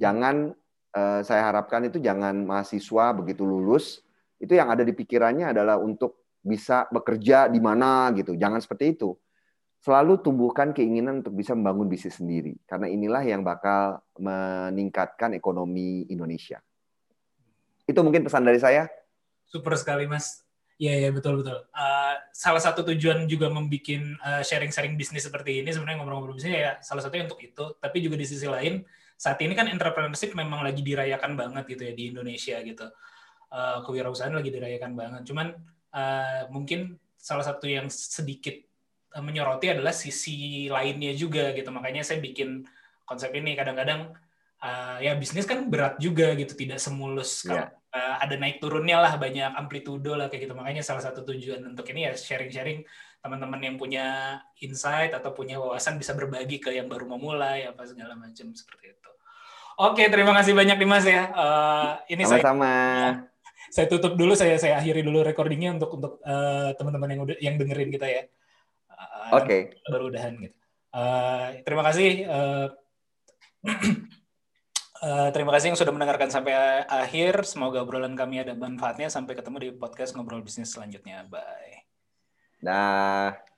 Jangan, uh, saya harapkan itu jangan mahasiswa begitu lulus, itu yang ada di pikirannya adalah untuk bisa bekerja di mana gitu. Jangan seperti itu. Selalu tumbuhkan keinginan untuk bisa membangun bisnis sendiri. Karena inilah yang bakal meningkatkan ekonomi Indonesia. Itu mungkin pesan dari saya. Super sekali, Mas. Iya, ya, betul-betul. Uh, salah satu tujuan juga membuat uh, sharing-sharing bisnis seperti ini, sebenarnya ngobrol-ngobrol bisnis ya salah satunya untuk itu. Tapi juga di sisi lain, saat ini kan entrepreneurship memang lagi dirayakan banget gitu ya di Indonesia gitu. Uh, kewirausahaan lagi dirayakan banget. Cuman uh, mungkin salah satu yang sedikit uh, menyoroti adalah sisi lainnya juga gitu. Makanya saya bikin konsep ini. Kadang-kadang uh, ya bisnis kan berat juga gitu, tidak semulus. Yeah. Uh, ada naik turunnya lah, banyak amplitudo lah kayak gitu. Makanya salah satu tujuan untuk ini ya sharing-sharing teman-teman yang punya insight atau punya wawasan bisa berbagi ke yang baru memulai apa segala macam seperti itu. Oke, terima kasih banyak Dimas ya. Uh, ini sama-sama. Saya, saya tutup dulu, saya saya akhiri dulu recordingnya untuk untuk uh, teman-teman yang udah yang dengerin kita ya. Uh, Oke. Okay. Baru udahan gitu. Uh, terima kasih. Uh, uh, terima kasih yang sudah mendengarkan sampai akhir. Semoga obrolan kami ada manfaatnya. Sampai ketemu di podcast Ngobrol Bisnis selanjutnya. Bye. Dah.